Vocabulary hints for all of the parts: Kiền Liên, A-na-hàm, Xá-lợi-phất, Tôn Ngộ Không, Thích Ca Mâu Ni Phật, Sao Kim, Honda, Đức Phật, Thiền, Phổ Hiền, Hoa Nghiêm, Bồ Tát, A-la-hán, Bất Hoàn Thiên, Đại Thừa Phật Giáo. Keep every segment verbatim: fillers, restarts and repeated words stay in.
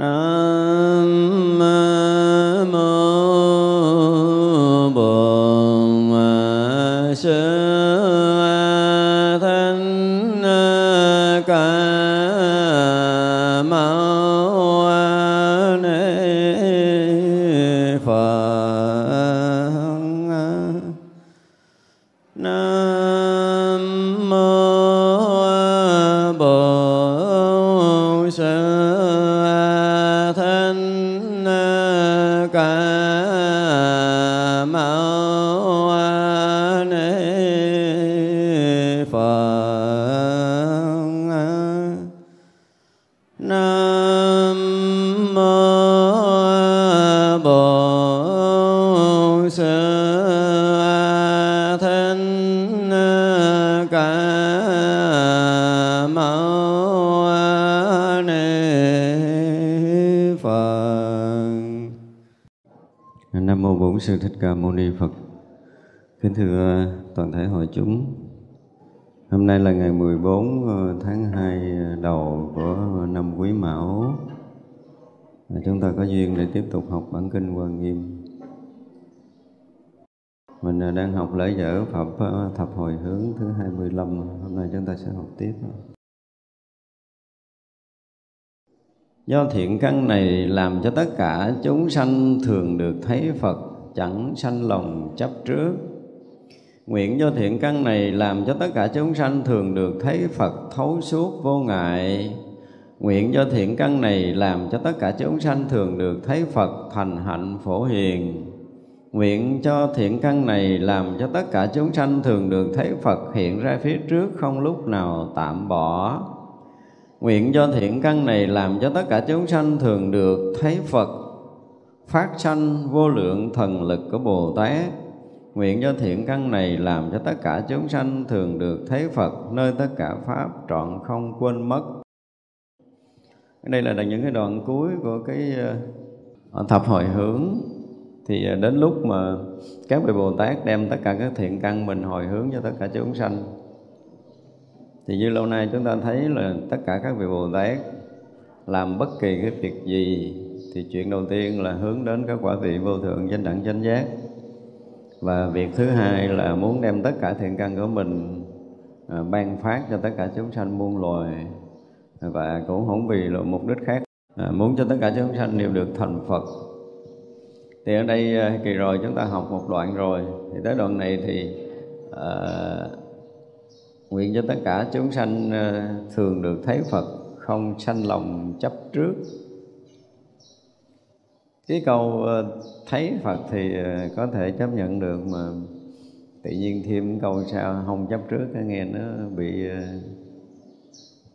Nam mô Bổn Sư Sư Thích Ca Mâu Ni Phật. Kính thưa toàn thể hội chúng, hôm nay là ngày mười bốn tháng hai đầu của năm Quý Mão. Chúng ta có duyên để tiếp tục học bản kinh Hoa Nghiêm. Mình đang học lễ dở Pháp Thập Hồi Hướng thứ hai mươi lăm. Hôm nay chúng ta sẽ học tiếp. Do thiện căn này làm cho tất cả chúng sanh thường được thấy Phật, chẳng sanh lòng chấp trước. Nguyện do thiện căn này làm cho tất cả chúng sanh thường được thấy Phật thấu suốt vô ngại. Nguyện do thiện căn này làm cho tất cả chúng sanh thường được thấy Phật thành hạnh Phổ Hiền. Nguyện cho thiện căn này làm cho tất cả chúng sanh thường được thấy Phật hiện ra phía trước không lúc nào tạm bỏ. Nguyện do thiện căn này làm cho tất cả chúng sanh thường được thấy Phật phát sanh vô lượng thần lực của Bồ Tát. Nguyện do thiện căn này làm cho tất cả chúng sanh thường được thấy Phật nơi tất cả Pháp trọn không quên mất. Đây là những cái đoạn cuối của cái thập hồi hướng. Thì đến lúc mà các vị Bồ Tát đem tất cả các thiện căn mình hồi hướng cho tất cả chúng sanh, thì như lâu nay chúng ta thấy là tất cả các vị Bồ Tát làm bất kỳ cái việc gì thì chuyện đầu tiên là hướng đến các quả vị vô thượng danh đẳng chánh giác. Và việc thứ hai là muốn đem tất cả thiện căn của mình à, ban phát cho tất cả chúng sanh muôn loài. Và cũng không vì là mục đích khác, à, muốn cho tất cả chúng sanh đều được thành Phật. Thì ở đây kỳ rồi chúng ta học một đoạn rồi, thì tới đoạn này thì à, nguyện cho tất cả chúng sanh thường được thấy Phật, không sanh lòng chấp trước. Cái câu thấy Phật thì có thể chấp nhận được, mà tự nhiên thêm câu sao không chấp trước, nghe nó bị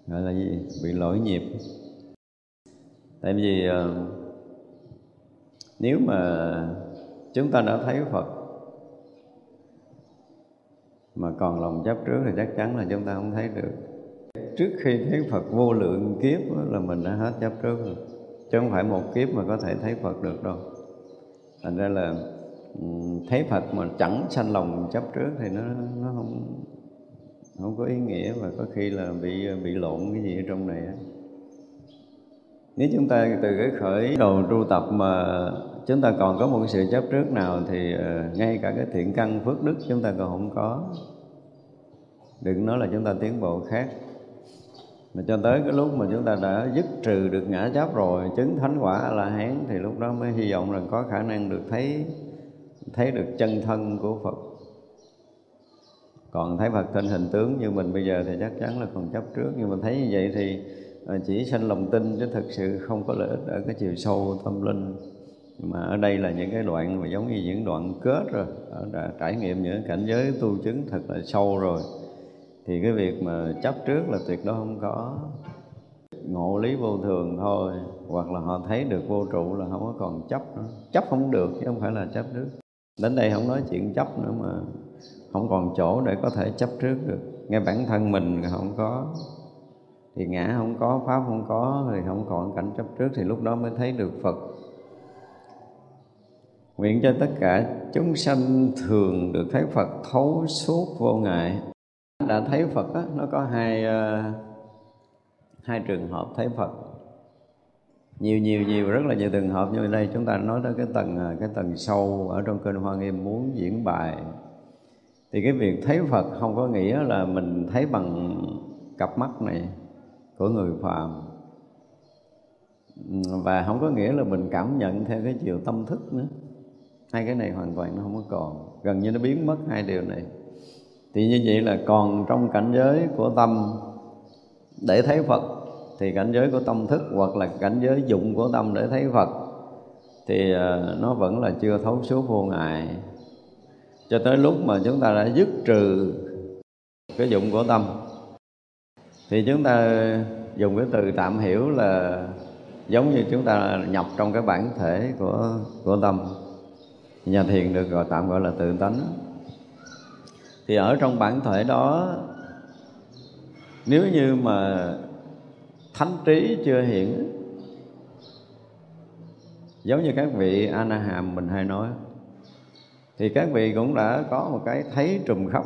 gọi là gì? Bị lỗi nhịp. Tại vì nếu mà chúng ta đã thấy Phật mà còn lòng chấp trước thì chắc chắn là chúng ta không thấy được. Trước khi thấy Phật vô lượng kiếp là mình đã hết chấp trước rồi, chứ không phải một kiếp mà có thể thấy Phật được đâu. Thành ra là thấy Phật mà chẳng sanh lòng chấp trước thì nó nó không không có ý nghĩa, và có khi là bị bị lộn cái gì ở trong này á. Nếu chúng ta từ cái khởi đầu tu tập mà chúng ta còn có một sự chấp trước nào thì ngay cả cái thiện căn phước đức chúng ta còn không có, đừng nói là chúng ta tiến bộ khác. Mà cho tới cái lúc mà chúng ta đã dứt trừ được ngã chấp rồi, chứng thánh quả A-la-hán, thì lúc đó mới hy vọng rằng có khả năng được thấy thấy được chân thân của Phật. Còn thấy Phật trên hình tướng như mình bây giờ thì chắc chắn là còn chấp trước, nhưng mà thấy như vậy thì chỉ sanh lòng tin chứ thực sự không có lợi ích ở cái chiều sâu tâm linh. Mà ở đây là những cái đoạn mà giống như những đoạn kết rồi, đã trải nghiệm những cảnh giới tu chứng thật là sâu rồi, thì cái việc mà chấp trước là tuyệt đối không có. Ngộ lý vô thường thôi, hoặc là họ thấy được vô trụ là không có còn chấp nữa. Chấp không được chứ không phải là chấp trước. Đến đây không nói chuyện chấp nữa, mà không còn chỗ để có thể chấp trước được. Ngay bản thân mình không có, thì ngã không có, pháp không có, thì không còn cảnh chấp trước, thì lúc đó mới thấy được Phật. Nguyện cho tất cả chúng sanh thường được thấy Phật thấu suốt vô ngại. Đã thấy Phật đó, nó có hai, uh, hai trường hợp thấy Phật. nhiều nhiều nhiều rất là nhiều trường hợp. Nhưng đây chúng ta nói tới cái tầng cái tầng sâu ở trong kênh Hoa Nghiêm muốn diễn bài, thì cái việc thấy Phật không có nghĩa là mình thấy bằng cặp mắt này của người phàm, và không có nghĩa là mình cảm nhận theo cái chiều tâm thức nữa. Hai cái này hoàn toàn nó không có còn, gần như nó biến mất hai điều này. Thì như vậy là còn trong cảnh giới của tâm để thấy Phật, thì cảnh giới của tâm thức hoặc là cảnh giới dụng của tâm để thấy Phật thì nó vẫn là chưa thấu suốt vô ngại, cho tới lúc mà chúng ta đã dứt trừ cái dụng của tâm. Thì chúng ta dùng cái từ tạm hiểu là giống như chúng ta nhập trong cái bản thể của, của tâm. Nhà thiền được gọi tạm gọi là tự tánh. Thì ở trong bản thể đó, nếu như mà thánh trí chưa hiển, giống như các vị A-na-hàm mình hay nói, thì các vị cũng đã có một cái thấy trùm khắp,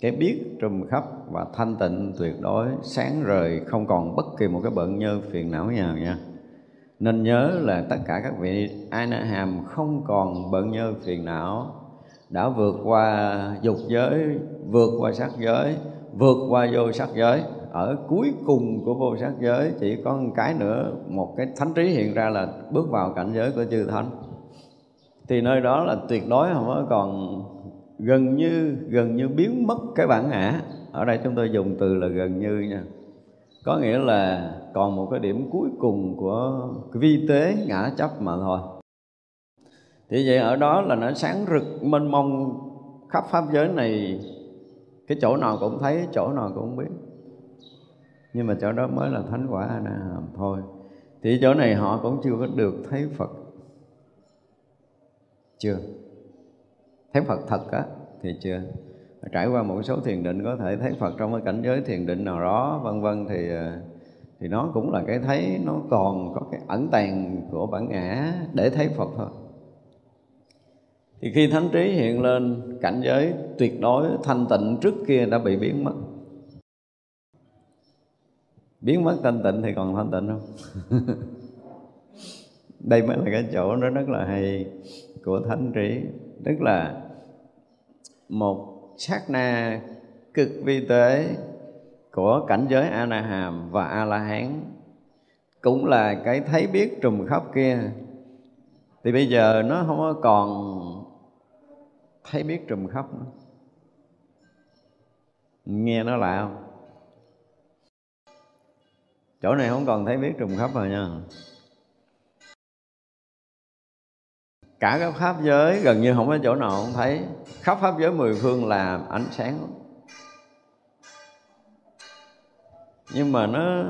cái biết trùm khắp và thanh tịnh tuyệt đối, sáng rời, không còn bất kỳ một cái bận nhơ phiền não nào nha. Nên nhớ là tất cả các vị A-na-hàm không còn bận nhơ phiền não, đã vượt qua dục giới, vượt qua sắc giới, vượt qua vô sắc giới. Ở cuối cùng của vô sắc giới chỉ có một cái nữa, một cái thánh trí hiện ra là bước vào cảnh giới của chư thánh. Thì nơi đó là tuyệt đối không có còn, gần như gần như biến mất cái bản ngã. Ở đây chúng tôi dùng từ là gần như nha, có nghĩa là còn một cái điểm cuối cùng của vi tế ngã chấp mà thôi. Thì vậy ở đó là nó sáng rực mênh mông khắp pháp giới này, cái chỗ nào cũng thấy, chỗ nào cũng biết. Nhưng mà chỗ đó mới là thánh quả A-na-hàm thôi. Thì chỗ này họ cũng chưa có được thấy Phật. Chưa thấy Phật thật á thì chưa. Trải qua một số thiền định có thể thấy Phật trong cái cảnh giới thiền định nào đó vân vân, thì thì nó cũng là cái thấy, nó còn có cái ẩn tàng của bản ngã để thấy Phật thôi. Thì khi thánh trí hiện lên, cảnh giới tuyệt đối thanh tịnh trước kia đã bị biến mất. Biến mất thanh tịnh thì còn thanh tịnh không? Đây mới là cái chỗ nó rất là hay của thánh trí. Tức là một sát na cực vi tế của cảnh giới A-na-hàm và A-la-hán, cũng là cái thấy biết trùm khắp kia, thì bây giờ nó không có còn thấy biết trùm khắp nữa. Nghe nó lạ không? Chỗ này không còn thấy biết trùm khắp rồi nha. Cả các pháp giới gần như không có chỗ nào không thấy. Khắp pháp giới mười phương là ánh sáng. Nhưng mà nó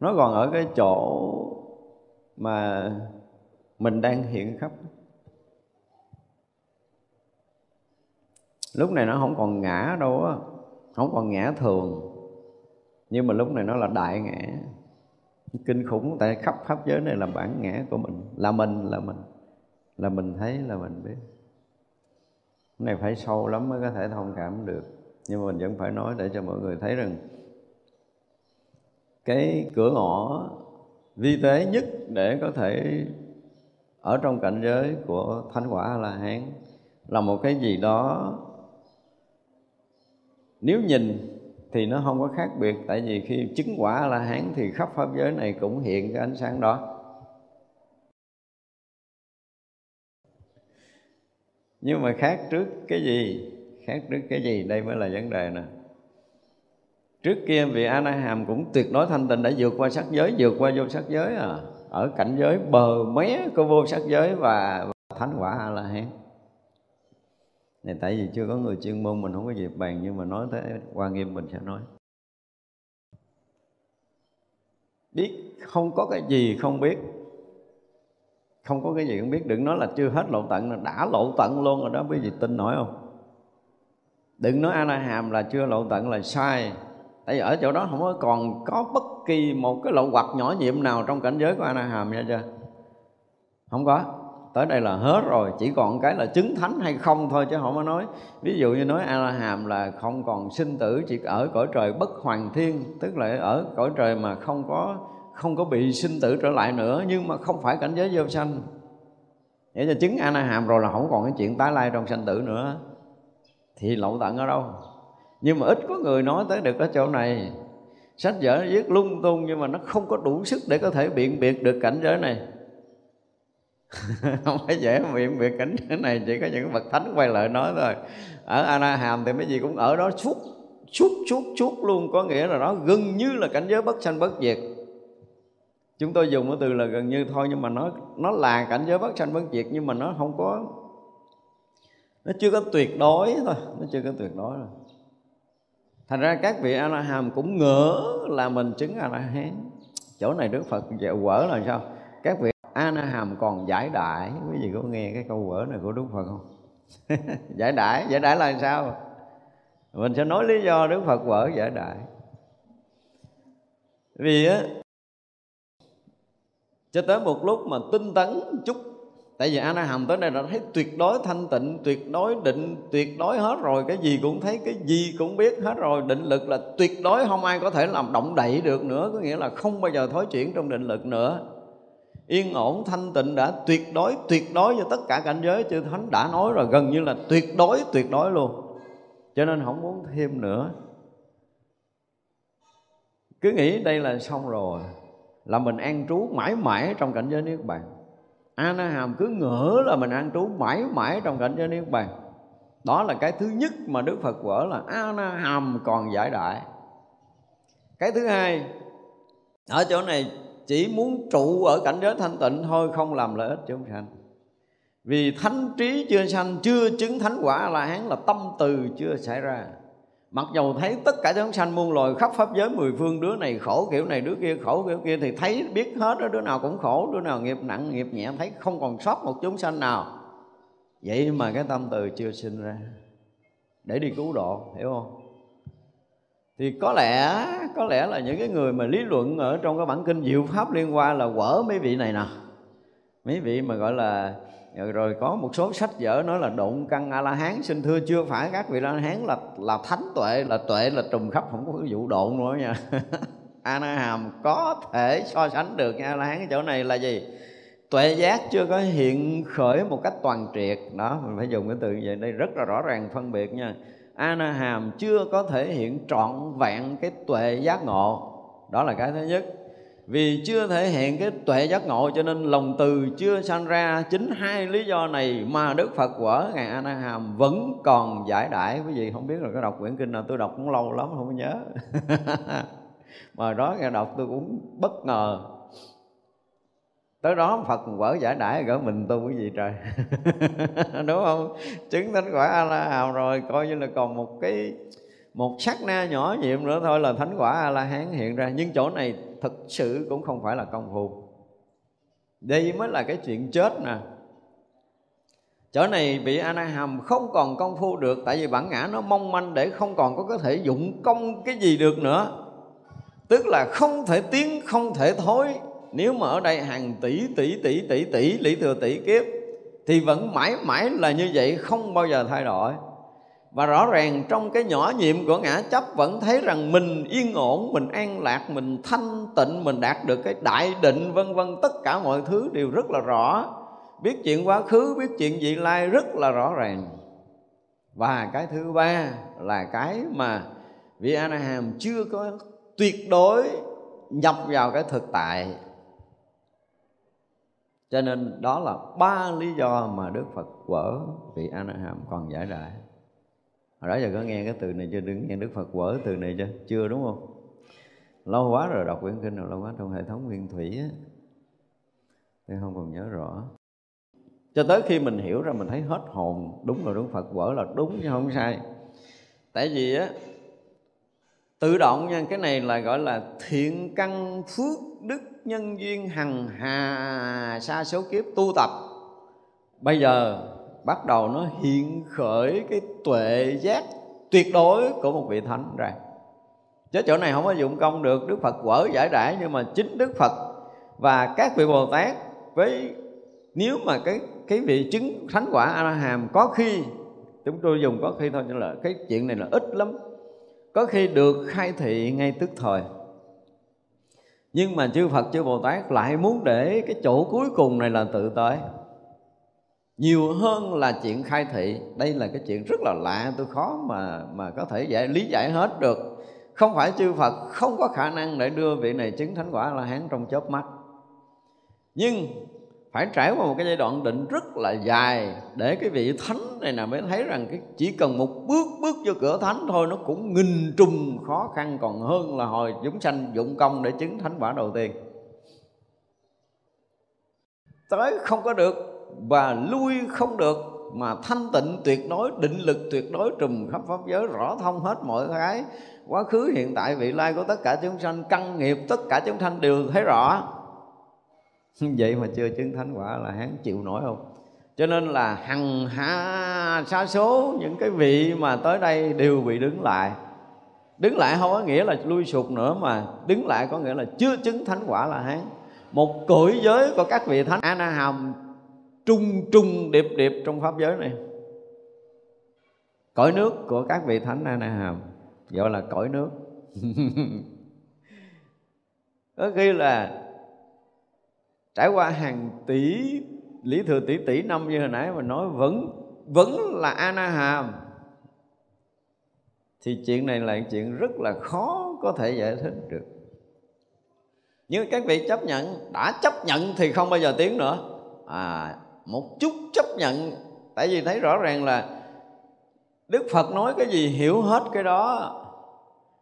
Nó còn ở cái chỗ mà mình đang hiện khắp. Lúc này nó không còn ngã đâu á, không còn ngã thường, nhưng mà lúc này nó là đại ngã kinh khủng. Tại khắp pháp giới này là bản ngã của mình, là mình là mình là mình thấy, là mình biết. Cái này phải sâu lắm mới có thể thông cảm được, nhưng mà mình vẫn phải nói để cho mọi người thấy rằng cái cửa ngõ vi tế nhất để có thể ở trong cảnh giới của thánh quả A-la-hán là một cái gì đó nếu nhìn thì nó không có khác biệt. Tại vì khi chứng quả A-la-hán thì khắp pháp giới này cũng hiện cái ánh sáng đó. Nhưng mà khác trước cái gì? Khác trước cái gì? Đây mới là vấn đề nè. Trước kia vị A-na-hàm cũng tuyệt đối thanh tịnh, đã vượt qua sắc giới, vượt qua vô sắc giới à, ở cảnh giới bờ mé của vô sắc giới và thánh quả A-la-hán. Này, tại vì chưa có người chuyên môn mình không có dịp bàn, nhưng mà nói tới Hoa Nghiêm mình sẽ nói. Biết không có cái gì không biết, không có cái gì không biết. Đừng nói là chưa hết lộ tận, đã lộ tận luôn rồi đó, quý vị tin nổi không? Đừng nói A-na-hàm là chưa lộ tận là sai. Tại vì ở chỗ đó không có còn có bất kỳ một cái lộ hoặc nhỏ nhiệm nào trong cảnh giới của A-na-hàm nha chưa? Không có. tới đây là hết rồi, chỉ còn cái là chứng thánh hay không thôi, chứ không có nói. Ví dụ như nói A-la-hàm là không còn sinh tử, chỉ ở cõi trời Bất Hoàn Thiên, tức là ở cõi trời mà không có không có bị sinh tử trở lại nữa, nhưng mà không phải cảnh giới vô sanh. Vậy là chứng A-na-hàm rồi là không còn cái chuyện tái lai trong sanh tử nữa, thì lậu tận ở đâu? Nhưng mà ít có người nói tới được ở chỗ này. Sách vở viết lung tung nhưng mà nó không có đủ sức để có thể biện biệt được cảnh giới này. Không phải dễ biện biệt cảnh giới này, chỉ có những bậc thánh quay lại nói thôi. Ở A-na-hàm thì mấy gì cũng ở đó suốt, suốt, suốt, suốt luôn, có nghĩa là nó gần như là cảnh giới bất sanh bất diệt. Chúng tôi dùng cái từ là gần như thôi, nhưng mà nó nó là cảnh giới bất sanh bất diệt, nhưng mà nó không có, nó chưa có tuyệt đối thôi, nó chưa có tuyệt đối thôi. Thành ra các vị A-la-hàm cũng ngỡ là mình chứng A-la-hán. Chỗ này Đức Phật quở là sao? Các vị A-na-hàm còn giải đại. Quý vị có nghe cái câu quở này của Đức Phật không? Giải đại, giải đại là sao? Mình sẽ nói lý do Đức Phật quở giải đại. Vì á, cho tới một lúc mà tinh tấn chút, tại vì A-na-hàm tới đây là thấy tuyệt đối thanh tịnh, tuyệt đối định, tuyệt đối hết rồi, cái gì cũng thấy, cái gì cũng biết hết rồi. Định lực là tuyệt đối không ai có thể làm động đậy được nữa, có nghĩa là không bao giờ thối chuyển trong định lực nữa. Yên ổn thanh tịnh đã tuyệt đối, tuyệt đối với tất cả cảnh giới, chư Thánh đã nói rồi, gần như là tuyệt đối, tuyệt đối luôn. Cho nên không muốn thêm nữa, cứ nghĩ đây là xong rồi, là mình an trú mãi mãi trong cảnh giới Niết Bàn. A-na-hàm cứ ngỡ là mình an trú mãi mãi trong cảnh giới Niết Bàn. Đó là cái thứ nhất mà Đức Phật vỡ là A-na-hàm còn giải đại. Cái thứ hai, ở chỗ này chỉ muốn trụ ở cảnh giới thanh tịnh thôi, không làm lợi ích chúng sanh. Vì thánh trí chưa sanh, chưa chứng thánh quả A-la-hán là tâm từ chưa xảy ra. Mặc dù thấy tất cả chúng sanh muôn loài khắp pháp giới mười phương, đứa này khổ kiểu này, đứa kia khổ kiểu kia, thì thấy biết hết đó, đứa nào cũng khổ, đứa nào nghiệp nặng, nghiệp nhẹ, thấy không còn sót một chúng sanh nào. Vậy mà cái tâm từ chưa sinh ra để đi cứu độ, hiểu không? Thì có lẽ có lẽ là những cái người mà lý luận ở trong cái bản kinh Diệu Pháp Liên Hoa là quở mấy vị này nè. Mấy vị mà gọi là, rồi có một số sách vở nói là độn căn A-la-hán, xin thưa chưa phải các vị A-la-hán là là thánh tuệ, là tuệ là trùm khắp, không có cái vụ độn nữa nha. A-na-hàm có thể so sánh được A-la-hán ở chỗ này là gì? Tuệ giác chưa có hiện khởi một cách toàn triệt. Đó, mình phải dùng cái từ như vậy đây rất là rõ ràng phân biệt nha. A-na-hàm chưa có thể hiện trọn vẹn cái tuệ giác ngộ. Đó là cái thứ nhất. Vì chưa thể hiện cái tuệ giác ngộ cho nên lòng từ chưa sanh ra. Chính hai lý do này mà Đức Phật quở Ngài A-na-hàm vẫn còn giải đại. Quý vị không biết là có đọc quyển kinh nào, tôi đọc cũng lâu lắm không nhớ. Mà đó nghe đọc tôi cũng bất ngờ. Tới đó Phật quở giải đại gỡ mình tu quý vị trời. Đúng không? Chứng thánh quả A-la-hàm rồi, coi như là còn một cái một sát na nhỏ nhiệm nữa thôi là thánh quả A-la-hán hiện ra. Nhưng chỗ này thực sự cũng không phải là công phu. Đây mới là cái chuyện chết nè. Chỗ này bị A-na-hàm không còn công phu được, tại vì bản ngã nó mong manh để không còn có có thể dụng công cái gì được nữa. Tức là không thể tiến, không thể thối. Nếu mà ở đây hàng tỷ tỷ tỷ tỷ tỷ lý thừa tỷ kiếp thì vẫn mãi mãi là như vậy, không bao giờ thay đổi. Và rõ ràng trong cái nhỏ nhiệm của ngã chấp vẫn thấy rằng mình yên ổn, mình an lạc, mình thanh tịnh, mình đạt được cái đại định vân vân. Tất cả mọi thứ đều rất là rõ. Biết chuyện quá khứ, biết chuyện vị lai rất là rõ ràng. Và cái thứ ba là cái mà vị A-na-hàm chưa có tuyệt đối nhập vào cái thực tại. Cho nên đó là ba lý do mà Đức Phật quở vị A-na-hàm còn giải đại. Hồi đó giờ có nghe cái từ này chưa? Đừng nghe Đức Phật quở từ này chưa? Chưa đúng không? Lâu quá rồi, đọc quyển kinh nào lâu quá, trong hệ thống nguyên thủy á, tôi không còn nhớ rõ. Cho tới khi mình hiểu ra mình thấy hết hồn, đúng rồi, Đức Phật quở là đúng chứ không sai. Tại vì á, tự động nha, cái này là gọi là thiện căn phước đức nhân duyên hằng hà sa số kiếp tu tập. Bây giờ bắt đầu nó hiện khởi cái tuệ giác tuyệt đối của một vị thánh ra. Chứ chỗ này không có dụng công được. Đức Phật quở giải đại, nhưng mà chính Đức Phật và các vị Bồ Tát với Nếu mà cái cái vị chứng thánh quả A-na-hàm có khi, chúng tôi dùng có khi thôi, nhưng là cái chuyện này là ít lắm, có khi được khai thị ngay tức thời. Nhưng mà chư Phật, chư Bồ Tát lại muốn để cái chỗ cuối cùng này là tự tại nhiều hơn là chuyện khai thị. Đây là cái chuyện rất là lạ, tôi khó mà mà có thể giải lý giải hết được. Không phải chư Phật không có khả năng để đưa vị này chứng thánh quả A-la-hán trong chớp mắt, nhưng phải trải qua một cái giai đoạn định rất là dài để cái vị thánh này là mới thấy rằng cái chỉ cần một bước bước vô cửa thánh thôi nó cũng nghìn trùng khó khăn, còn hơn là hồi chúng sanh dụng công để chứng thánh quả đầu tiên. Tới không có được và lui không được, mà thanh tịnh tuyệt đối, định lực tuyệt đối, trùm khắp pháp giới, rõ thông hết mọi cái, quá khứ hiện tại vị lai của tất cả chúng sanh, căn nghiệp tất cả chúng sanh đều thấy rõ. Vậy mà chưa chứng thánh quả là hắn chịu nổi không? Cho nên là hằng hà sa số những cái vị mà tới đây đều bị đứng lại. Đứng lại không có nghĩa là lui sụp nữa, mà đứng lại có nghĩa là chưa chứng thánh quả là hắn. Một cõi giới của các vị thánh A-na-hàm trung trung điệp điệp trong pháp giới này. Cõi nước của các vị thánh A-na-hàm gọi là cõi nước. Có khi là trải qua hàng tỷ, lý thừa tỷ tỷ năm như hồi nãy mà nói vẫn vẫn là A-na-hàm. Thì chuyện này là chuyện rất là khó có thể giải thích được. Nhưng các vị chấp nhận, đã chấp nhận thì không bao giờ tiến nữa. À, một chút chấp nhận, tại vì thấy rõ ràng là Đức Phật nói cái gì hiểu hết cái đó.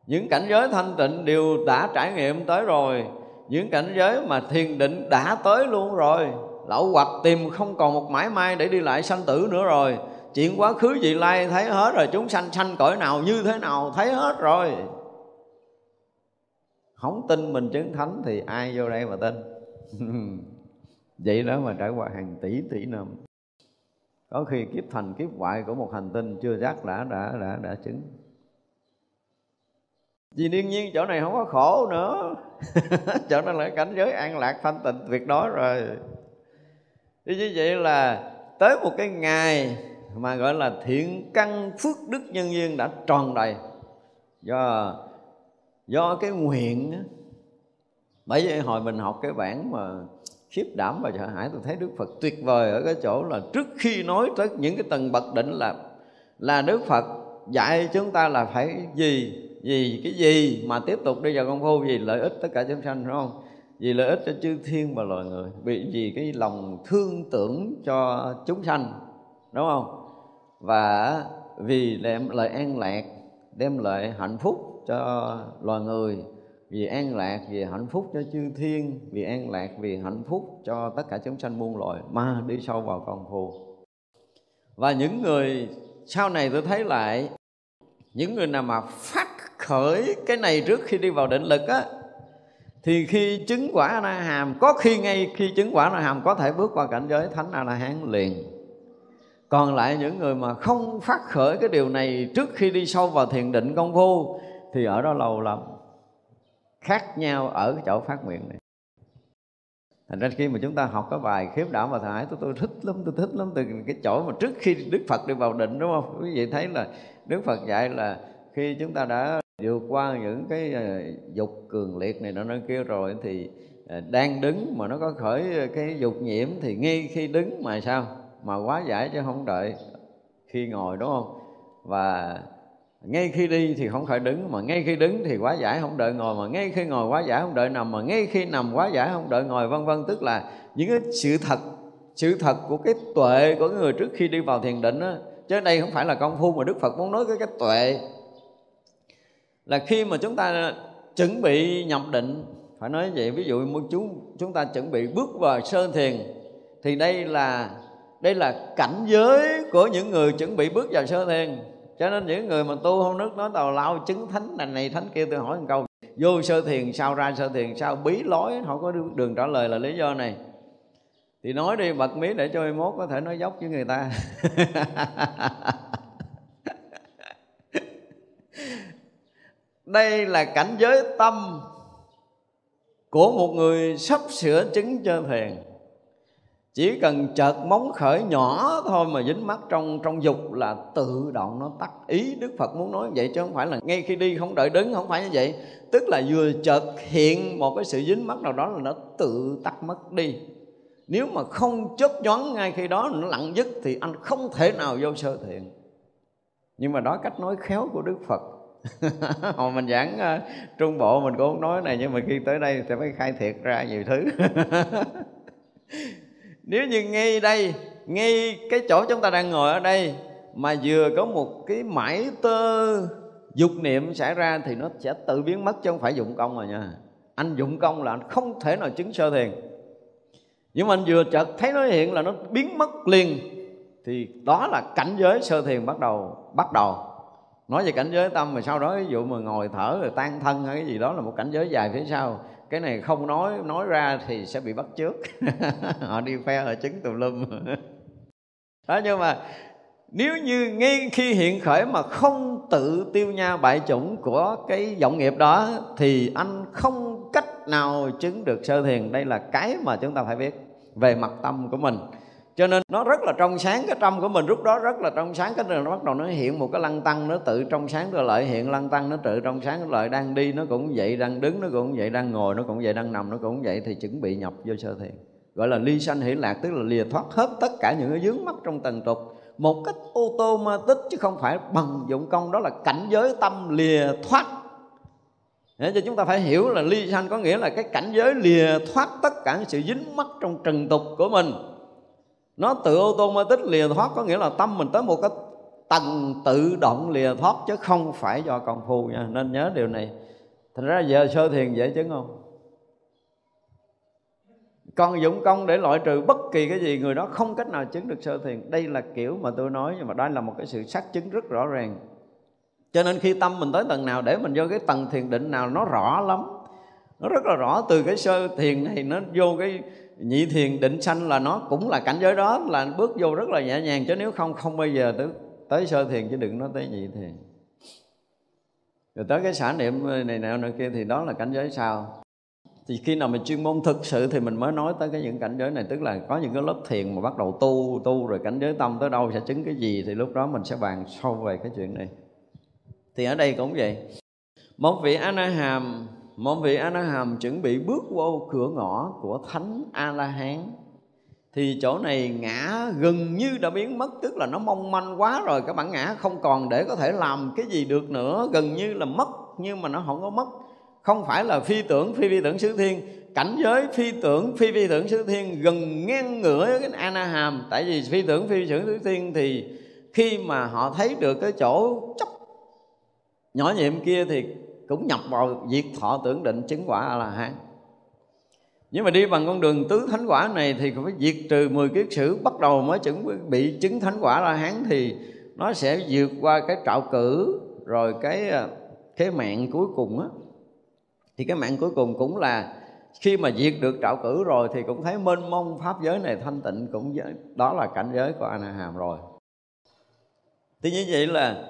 Những cảnh giới thanh tịnh đều đã trải nghiệm tới rồi, những cảnh giới mà thiền định đã tới luôn rồi, lậu hoặc tìm không còn một mãi may để đi lại sanh tử nữa rồi. Chuyện quá khứ vị lai thấy hết rồi, chúng sanh sanh cõi nào như thế nào thấy hết rồi. Không tin mình chứng thánh thì ai vô đây mà tin. Vậy đó mà trải qua hàng tỷ tỷ năm, có khi kiếp thành kiếp hoại của một hành tinh chưa chắc đã đã đã đã chứng. Vì đương nhiên chỗ này không có khổ nữa. Chỗ này là cảnh giới an lạc thanh tịnh tuyệt đối rồi. Như vậy là tới một cái ngày mà gọi là thiện căn phước đức nhân duyên đã tròn đầy do do cái nguyện á. Bởi vì hồi mình học cái bản mà khiếp đảm và sợ hãi, tôi thấy Đức Phật tuyệt vời ở cái chỗ là trước khi nói tới những cái tầng bậc định là là Đức Phật dạy chúng ta là phải gì, vì cái gì mà tiếp tục đi vào công phu, vì lợi ích tất cả chúng sanh, đúng không? Vì lợi ích cho chư thiên và loài người, vì, vì cái lòng thương tưởng cho chúng sanh, đúng không? Và vì đem lời an lạc, đem lại hạnh phúc cho loài người, vì an lạc, vì hạnh phúc cho chư thiên, vì an lạc, vì hạnh phúc cho tất cả chúng sanh muôn loài mà đi sâu vào công phu. Và những người sau này tôi thấy lại, những người nào mà phát khởi cái này trước khi đi vào định lực á, thì khi chứng quả A-na-hàm, có khi ngay khi chứng quả A-na-hàm có thể bước qua cảnh giới thánh A-la-hán liền. Còn lại những người mà không phát khởi cái điều này trước khi đi sâu vào thiền định công phu thì ở đó lâu lắm. Khác nhau ở cái chỗ phát nguyện này. Thành ra khi mà chúng ta học cái bài khiếp đảm và thải, tôi, tôi thích lắm, tôi thích lắm từ cái chỗ mà trước khi Đức Phật đi vào định, đúng không? Quý vị thấy là Đức Phật dạy là khi chúng ta đã vượt qua những cái dục cường liệt này nó kia rồi thì đang đứng mà nó có khởi cái dục nhiễm thì ngay khi đứng mà sao? Mà quá giải chứ không đợi khi ngồi, đúng không? Và ngay khi đi thì không khởi đứng, mà ngay khi đứng thì quá giải không đợi ngồi, mà ngay khi ngồi quá giải không đợi nằm, mà ngay khi nằm quá giải không đợi ngồi, vân vân. Tức là những cái sự thật, sự thật của cái tuệ của người trước khi đi vào thiền định đó. Chứ đây không phải là công phu mà Đức Phật muốn nói cái cái tuệ. Là khi mà chúng ta chuẩn bị nhập định, phải nói vậy, ví dụ một chú chúng ta chuẩn bị bước vào sơ thiền thì đây là đây là cảnh giới của những người chuẩn bị bước vào sơ thiền. Cho nên những người mà tu hôn nước nói tào lao chứng thánh này này thánh kia, tôi hỏi một câu, vô sơ thiền sao, ra sơ thiền sao, bí lối, họ có đường trả lời là lý do này. Thì nói đi bật mí để cho mốt có thể nói dốc với người ta. Đây là cảnh giới tâm của một người sắp sửa chứng cho thiền. Chỉ cần chợt móng khởi nhỏ thôi mà dính mắt trong trong dục là tự động nó tắt. Ý Đức Phật muốn nói vậy, chứ không phải là ngay khi đi không đợi đứng, không phải như vậy. Tức là vừa chợt hiện một cái sự dính mắt nào đó là nó tự tắt mất đi. Nếu mà không chớp nhoáng ngay khi đó nó lặng dứt thì anh không thể nào vô sơ thiện. Nhưng mà đó cách nói khéo của Đức Phật. Hồi mình giảng uh, Trung Bộ mình cũng nói này, nhưng mà khi tới đây thì phải khai thiệt ra nhiều thứ. Nếu như ngay đây, ngay cái chỗ chúng ta đang ngồi ở đây mà vừa có một cái mãi tơ dục niệm xảy ra thì nó sẽ tự biến mất, chứ không phải dụng công rồi nha. Anh dụng công là anh không thể nào chứng sơ thiền. Nhưng mà anh vừa chợt thấy nó hiện là nó biến mất liền, thì đó là cảnh giới sơ thiền bắt đầu bắt đầu. Nói về cảnh giới tâm mà sau đó ví dụ mà ngồi thở rồi tan thân hay cái gì đó là một cảnh giới dài phía sau. Cái này không nói nói ra thì sẽ bị bắt trước. Họ đi phe ở chứng tùm lum. Đó, nhưng mà nếu như ngay khi hiện khởi mà không tự tiêu nha bại chủng của cái vọng nghiệp đó thì anh không cách nào chứng được sơ thiền. Đây là cái mà chúng ta phải biết về mặt tâm của mình. Cho nên nó rất là trong sáng, cái tâm của mình lúc đó rất là trong sáng. Cái nó bắt đầu nó hiện một cái lăng tăng, nó tự trong sáng tự lợi, hiện lăng tăng nó tự trong sáng tự lợi. Đang đi nó cũng vậy, đang đứng nó cũng vậy, đang ngồi nó cũng vậy, đang nằm nó cũng vậy. Thì chuẩn bị nhập vô sơ thiền, gọi là ly sanh hỷ lạc, tức là lìa thoát hết tất cả những cái vướng mắc trong tầng tục một cách automatic, chứ không phải bằng dụng công. Đó là cảnh giới tâm lìa thoát. Để cho chúng ta phải hiểu là ly sanh có nghĩa là cái cảnh giới lìa thoát tất cả những sự dính mắc trong trần tục của mình. Nó tự automatic lìa thoát, có nghĩa là tâm mình tới một cái tầng tự động lìa thoát, chứ không phải do công phu nha. Nên nhớ điều này. Thành ra giờ sơ thiền dễ chứng không? Còn dụng công để loại trừ bất kỳ cái gì, người đó không cách nào chứng được sơ thiền. Đây là kiểu mà tôi nói, nhưng mà đây là một cái sự xác chứng rất rõ ràng. Cho nên khi tâm mình tới tầng nào, để mình vô cái tầng thiền định nào, nó rõ lắm. Nó rất là rõ. Từ cái sơ thiền này nó vô cái nhị thiền định sanh là nó cũng là cảnh giới đó, là bước vô rất là nhẹ nhàng. Chứ nếu không không bây giờ tới, tới sơ thiền, chứ đừng nói tới nhị thiền. Rồi tới cái xả niệm này nọ này kia thì đó là cảnh giới sau. Thì khi nào mình chuyên môn thực sự thì mình mới nói tới cái những cảnh giới này. Tức là có những cái lớp thiền mà bắt đầu tu tu rồi cảnh giới tâm tới đâu sẽ chứng cái gì, thì lúc đó mình sẽ bàn sâu về cái chuyện này. Thì ở đây cũng vậy. Một vị A-na-hàm Một vị A-na-hàm chuẩn bị bước vô cửa ngõ của Thánh A-la-hán. Thì chỗ này ngã gần như đã biến mất. Tức là nó mong manh quá rồi, các bạn ngã không còn để có thể làm cái gì được nữa. Gần như là mất, nhưng mà nó không có mất. Không phải là phi tưởng, phi phi tưởng xứ thiên. Cảnh giới phi tưởng, phi phi tưởng xứ thiên gần ngang ngửa với cái A-na-hàm. Tại vì phi tưởng, phi phi tưởng xứ thiên thì khi mà họ thấy được cái chỗ chấp nhỏ nhiệm kia thì cũng nhập vào diệt thọ tưởng định, chứng quả A-la-hán. Nhưng mà đi bằng con đường tứ thánh quả này thì phải diệt trừ mười kiết sử, bắt đầu mới chuẩn bị chứng thánh quả A-la-hán. Thì nó sẽ vượt qua cái trạo cử, rồi cái cái mạng cuối cùng á. Thì cái mạng cuối cùng cũng là khi mà diệt được trạo cử rồi thì cũng thấy mênh mông pháp giới này thanh tịnh, cũng đó là cảnh giới của A-na-hàm rồi. Thì như vậy là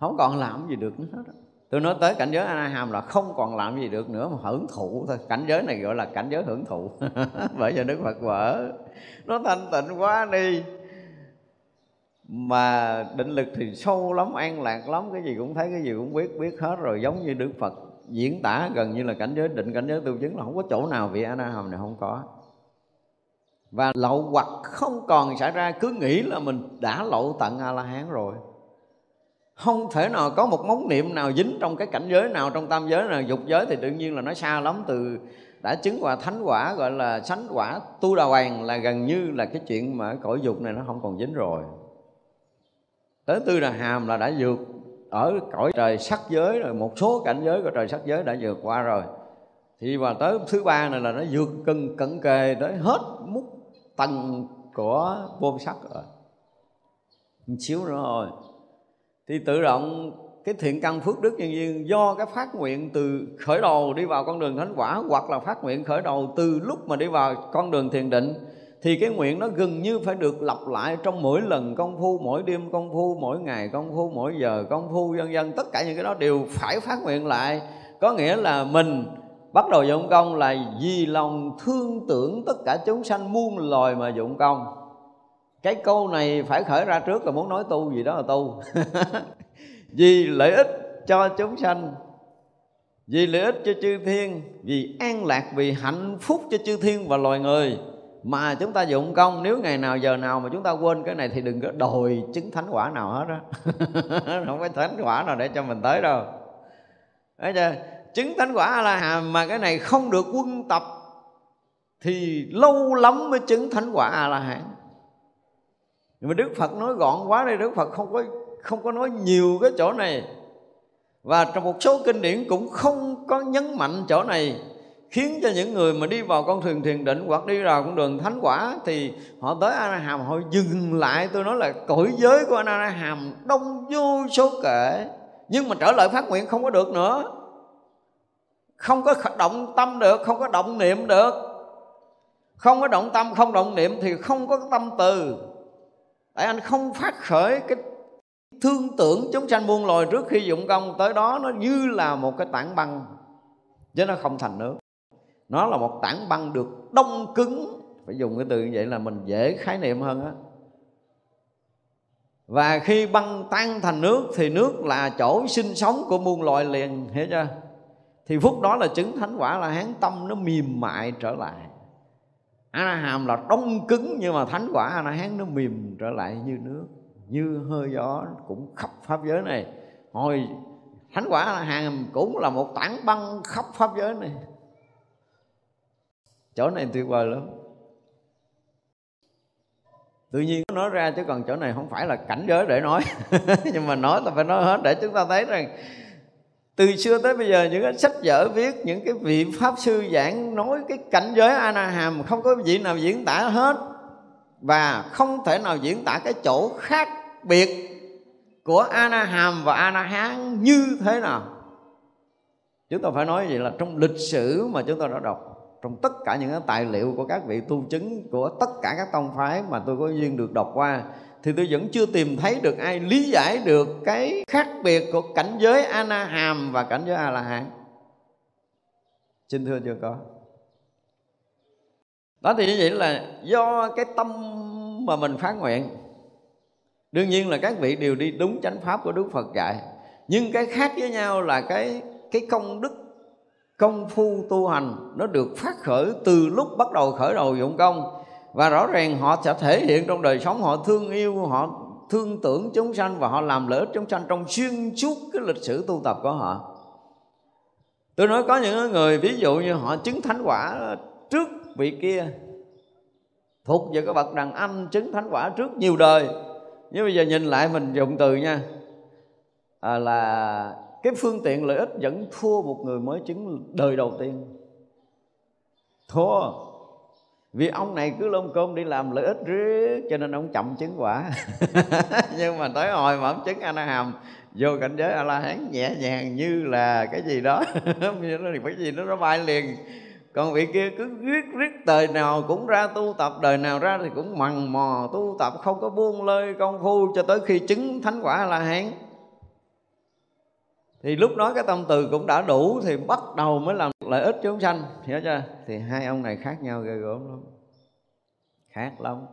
không còn làm gì được nữa hết. Tôi nói tới cảnh giới A-na-hàm là không còn làm gì được nữa mà hưởng thụ thôi. Cảnh giới này gọi là cảnh giới hưởng thụ. Bởi vì Đức Phật vỡ nó thanh tịnh quá đi, mà định lực thì sâu lắm, an lạc lắm, cái gì cũng thấy, cái gì cũng biết, biết hết rồi. Giống như Đức Phật diễn tả gần như là cảnh giới định, cảnh giới tu chứng là không có chỗ nào vị A-na-hàm này không có. Và lậu hoặc không còn xảy ra. Cứ nghĩ là mình đã lậu tận A-la-hán rồi, không thể nào có một móng niệm nào dính trong cái cảnh giới nào, trong tam giới nào, dục giới thì đương nhiên là nó xa lắm. Từ đã chứng quả thánh quả, gọi là sánh quả tu đà hoàng, là gần như là cái chuyện mà cõi dục này nó không còn dính rồi. Tới tư đà hàm là đã vượt ở cõi trời sắc giới rồi, một số cảnh giới của trời sắc giới đã vượt qua rồi. Thì vào tới thứ ba này là nó vượt cận cận kề tới hết mút tầng của vô sắc rồi, một xíu nữa rồi. Thì tự động cái thiện căn phước đức nhân duyên do cái phát nguyện từ khởi đầu đi vào con đường thánh quả, hoặc là phát nguyện khởi đầu từ lúc mà đi vào con đường thiền định, thì cái nguyện nó gần như phải được lặp lại trong mỗi lần công phu, mỗi đêm công phu, mỗi ngày công phu, mỗi giờ công phu, vân vân. Tất cả những cái đó đều phải phát nguyện lại. Có nghĩa là mình Bắt đầu dụng công là vì lòng thương tưởng tất cả chúng sanh muôn loài mà dụng công. Cái câu này phải khởi ra trước là muốn nói tu gì đó là tu. Vì lợi ích cho chúng sanh, vì lợi ích cho chư thiên, vì an lạc, vì hạnh phúc cho chư thiên và loài người mà chúng ta dụng công. Nếu ngày nào giờ nào mà chúng ta quên cái này thì đừng có đòi chứng thánh quả nào hết đó. Không có thánh quả nào để cho mình tới đâu. Đấy chưa? Chứng thánh quả A-la-hàm mà cái này không được quân tập thì lâu lắm mới chứng thánh quả A-la-hán. Nhưng mà Đức Phật nói gọn quá đây, Đức Phật không có không có nói nhiều cái chỗ này. Và trong một số kinh điển cũng không có nhấn mạnh chỗ này, khiến cho những người mà đi vào con thuyền thiền định hoặc đi vào con đường thánh quả thì họ tới A-na-hàm họ dừng lại. Tôi nói là cõi giới của A-na-hàm đông vô số kể, nhưng mà trở lại phát nguyện không có được nữa, không có động tâm được, không có động niệm được. Không có động tâm, không động niệm thì không có tâm từ. Tại anh không phát khởi cái thương tưởng chúng sanh muôn loài trước khi dụng công. Tới đó nó như là một cái tảng băng, chứ nó không thành nước. Nó là một tảng băng được đông cứng. Phải dùng cái từ như vậy là mình dễ khái niệm hơn á. Và khi băng tan thành nước thì nước là chỗ sinh sống của muôn loài liền, hiểu chưa? Thì phút đó là chứng thánh quả là hán, tâm nó mềm mại trở lại. A-na-hàm là đông cứng, nhưng mà thánh quả A-na-hán nó mềm trở lại như nước, như hơi gió cũng khắp pháp giới này. Hồi thánh quả A-na-hàm cũng là một tảng băng khắp pháp giới này. Chỗ này tuyệt vời lắm. Tự nhiên nó nói ra, chứ còn chỗ này không phải là cảnh giới để nói. Nhưng mà nói là phải nói hết để chúng ta thấy rằng từ xưa tới bây giờ những cái sách vở viết, những cái vị Pháp sư giảng nói cái cảnh giới A-na-hàm không có vị nào diễn tả hết. Và không thể nào diễn tả cái chỗ khác biệt của A-na-hàm và A-na-hán như thế nào. Chúng ta phải nói vậy là trong lịch sử mà chúng ta đã đọc, trong tất cả những cái tài liệu của các vị tu chứng của tất cả các tông phái mà tôi có duyên được đọc qua, thì tôi vẫn chưa tìm thấy được ai lý giải được cái khác biệt của cảnh giới A-na-hàm và cảnh giới A-la-hán. Xin thưa chưa có. Đó thì như vậy là do cái tâm mà mình phát nguyện. Đương nhiên là các vị đều đi đúng chánh pháp của Đức Phật dạy. Nhưng cái khác với nhau là cái, cái công đức, công phu tu hành nó được phát khởi từ lúc bắt đầu khởi đầu dụng công. Và rõ ràng họ sẽ thể hiện trong đời sống, họ thương yêu, họ thương tưởng chúng sanh và họ làm lợi ích chúng sanh trong xuyên suốt cái lịch sử tu tập của họ. Tôi nói có những người ví dụ như họ chứng thánh quả trước vị kia, thuộc về cái bậc đàn anh chứng thánh quả trước nhiều đời. Nhưng bây giờ nhìn lại mình dùng từ nha, à, là cái phương tiện lợi ích vẫn thua một người mới chứng đời đầu tiên. Thua. Vì ông này cứ lông cơm đi làm lợi ích riết cho nên ông chậm chứng quả. Nhưng mà tới hồi mà ông chứng A-na-hàm vô cảnh giới A-la-hán nhẹ nhàng như là cái gì đó. Cái gì đó nó bay liền. Còn vị kia cứ riết riết đời nào cũng ra tu tập, đời nào ra thì cũng mằn mò tu tập, không có buông lơi công phu cho tới khi chứng thánh quả A-la-hán. Thì lúc đó cái tâm từ cũng đã đủ thì bắt đầu mới làm lợi ích chúng sanh, hiểu chưa? Thì hai ông này khác nhau ghê gớm lắm. Khác lắm.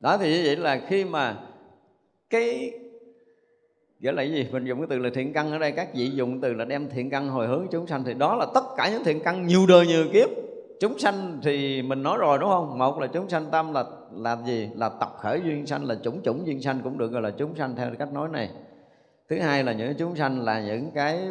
Đó thì như vậy là khi mà cái nghĩa là cái gì? Mình dùng cái từ là thiện căn ở đây, các vị dùng từ là đem thiện căn hồi hướng chúng sanh, thì đó là tất cả những thiện căn nhiều đời nhiều kiếp. Chúng sanh thì mình nói rồi đúng không? Một là chúng sanh tâm là là gì? Là tập khởi duyên sanh, là chủng chủng duyên sanh cũng được gọi là chúng sanh theo cách nói này. Thứ hai là những chúng sanh là những cái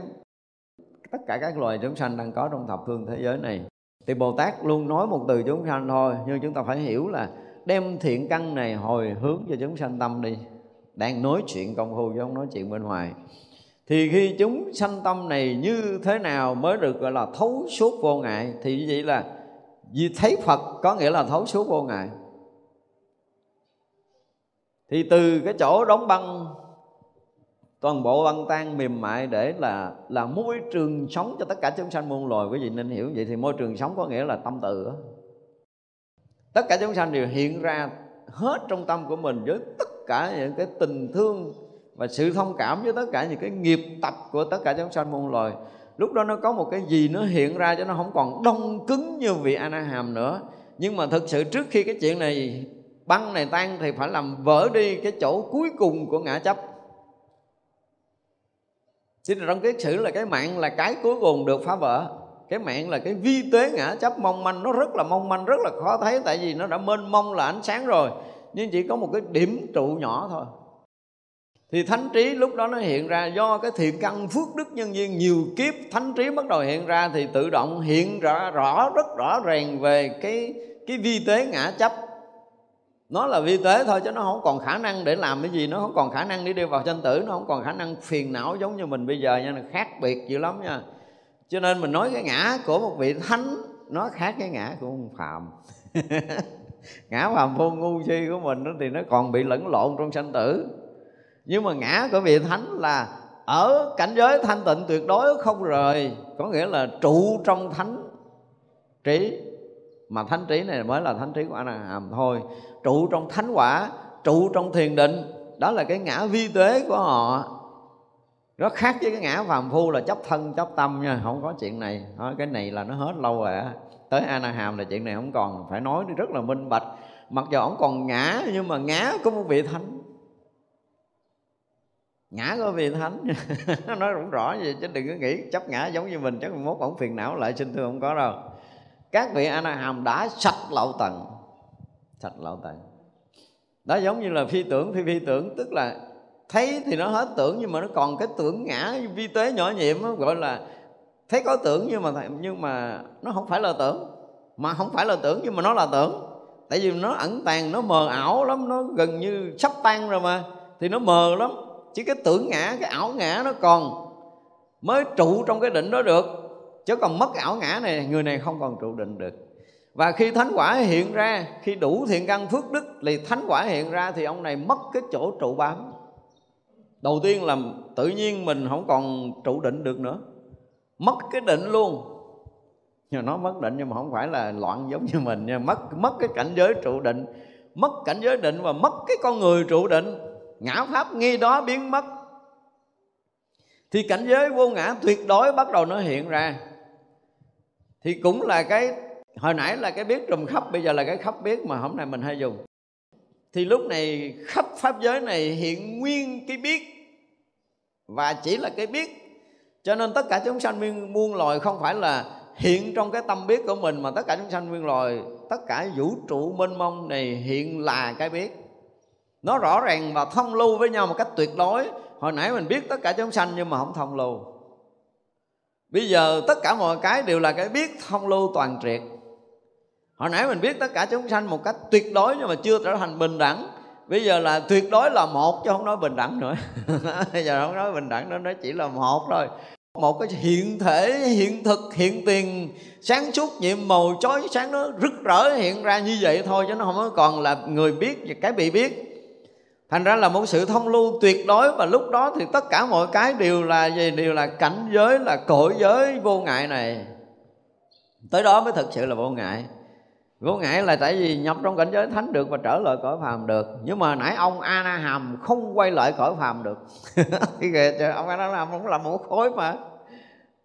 tất cả các loài chúng sanh đang có trong thập phương thế giới này. Thì Bồ Tát luôn nói một từ chúng sanh thôi, nhưng chúng ta phải hiểu là đem thiện căn này hồi hướng cho chúng sanh tâm đi. Đang nói chuyện công phu chứ không nói chuyện bên ngoài. Thì khi chúng sanh tâm này như thế nào mới được gọi là thấu suốt vô ngại? Thì như vậy là vì thấy Phật có nghĩa là thấu suốt vô ngại. Thì từ cái chỗ đóng băng, toàn bộ băng tan mềm mại để là là môi trường sống cho tất cả chúng sanh muôn loài. Quý vị nên hiểu vậy. Thì môi trường sống có nghĩa là tâm từ. Tất cả chúng sanh đều hiện ra hết trong tâm của mình với tất cả những cái tình thương và sự thông cảm với tất cả những cái nghiệp tập của tất cả chúng sanh muôn loài. lúc đó nó có một cái gì nó hiện ra cho nó không còn đông cứng như vị A-na-hàm nữa. Nhưng mà thực sự trước khi cái chuyện này, băng này tan thì phải làm vỡ đi cái chỗ cuối cùng của ngã chấp. Chính là trong kiết sử là cái mạng là cái cuối cùng được phá vỡ. Cái mạng là cái vi tế ngã chấp mong manh, nó rất là mong manh, rất là khó thấy, tại vì nó đã mênh mông là ánh sáng rồi, nhưng chỉ có một cái điểm trụ nhỏ thôi. Thì thánh trí lúc đó nó hiện ra, do cái thiện căn phước đức nhân duyên nhiều kiếp, thánh trí bắt đầu hiện ra thì tự động hiện ra rõ, rất rõ ràng về cái cái vi tế ngã chấp. Nó là vi tế thôi chứ nó không còn khả năng để làm cái gì, nó không còn khả năng để đi vào sanh tử, nó không còn khả năng phiền não giống như mình bây giờ nha, nó khác biệt dữ lắm nha. Cho nên mình nói cái ngã của một vị thánh nó khác cái ngã của ông Phạm. Ngã Phạm Phu ngu si của mình thì nó còn bị lẫn lộn trong sanh tử. Nhưng mà ngã của vị thánh là ở cảnh giới thanh tịnh tuyệt đối không rời, có nghĩa là trụ trong thánh trí. Mà thánh trí này mới là thánh trí của A-na-hàm thôi. Trụ trong thánh quả, trụ trong thiền định, đó là cái ngã vi tế của họ. Nó khác với cái ngã phàm phu là chấp thân chấp tâm nha, không có chuyện này. Cái này là nó hết lâu rồi á. Tới A-na-hàm là chuyện này không còn phải nói, rất là minh bạch. Mặc dù ổng còn ngã nhưng mà ngã của một vị thánh, ngã của vị thánh. Nói cũng rõ vậy chứ đừng có nghĩ chấp ngã giống như mình, chắc mốt ổng phiền não lại sinh thương, không có đâu. Các vị A-na-hàm đã sạch lậu tận, sạch lậu tận. Đó giống như là phi tưởng, phi phi tưởng, tức là thấy thì nó hết tưởng nhưng mà nó còn cái tưởng ngã vi tế nhỏ nhiệm, gọi là thấy có tưởng nhưng mà nhưng mà nó không phải là tưởng, mà không phải là tưởng nhưng mà nó là tưởng. Tại vì nó ẩn tàng, nó mờ ảo lắm, nó gần như sắp tan rồi mà thì nó mờ lắm. Chỉ cái tưởng ngã, cái ảo ngã nó còn mới trụ trong cái định đó được, chứ còn mất ảo ngã này người này không còn trụ định được. Và khi thánh quả hiện ra, khi đủ thiện căn phước đức thì thánh quả hiện ra thì ông này mất cái chỗ trụ bám. Đầu tiên là tự nhiên mình không còn trụ định được nữa, mất cái định luôn. Nhưng nó mất định nhưng mà không phải là loạn giống như mình nha. Mất, mất cái cảnh giới trụ định, mất cảnh giới định và mất cái con người trụ định. Ngã pháp nghi đó biến mất thì cảnh giới vô ngã tuyệt đối bắt đầu nó hiện ra. Thì cũng là cái, hồi nãy là cái biết trùm khắp, bây giờ là cái khắp biết mà hôm nay mình hay dùng. Thì lúc này khắp pháp giới này hiện nguyên cái biết, và chỉ là cái biết. Cho nên tất cả chúng sanh nguyên muôn loài không phải là hiện trong cái tâm biết của mình, mà tất cả chúng sanh nguyên loài, tất cả vũ trụ mênh mông này hiện là cái biết. Nó rõ ràng và thông lưu với nhau một cách tuyệt đối. Hồi nãy mình biết tất cả chúng sanh nhưng mà không thông lưu, bây giờ tất cả mọi cái đều là cái biết thông lưu toàn triệt. Hồi nãy mình biết tất cả chúng sanh một cách tuyệt đối nhưng mà chưa trở thành bình đẳng. Bây giờ là tuyệt đối là một chứ không nói bình đẳng nữa. Bây giờ không nói bình đẳng nữa, nó chỉ là một thôi. Một cái hiện thể, hiện thực, hiện tiền, sáng suốt nhiệm màu chói sáng, nó rực rỡ hiện ra như vậy thôi, chứ nó không còn là người biết và cái bị biết. Thành ra là một sự thông lưu tuyệt đối, và lúc đó thì tất cả mọi cái đều là gì? Đều là cảnh giới, là cõi giới vô ngại này. Tới đó mới thực sự là vô ngại. Vô ngại là tại vì nhập trong cảnh giới thánh được và trở lại cõi phàm được. Nhưng mà nãy ông A-na-hàm không quay lại cõi phàm được. Thì kìa, ông A-na-hàm cũng là một khối mà,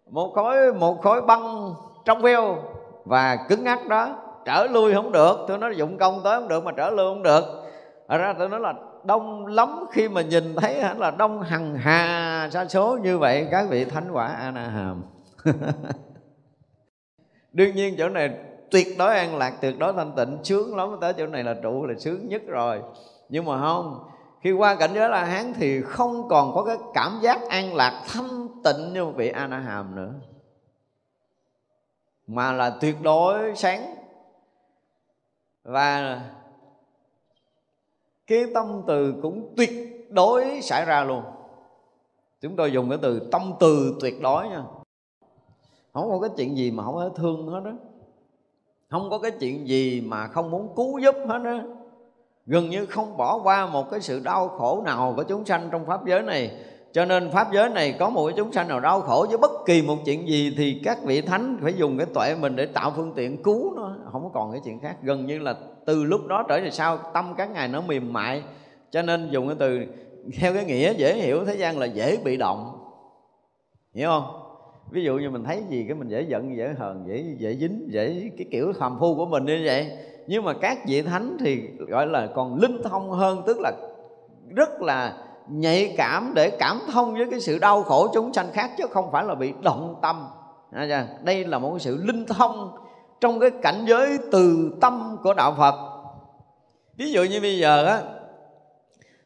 một khối một khối băng trong veo và cứng ngắc đó, trở lui không được. Tôi nói dụng công tới không được mà trở lui không được. Thật ra tôi nói là đông lắm, khi mà nhìn thấy là đông hằng hà sa số như vậy các vị thánh quả A-na-hàm. Đương nhiên chỗ này tuyệt đối an lạc, tuyệt đối thanh tịnh, sướng lắm. Tới chỗ này là trụ là sướng nhất rồi. Nhưng mà không, khi qua cảnh giới A-la-hán thì không còn có cái cảm giác an lạc thanh tịnh như vị A-na-hàm nữa, mà là tuyệt đối sáng. Và cái tâm từ cũng tuyệt đối xảy ra luôn. Chúng tôi dùng cái từ tâm từ tuyệt đối nha. Không có cái chuyện gì mà không có thương hết đó, không có cái chuyện gì mà không muốn cứu giúp hết á. Gần như không bỏ qua một cái sự đau khổ nào của chúng sanh trong pháp giới này. Cho nên pháp giới này có một cái chúng sanh nào đau khổ với bất kỳ một chuyện gì thì các vị thánh phải dùng cái tuệ mình để tạo phương tiện cứu nó, không còn cái chuyện khác. Gần như là từ lúc đó trở về sau tâm các ngài nó mềm mại. Cho nên dùng cái từ theo cái nghĩa dễ hiểu thế gian là dễ bị động, hiểu không? Ví dụ như mình thấy gì cái mình dễ giận, dễ hờn, dễ dễ dính, dễ cái kiểu phàm phu của mình như vậy. Nhưng mà các vị thánh thì gọi là còn linh thông hơn, tức là rất là nhạy cảm để cảm thông với cái sự đau khổ chúng sanh khác, chứ không phải là bị động tâm. Đây là một cái sự linh thông trong cái cảnh giới từ tâm của đạo Phật. Ví dụ như bây giờ á,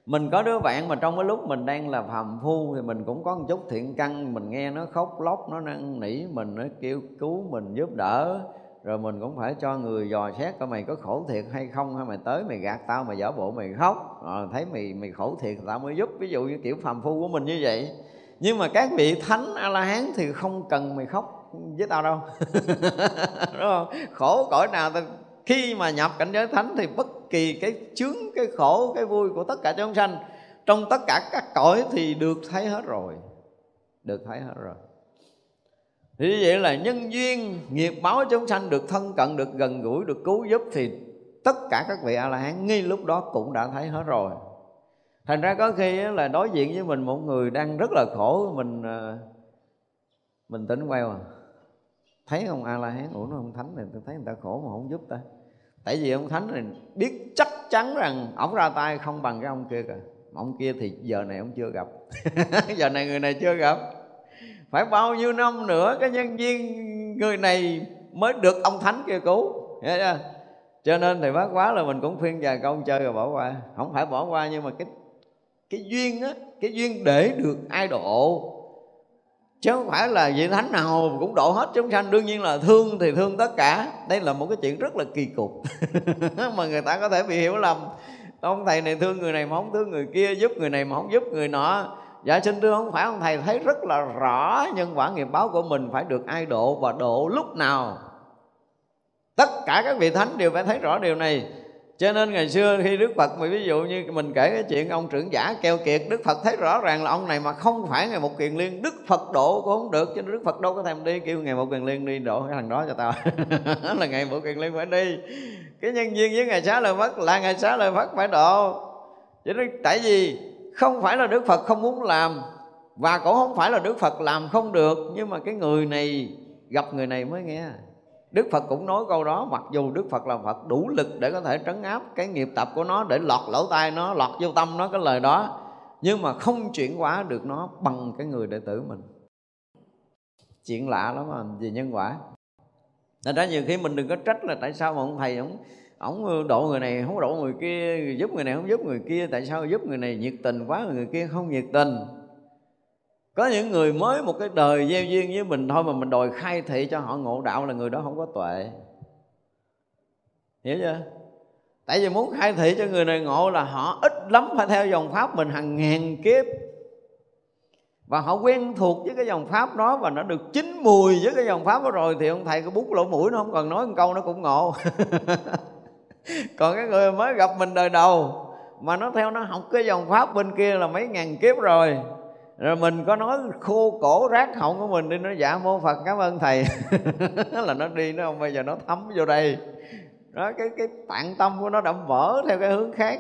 mình có đứa bạn mà trong cái lúc mình đang là phàm phu thì mình cũng có một chút thiện căn, mình nghe nó khóc lóc, nó năn nỉ mình, nó kêu cứu mình, giúp đỡ, rồi mình cũng phải cho người dò xét coi mày có khổ thiệt hay không, hay mày tới mày gạt tao, mày giả bộ mày khóc, rồi thấy mày mày khổ thiệt tao mới giúp. Ví dụ như kiểu phàm phu của mình như vậy. Nhưng mà các vị thánh A-la-hán thì không cần mày khóc với tao đâu. Đúng không? Khổ cõi nào tao... Khi mà nhập cảnh giới thánh thì bất kỳ cái chướng, cái khổ, cái vui của tất cả chúng sanh trong tất cả các cõi thì được thấy hết rồi. Được thấy hết rồi. Thì như vậy là nhân duyên, nghiệp báo chúng sanh được thân cận, được gần gũi, được cứu giúp thì tất cả các vị A-la-hán ngay lúc đó cũng đã thấy hết rồi. Thành ra có khi là đối diện với mình một người đang rất là khổ, mình mình tỉnh queo à. Thấy ông A-la-hán, ủa nó ông thánh này tôi thấy người ta khổ mà không giúp ta. Tại vì ông thánh này biết chắc chắn rằng ổng ra tay không bằng cái ông kia kìa. Mà ông kia thì giờ này ông chưa gặp. Giờ này người này chưa gặp. Phải bao nhiêu năm nữa cái nhân viên người này mới được ông thánh kia cứu. Cho nên thì bác quá là mình cũng khuyên vài câu chơi rồi bỏ qua. Không phải bỏ qua nhưng mà cái cái duyên á, cái duyên để được ai độ. Chứ không phải là vị thánh nào cũng độ hết chúng sanh. Đương nhiên là thương thì thương tất cả. Đây là một cái chuyện rất là kỳ cục. Mà người ta có thể bị hiểu lầm. Ông thầy này thương người này mà không thương người kia, giúp người này mà không giúp người nọ. Dạ xin thưa không phải, ông thầy thấy rất là rõ nhân quả nghiệp báo của mình phải được ai độ và độ lúc nào. Tất cả các vị thánh đều phải thấy rõ điều này. Cho nên ngày xưa khi Đức Phật, ví dụ như mình kể cái chuyện ông trưởng giả keo kiệt, Đức Phật thấy rõ ràng là ông này mà không phải ngày một Kiền Liên, Đức Phật độ cũng không được. Cho nên Đức Phật đâu có thèm đi, kêu ngày một Kiền Liên đi độ cái thằng đó cho tao. Là ngày một Kiền Liên phải đi. Cái nhân duyên với ngày Xá-lợi-phất là ngày Xá-lợi-phất phải độ. Cho nên tại vì không phải là Đức Phật không muốn làm, và cũng không phải là Đức Phật làm không được, nhưng mà cái người này gặp người này mới nghe. Đức Phật cũng nói câu đó, mặc dù Đức Phật là Phật đủ lực để có thể trấn áp cái nghiệp tập của nó, để lọt lỗ tai nó, lọt vô tâm nó cái lời đó, nhưng mà không chuyển hóa được nó bằng cái người đệ tử mình. Chuyện lạ lắm mà, vì nhân quả. Thành ra nhiều khi mình đừng có trách là tại sao mà ông thầy ông, ông độ người này không độ người kia, giúp người này không giúp người kia, tại sao giúp người này nhiệt tình quá người kia không nhiệt tình. Có những người mới một cái đời gieo duyên với mình thôi mà mình đòi khai thị cho họ ngộ đạo là người đó không có tuệ. Hiểu chưa? Tại vì muốn khai thị cho người này ngộ là họ ít lắm phải theo dòng pháp mình hàng ngàn kiếp. Và họ quen thuộc với cái dòng pháp đó và nó được chín mùi với cái dòng pháp đó rồi thì ông thầy cứ bút lỗ mũi nó không cần nói một câu nó cũng ngộ. Còn cái người mới gặp mình đời đầu mà nó theo nó học cái dòng pháp bên kia là mấy ngàn kiếp rồi. Rồi mình có nói khô cổ rác họng của mình đi, nó dạ mô Phật cảm ơn thầy. Là nó đi nó không bây giờ nó thấm vô đây. Đó, cái cái tạng tâm của nó đã mở theo cái hướng khác.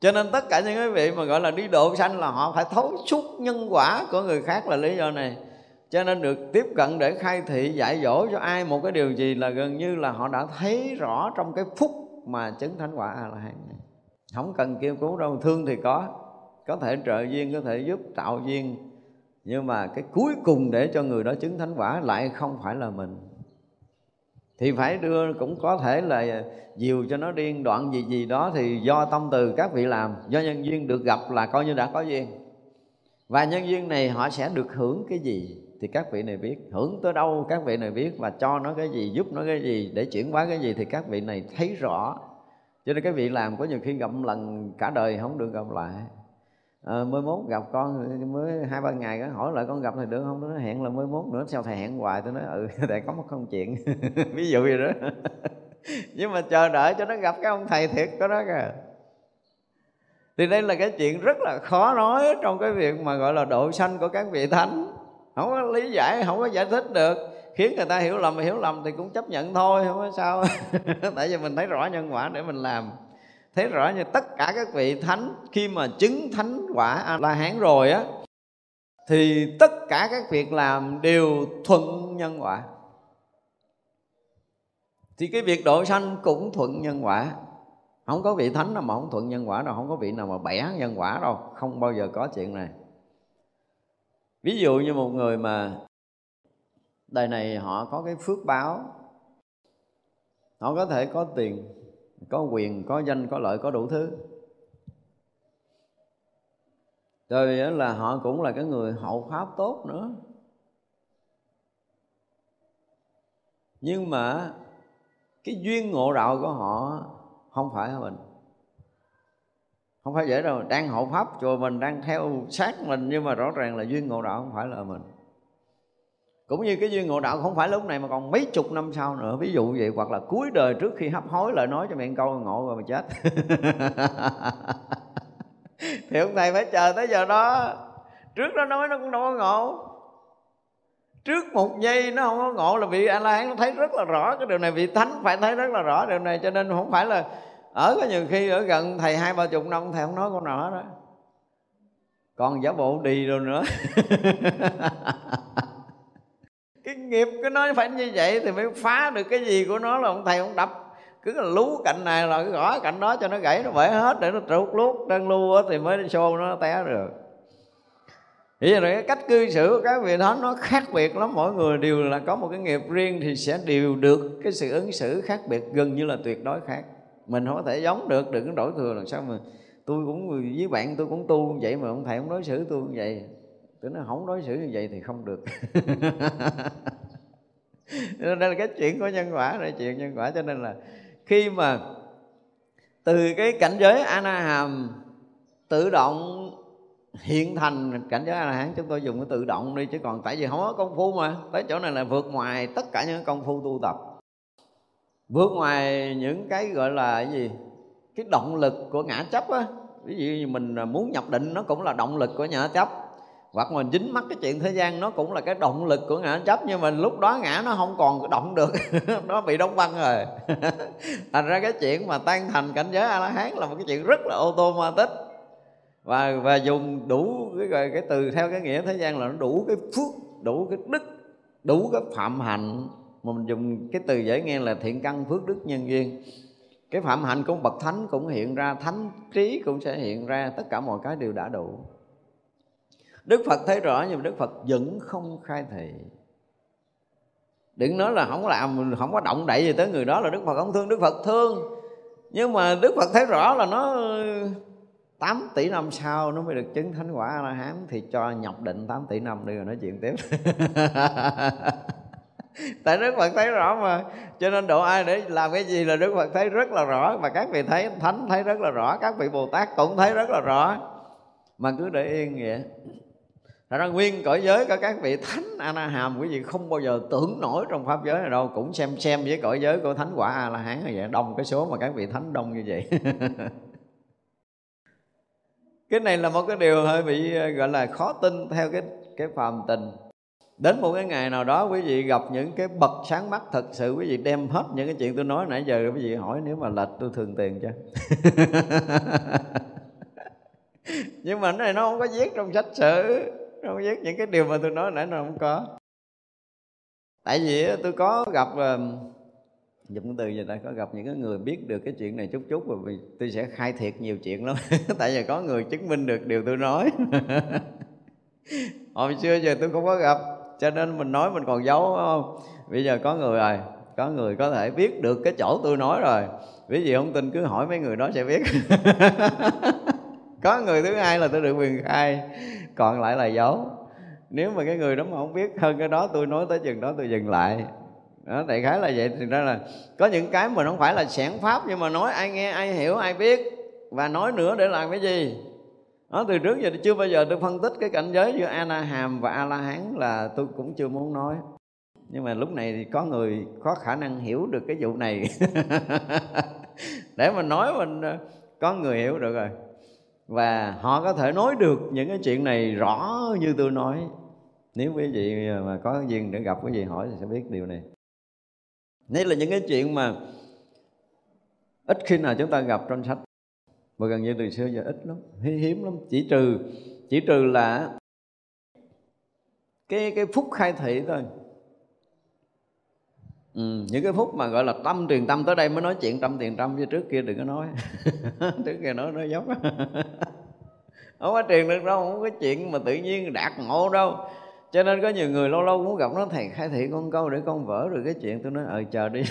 Cho nên tất cả những quý vị mà gọi là đi độ sanh là họ phải thấu suốt nhân quả của người khác là lý do này. Cho nên được tiếp cận để khai thị dạy dỗ cho ai một cái điều gì là gần như là họ đã thấy rõ trong cái phút mà chứng thánh quả A-la-hán. Không cần kêu cứu đâu, thương thì có. Có thể trợ duyên, có thể giúp tạo duyên. Nhưng mà cái cuối cùng để cho người đó chứng thánh quả lại không phải là mình. Thì phải đưa cũng có thể là dìu cho nó điên đoạn gì gì đó thì do tâm từ các vị làm. Do nhân duyên được gặp là coi như đã có duyên. Và nhân duyên này họ sẽ được hưởng cái gì thì các vị này biết. Hưởng tới đâu các vị này biết và cho nó cái gì, giúp nó cái gì để chuyển hóa cái gì thì các vị này thấy rõ. Cho nên các vị làm có nhiều khi gặp lần cả đời không được gặp lại. À, mới mốt gặp con mới hai ba ngày đó, hỏi lại con gặp thầy được không, nó hẹn là mới mốt nữa, sao thầy hẹn hoài, tôi nói ừ thầy có một công chuyện. Ví dụ gì đó. Nhưng mà chờ đợi cho nó gặp cái ông thầy thiệt có đó kìa. Thì đây là cái chuyện rất là khó nói trong cái việc mà gọi là độ sanh của các vị thánh, không có lý giải, không có giải thích được, khiến người ta hiểu lầm hiểu lầm thì cũng chấp nhận thôi, không có sao. Tại vì mình thấy rõ nhân quả để mình làm. Thấy rõ như tất cả các vị thánh khi mà chứng thánh quả A-la-hán rồi á thì tất cả các việc làm đều thuận nhân quả. Thì cái việc độ sanh cũng thuận nhân quả. Không có vị thánh nào mà không thuận nhân quả đâu, không có vị nào mà bẻ nhân quả đâu, không bao giờ có chuyện này. Ví dụ như một người mà đời này họ có cái phước báo, họ có thể có tiền, có quyền, có danh, có lợi, có đủ thứ. Rồi là họ cũng là cái người hậu pháp tốt nữa. Nhưng mà cái duyên ngộ đạo của họ không phải mình, không phải dễ đâu. Đang hộ pháp chùa mình, đang theo sát mình, nhưng mà rõ ràng là duyên ngộ đạo không phải là mình. Cũng như cái duyên ngộ đạo không phải lúc này mà còn mấy chục năm sau nữa, ví dụ vậy. Hoặc là cuối đời trước khi hấp hối lời nói cho mẹ câu ngộ rồi mà chết thì ông thầy phải chờ tới giờ đó. Trước đó nói nó cũng đâu có ngộ, trước một giây nó không có ngộ là vị A-la-hán nó thấy rất là rõ cái điều này, vị thánh phải thấy rất là rõ điều này. Cho nên không phải là ở có nhiều khi ở gần thầy hai ba chục năm thầy không nói câu nào hết đó, còn giả bộ đi rồi nữa cái nghiệp của nó phải như vậy thì mới phá được cái gì của nó, là ông thầy ông đập cứ là lú cạnh này rồi gõ cạnh đó cho nó gãy nó bể hết để nó trút lút đang lưu thì mới xô nó té được. Vậy là cái cách cư xử của các vị thánh nó khác biệt lắm, mỗi người đều là có một cái nghiệp riêng thì sẽ đều được cái sự ứng xử khác biệt, gần như là tuyệt đối khác. Mình không có thể giống được, đừng có đổi thừa làm sao mà tôi cũng với bạn tôi cũng tu cũng vậy mà ông thầy không đối xử tôi cũng vậy. Tôi nói không đối xử như vậy thì không được Đây là cái chuyện của nhân quả, là chuyện nhân quả. Cho nên là khi mà từ cái cảnh giới A-na-hàm tự động hiện thành cảnh giới A-la-hán, chúng tôi dùng cái tự động đi, chứ còn tại vì không có công phu mà. Tới chỗ này là vượt ngoài tất cả những công phu tu tập, vượt ngoài những cái gọi là cái gì, cái động lực của ngã chấp á. Ví dụ như mình muốn nhập định nó cũng là động lực của ngã chấp, hoặc mình dính mắc cái chuyện thế gian nó cũng là cái động lực của ngã chấp. Nhưng mà lúc đó ngã nó không còn động được nó bị đóng băng rồi thành ra cái chuyện mà tan thành cảnh giới A-la-hán là một cái chuyện rất là automatic. Và, và dùng đủ cái, cái từ theo cái nghĩa thế gian là nó đủ cái phước, đủ cái đức, đủ cái phạm hạnh. Mà mình dùng cái từ dễ nghe là thiện căn phước đức nhân duyên. Cái phạm hạnh của bậc thánh cũng hiện ra, thánh trí cũng sẽ hiện ra, tất cả mọi cái đều đã đủ. Đức Phật thấy rõ nhưng mà Đức Phật vẫn không khai thị. Đừng nói là không có làm, không có động đậy gì tới người đó là Đức Phật không thương. Đức Phật thương, nhưng mà Đức Phật thấy rõ là nó tám tỷ năm sau nó mới được chứng thánh quả A-la-hán, thì cho nhập định tám tỷ năm đi rồi nói chuyện tiếp tại Đức Phật thấy rõ mà. Cho nên độ ai để làm cái gì là Đức Phật thấy rất là rõ, và các vị thấy thánh thấy rất là rõ, các vị Bồ Tát cũng thấy rất là rõ. Mà cứ để yên vậy. Thật ra nguyên cõi giới của các vị thánh A-na-hàm quý vị không bao giờ tưởng nổi trong pháp giới này đâu, cũng xem xem với cõi giới của thánh quả A-la-hán như vậy, đông cái số mà các vị thánh đông như vậy Cái này là một cái điều hơi bị gọi là khó tin theo cái, cái phàm tình. Đến một cái ngày nào đó quý vị gặp những cái bậc sáng mắt thật sự, quý vị đem hết những cái chuyện tôi nói nãy giờ rồi quý vị hỏi nếu mà lệch tôi thường tiền chứ nhưng mà cái này nó không có viết trong sách sử, nó không viết những cái điều mà tôi nói nãy nó không có. Tại vì tôi có gặp, dùng từ gì ta, có gặp những cái người biết được cái chuyện này chút chút rồi tôi sẽ khai thiệt nhiều chuyện lắm tại vì có người chứng minh được điều tôi nói hồi xưa giờ tôi không có gặp, cho nên mình nói mình còn giấu đúng không? Bây giờ có người rồi, có người có thể biết được cái chỗ tôi nói rồi. Ví dụ không tin cứ hỏi mấy người đó sẽ biết có người thứ hai là tôi được quyền khai, còn lại là giấu. Nếu mà cái người đó mà không biết hơn cái đó, tôi nói tới chừng đó tôi dừng lại. Đó, đại khái là vậy. Thì ra là có những cái mình không phải là sản pháp, nhưng mà nói ai nghe, ai hiểu, ai biết. Và nói nữa để làm cái gì đó, từ trước giờ chưa bao giờ tôi phân tích cái cảnh giới giữa A-na-hàm và A-la-hán là tôi cũng chưa muốn nói. Nhưng mà lúc này thì có người có khả năng hiểu được cái vụ này để mình nói, mình có người hiểu được rồi. Và họ có thể nói được những cái chuyện này rõ như tôi nói. Nếu quý vị mà có duyên để gặp quý vị hỏi thì sẽ biết điều này. Đây là những cái chuyện mà ít khi nào chúng ta gặp trong sách, mà gần như từ xưa giờ ít lắm, hiếm lắm. Chỉ trừ, chỉ trừ là cái cái phúc khai thị thôi. Ừ, những cái phút mà gọi là tâm truyền tâm tới đây mới nói chuyện tâm tiền tâm, chứ trước kia đừng có nói. Trước kia nói nói dốc. Không có truyền được đâu, không có chuyện mà tự nhiên đạt ngộ đâu. Cho nên có nhiều người lâu lâu muốn gặp nó: thầy khai thị con câu để con vỡ được cái chuyện. Tôi nói ờ chờ đi.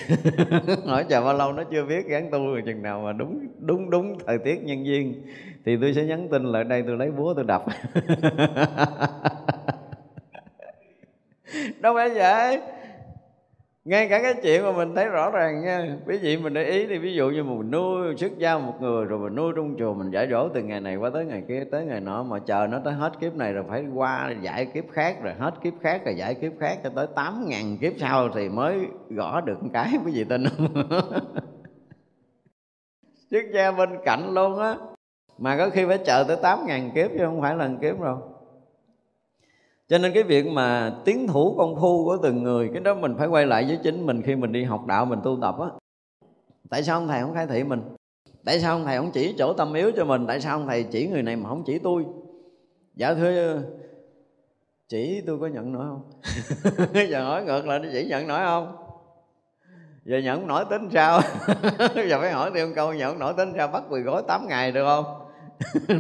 Nói chờ bao lâu nó chưa biết, gắn tu rồi chừng nào mà đúng đúng đúng thời tiết nhân duyên thì tôi sẽ nhắn tin lại đây, tôi lấy búa tôi đập. Đâu phải vậy. Ngay cả cái chuyện mà mình thấy rõ ràng nha, quý vị mình để ý thì ví dụ như mình nuôi xuất gia một người, rồi mình nuôi trong chùa, mình dạy dỗ từ ngày này qua tới ngày kia tới ngày nọ, mà chờ nó tới hết kiếp này rồi phải qua dạy kiếp khác, rồi hết kiếp khác rồi dạy kiếp khác, cho tới tám ngàn kiếp sau thì mới gõ được một cái, quý vị tin không? Xuất gia bên cạnh luôn á, mà có khi phải chờ tới tám ngàn kiếp chứ không phải là một kiếp đâu. Cho nên cái việc mà tiến thủ công phu của từng người, cái đó mình phải quay lại với chính mình khi mình đi học đạo, mình tu tập á. Tại sao ông thầy không khai thị mình? Tại sao ông thầy không chỉ chỗ tâm yếu cho mình? Tại sao ông thầy chỉ người này mà không chỉ tôi? Dạ thưa, chỉ tôi có nhận nổi không? Giờ hỏi ngược lại, nó chỉ nhận nổi không? Giờ nhận nổi tính sao? Giờ phải hỏi thêm câu nhận nổi tính sao, bắt quỳ gối tám ngày được không?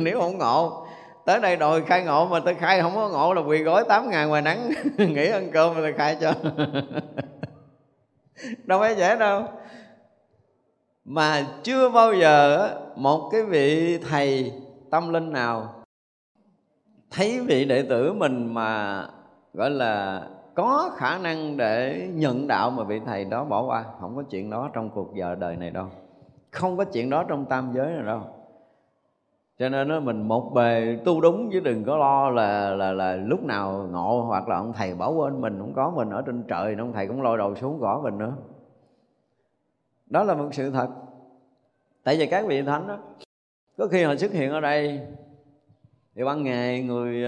Nếu không ngộ. Tới đây đòi khai ngộ mà tôi khai không có ngộ là quỳ gối tám ngày ngoài nắng. Nghỉ ăn cơm mà tôi khai cho. Đâu phải dễ đâu. Mà chưa bao giờ một cái vị thầy tâm linh nào thấy vị đệ tử mình mà gọi là có khả năng để nhận đạo mà vị thầy đó bỏ qua. Không có chuyện đó trong cuộc giờ đời này đâu. Không có chuyện đó trong tam giới này đâu. Cho nên đó, mình một bề tu đúng, chứ đừng có lo là là là lúc nào ngộ hoặc là ông thầy bỏ quên mình, không có mình ở trên trời, ông thầy cũng lôi đầu xuống gõ mình nữa. Đó là một sự thật. Tại vì các vị thánh đó, có khi họ xuất hiện ở đây thì ban ngày người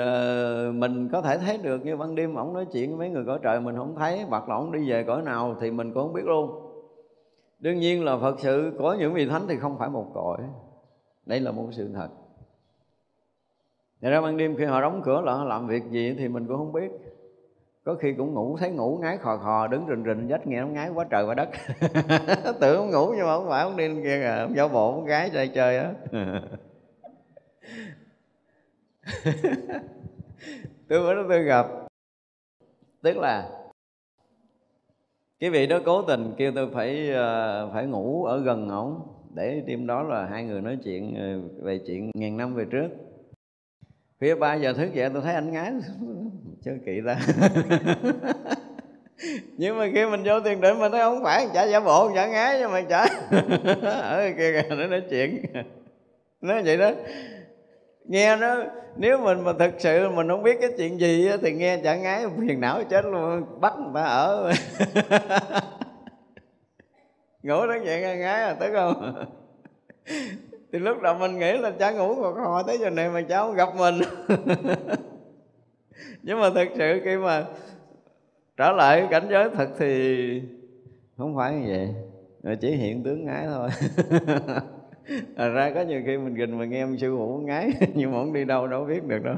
mình có thể thấy được, nhưng ban đêm ổng nói chuyện với mấy người cõi trời mình không thấy, hoặc là ổng đi về cõi nào thì mình cũng không biết luôn. Đương nhiên là Phật sự có những vị thánh thì không phải một cõi. Đây là một sự thật. Ngày ra ban đêm khi họ đóng cửa là họ làm việc gì thì mình cũng không biết. Có khi cũng ngủ, thấy ngủ ngái khò khò, đứng rình rình vách nghe nó ngái quá trời quá đất. Tưởng không ngủ nhưng mà không phải, không đi kia kìa, không giả bộ, con gái chơi chơi á. Tôi bữa đó tôi gặp, tức là cái vị đó cố tình kêu tôi phải phải ngủ ở gần ổng. Để đêm đó là hai người nói chuyện về chuyện ngàn năm về trước. Phía ba giờ thức dậy tôi thấy anh ngái chơi kỵ ta. Nhưng mà khi mình vô thiền định mình thấy không phải, chả giả bộ, chả ngái, nhưng mà chả ở kia kìa nó nói chuyện. Nói vậy đó. Nghe nó, nếu mình mà thật sự mình không biết cái chuyện gì thì nghe chả ngái, phiền não chết luôn, bắt người ta ở. Ngủ đứng dậy ngang ngái à, tới không? Thì lúc đầu mình nghĩ là chả ngủ còn họ tới giờ này mà cháu gặp mình. Nhưng mà thật sự khi mà trở lại cảnh giới thật thì không phải như vậy. Mà chỉ hiện tướng ngái thôi. Thật ra có nhiều khi mình gìn mình nghe ông sư phụ ngái, nhưng mà không đi đâu đâu biết được đâu.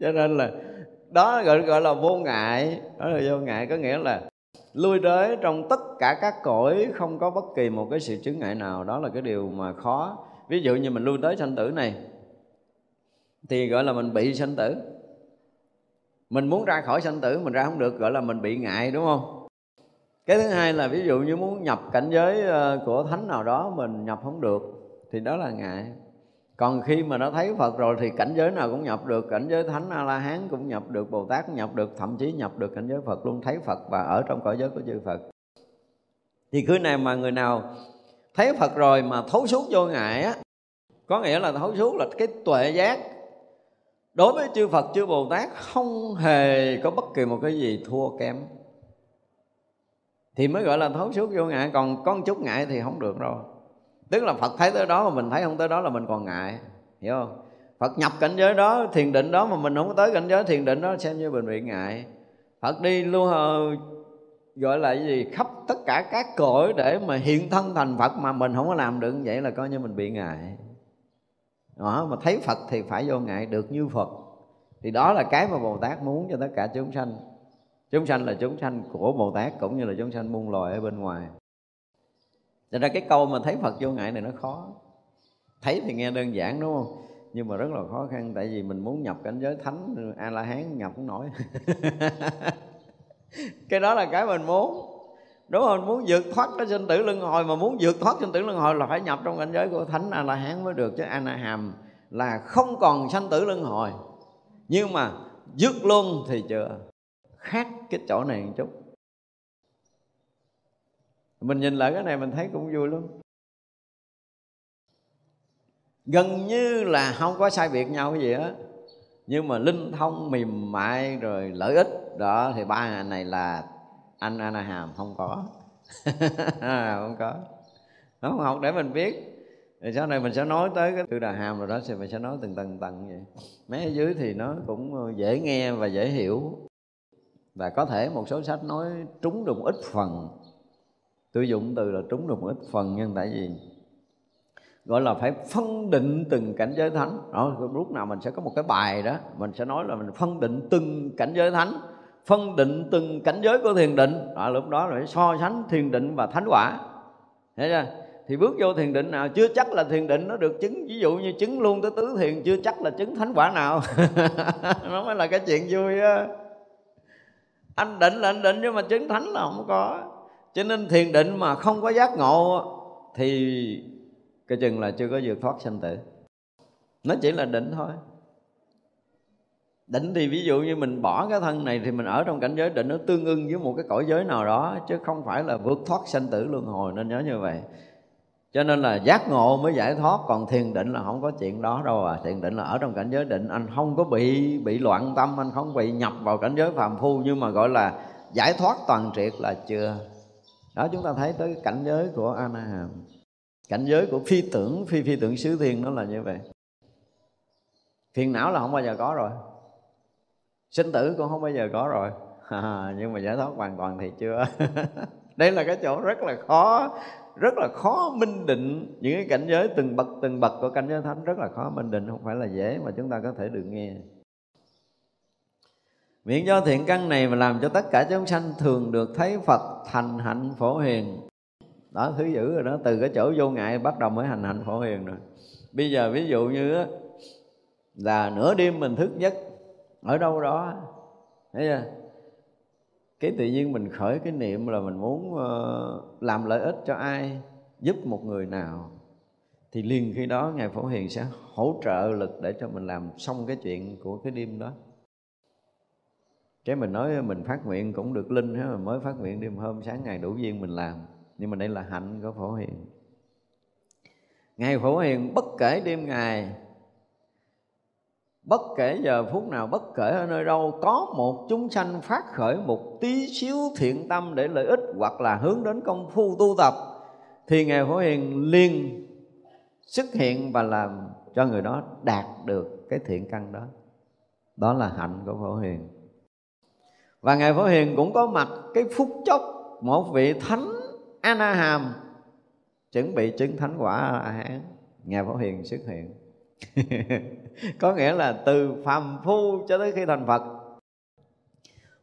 Cho nên là đó gọi, gọi là vô ngại. Đó là vô ngại, có nghĩa là lui tới trong tất cả các cõi, không có bất kỳ một cái sự chướng ngại nào. Đó là cái điều mà khó. Ví dụ như mình lui tới sanh tử này thì gọi là mình bị sanh tử. Mình muốn ra khỏi sanh tử mình ra không được, gọi là mình bị ngại, đúng không? Cái thứ hai là ví dụ như muốn nhập cảnh giới của thánh nào đó mình nhập không được thì đó là ngại. Còn khi mà đã thấy Phật rồi thì cảnh giới nào cũng nhập được, cảnh giới thánh A-la-hán cũng nhập được, Bồ Tát cũng nhập được, thậm chí nhập được cảnh giới Phật luôn, thấy Phật và ở trong cõi giới của chư Phật. Thì cứ này mà người nào thấy Phật rồi mà thấu suốt vô ngại á, có nghĩa là thấu suốt là cái tuệ giác đối với chư Phật, chư Bồ Tát không hề có bất kỳ một cái gì thua kém, thì mới gọi là thấu suốt vô ngại. Còn có một chút ngại thì không được rồi. Tức là Phật thấy tới đó mà mình thấy không tới đó là mình còn ngại, hiểu không? Phật nhập cảnh giới đó, thiền định đó mà mình không tới cảnh giới thiền định đó xem như mình bị ngại. Phật đi luôn gọi là gì khắp tất cả các cõi để mà hiện thân thành Phật mà mình không có làm được, vậy là coi như mình bị ngại. Đó, mà thấy Phật thì phải vô ngại được như Phật. Thì đó là cái mà Bồ Tát muốn cho tất cả chúng sanh. Chúng sanh là chúng sanh của Bồ Tát cũng như là chúng sanh muôn loài ở bên ngoài. Cho nên cái câu mà thấy Phật vô ngại này nó khó. Thấy thì nghe đơn giản đúng không? Nhưng mà rất là khó khăn, tại vì mình muốn nhập cảnh giới thánh A-la-hán nhập cũng nổi. Cái đó là cái mình muốn. Đúng không? Muốn vượt thoát cái sinh tử luân hồi, mà muốn vượt thoát sinh tử luân hồi là phải nhập trong cảnh giới của thánh A-la-hán mới được, chứ A-na-hàm là không còn sanh tử luân hồi. Nhưng mà dứt luôn thì chưa. Khác cái chỗ này một chút. Mình nhìn lại cái này mình thấy cũng vui lắm. Gần như là không có sai biệt nhau cái gì á, nhưng mà linh thông mềm mại rồi lợi ích đó thì ba ngày này là anh A-na-hàm không có. Không có. Nó không học để mình biết. Rồi sau này mình sẽ nói tới cái từ đà hàm rồi đó, thì mình sẽ nói từng tầng tầng vậy. Mấy ở dưới thì nó cũng dễ nghe và dễ hiểu, và có thể một số sách nói trúng được ít phần. Tôi dùng từ là trúng được ít phần, nhưng tại vì gọi là phải phân định từng cảnh giới thánh. Đó, lúc nào mình sẽ có một cái bài đó, mình sẽ nói là mình phân định từng cảnh giới thánh, phân định từng cảnh giới của thiền định. Đó, lúc đó rồi so sánh thiền định và thánh quả. Thấy chưa? Thì bước vô thiền định nào chưa chắc là thiền định nó được chứng. Ví dụ như chứng luôn tới tứ thiền chưa chắc là chứng thánh quả nào. Nó mới là cái chuyện vui á. Anh định là anh định, nhưng mà chứng thánh là không có. Cho nên thiền định mà không có giác ngộ thì cái chừng là chưa có vượt thoát sanh tử. Nó chỉ là định thôi. Định thì ví dụ như mình bỏ cái thân này thì mình ở trong cảnh giới định, nó tương ưng với một cái cõi giới nào đó, chứ không phải là vượt thoát sanh tử luân hồi, nên nhớ như vậy. Cho nên là giác ngộ mới giải thoát, còn thiền định là không có chuyện đó đâu à. Thiền định là ở trong cảnh giới định, anh không có bị bị loạn tâm, anh không bị nhập vào cảnh giới phàm phu, nhưng mà gọi là giải thoát toàn triệt là chưa. Đó, chúng ta thấy tới cảnh giới của A-na-hàm, cảnh giới của phi tưởng, phi phi tưởng xứ thiên, nó là như vậy. Phiền não là không bao giờ có rồi, sinh tử cũng không bao giờ có rồi, à, nhưng mà giải thoát hoàn toàn thì chưa. Đây là cái chỗ rất là khó, rất là khó minh định. Những cái cảnh giới từng bậc từng bậc của cảnh giới thánh rất là khó minh định, không phải là dễ mà chúng ta có thể được nghe. Miễn do thiện căn này mà làm cho tất cả chúng sanh thường được thấy Phật, thành hạnh Phổ Hiền. Đó, thứ dữ rồi đó, từ cái chỗ vô ngại bắt đầu mới hành hạnh Phổ Hiền rồi. Bây giờ ví dụ như là nửa đêm mình thức giấc ở đâu đó, thấy chưa? Cái tự nhiên mình khởi cái niệm là mình muốn làm lợi ích cho ai, giúp một người nào, thì liền khi đó Ngài Phổ Hiền sẽ hỗ trợ lực để cho mình làm xong cái chuyện của cái đêm đó. Cái mình nói mình phát nguyện cũng được linh hết, mình mới phát nguyện đêm hôm sáng ngày đủ duyên mình làm. Nhưng mà đây là hạnh của Phổ Hiền. Ngài Phổ Hiền bất kể đêm ngày, bất kể giờ phút nào, bất kể ở nơi đâu, có một chúng sanh phát khởi một tí xíu thiện tâm để lợi ích hoặc là hướng đến công phu tu tập, thì Ngài Phổ Hiền liền xuất hiện và làm cho người đó đạt được cái thiện căn đó. Đó là hạnh của Phổ Hiền. Và Ngài Phổ Hiền cũng có mặt cái phút chốc một vị thánh A-na-hàm chuẩn bị chứng thánh quả A-la-hán, Ngài Phổ Hiền xuất hiện. Có nghĩa là từ phàm phu cho tới khi thành Phật,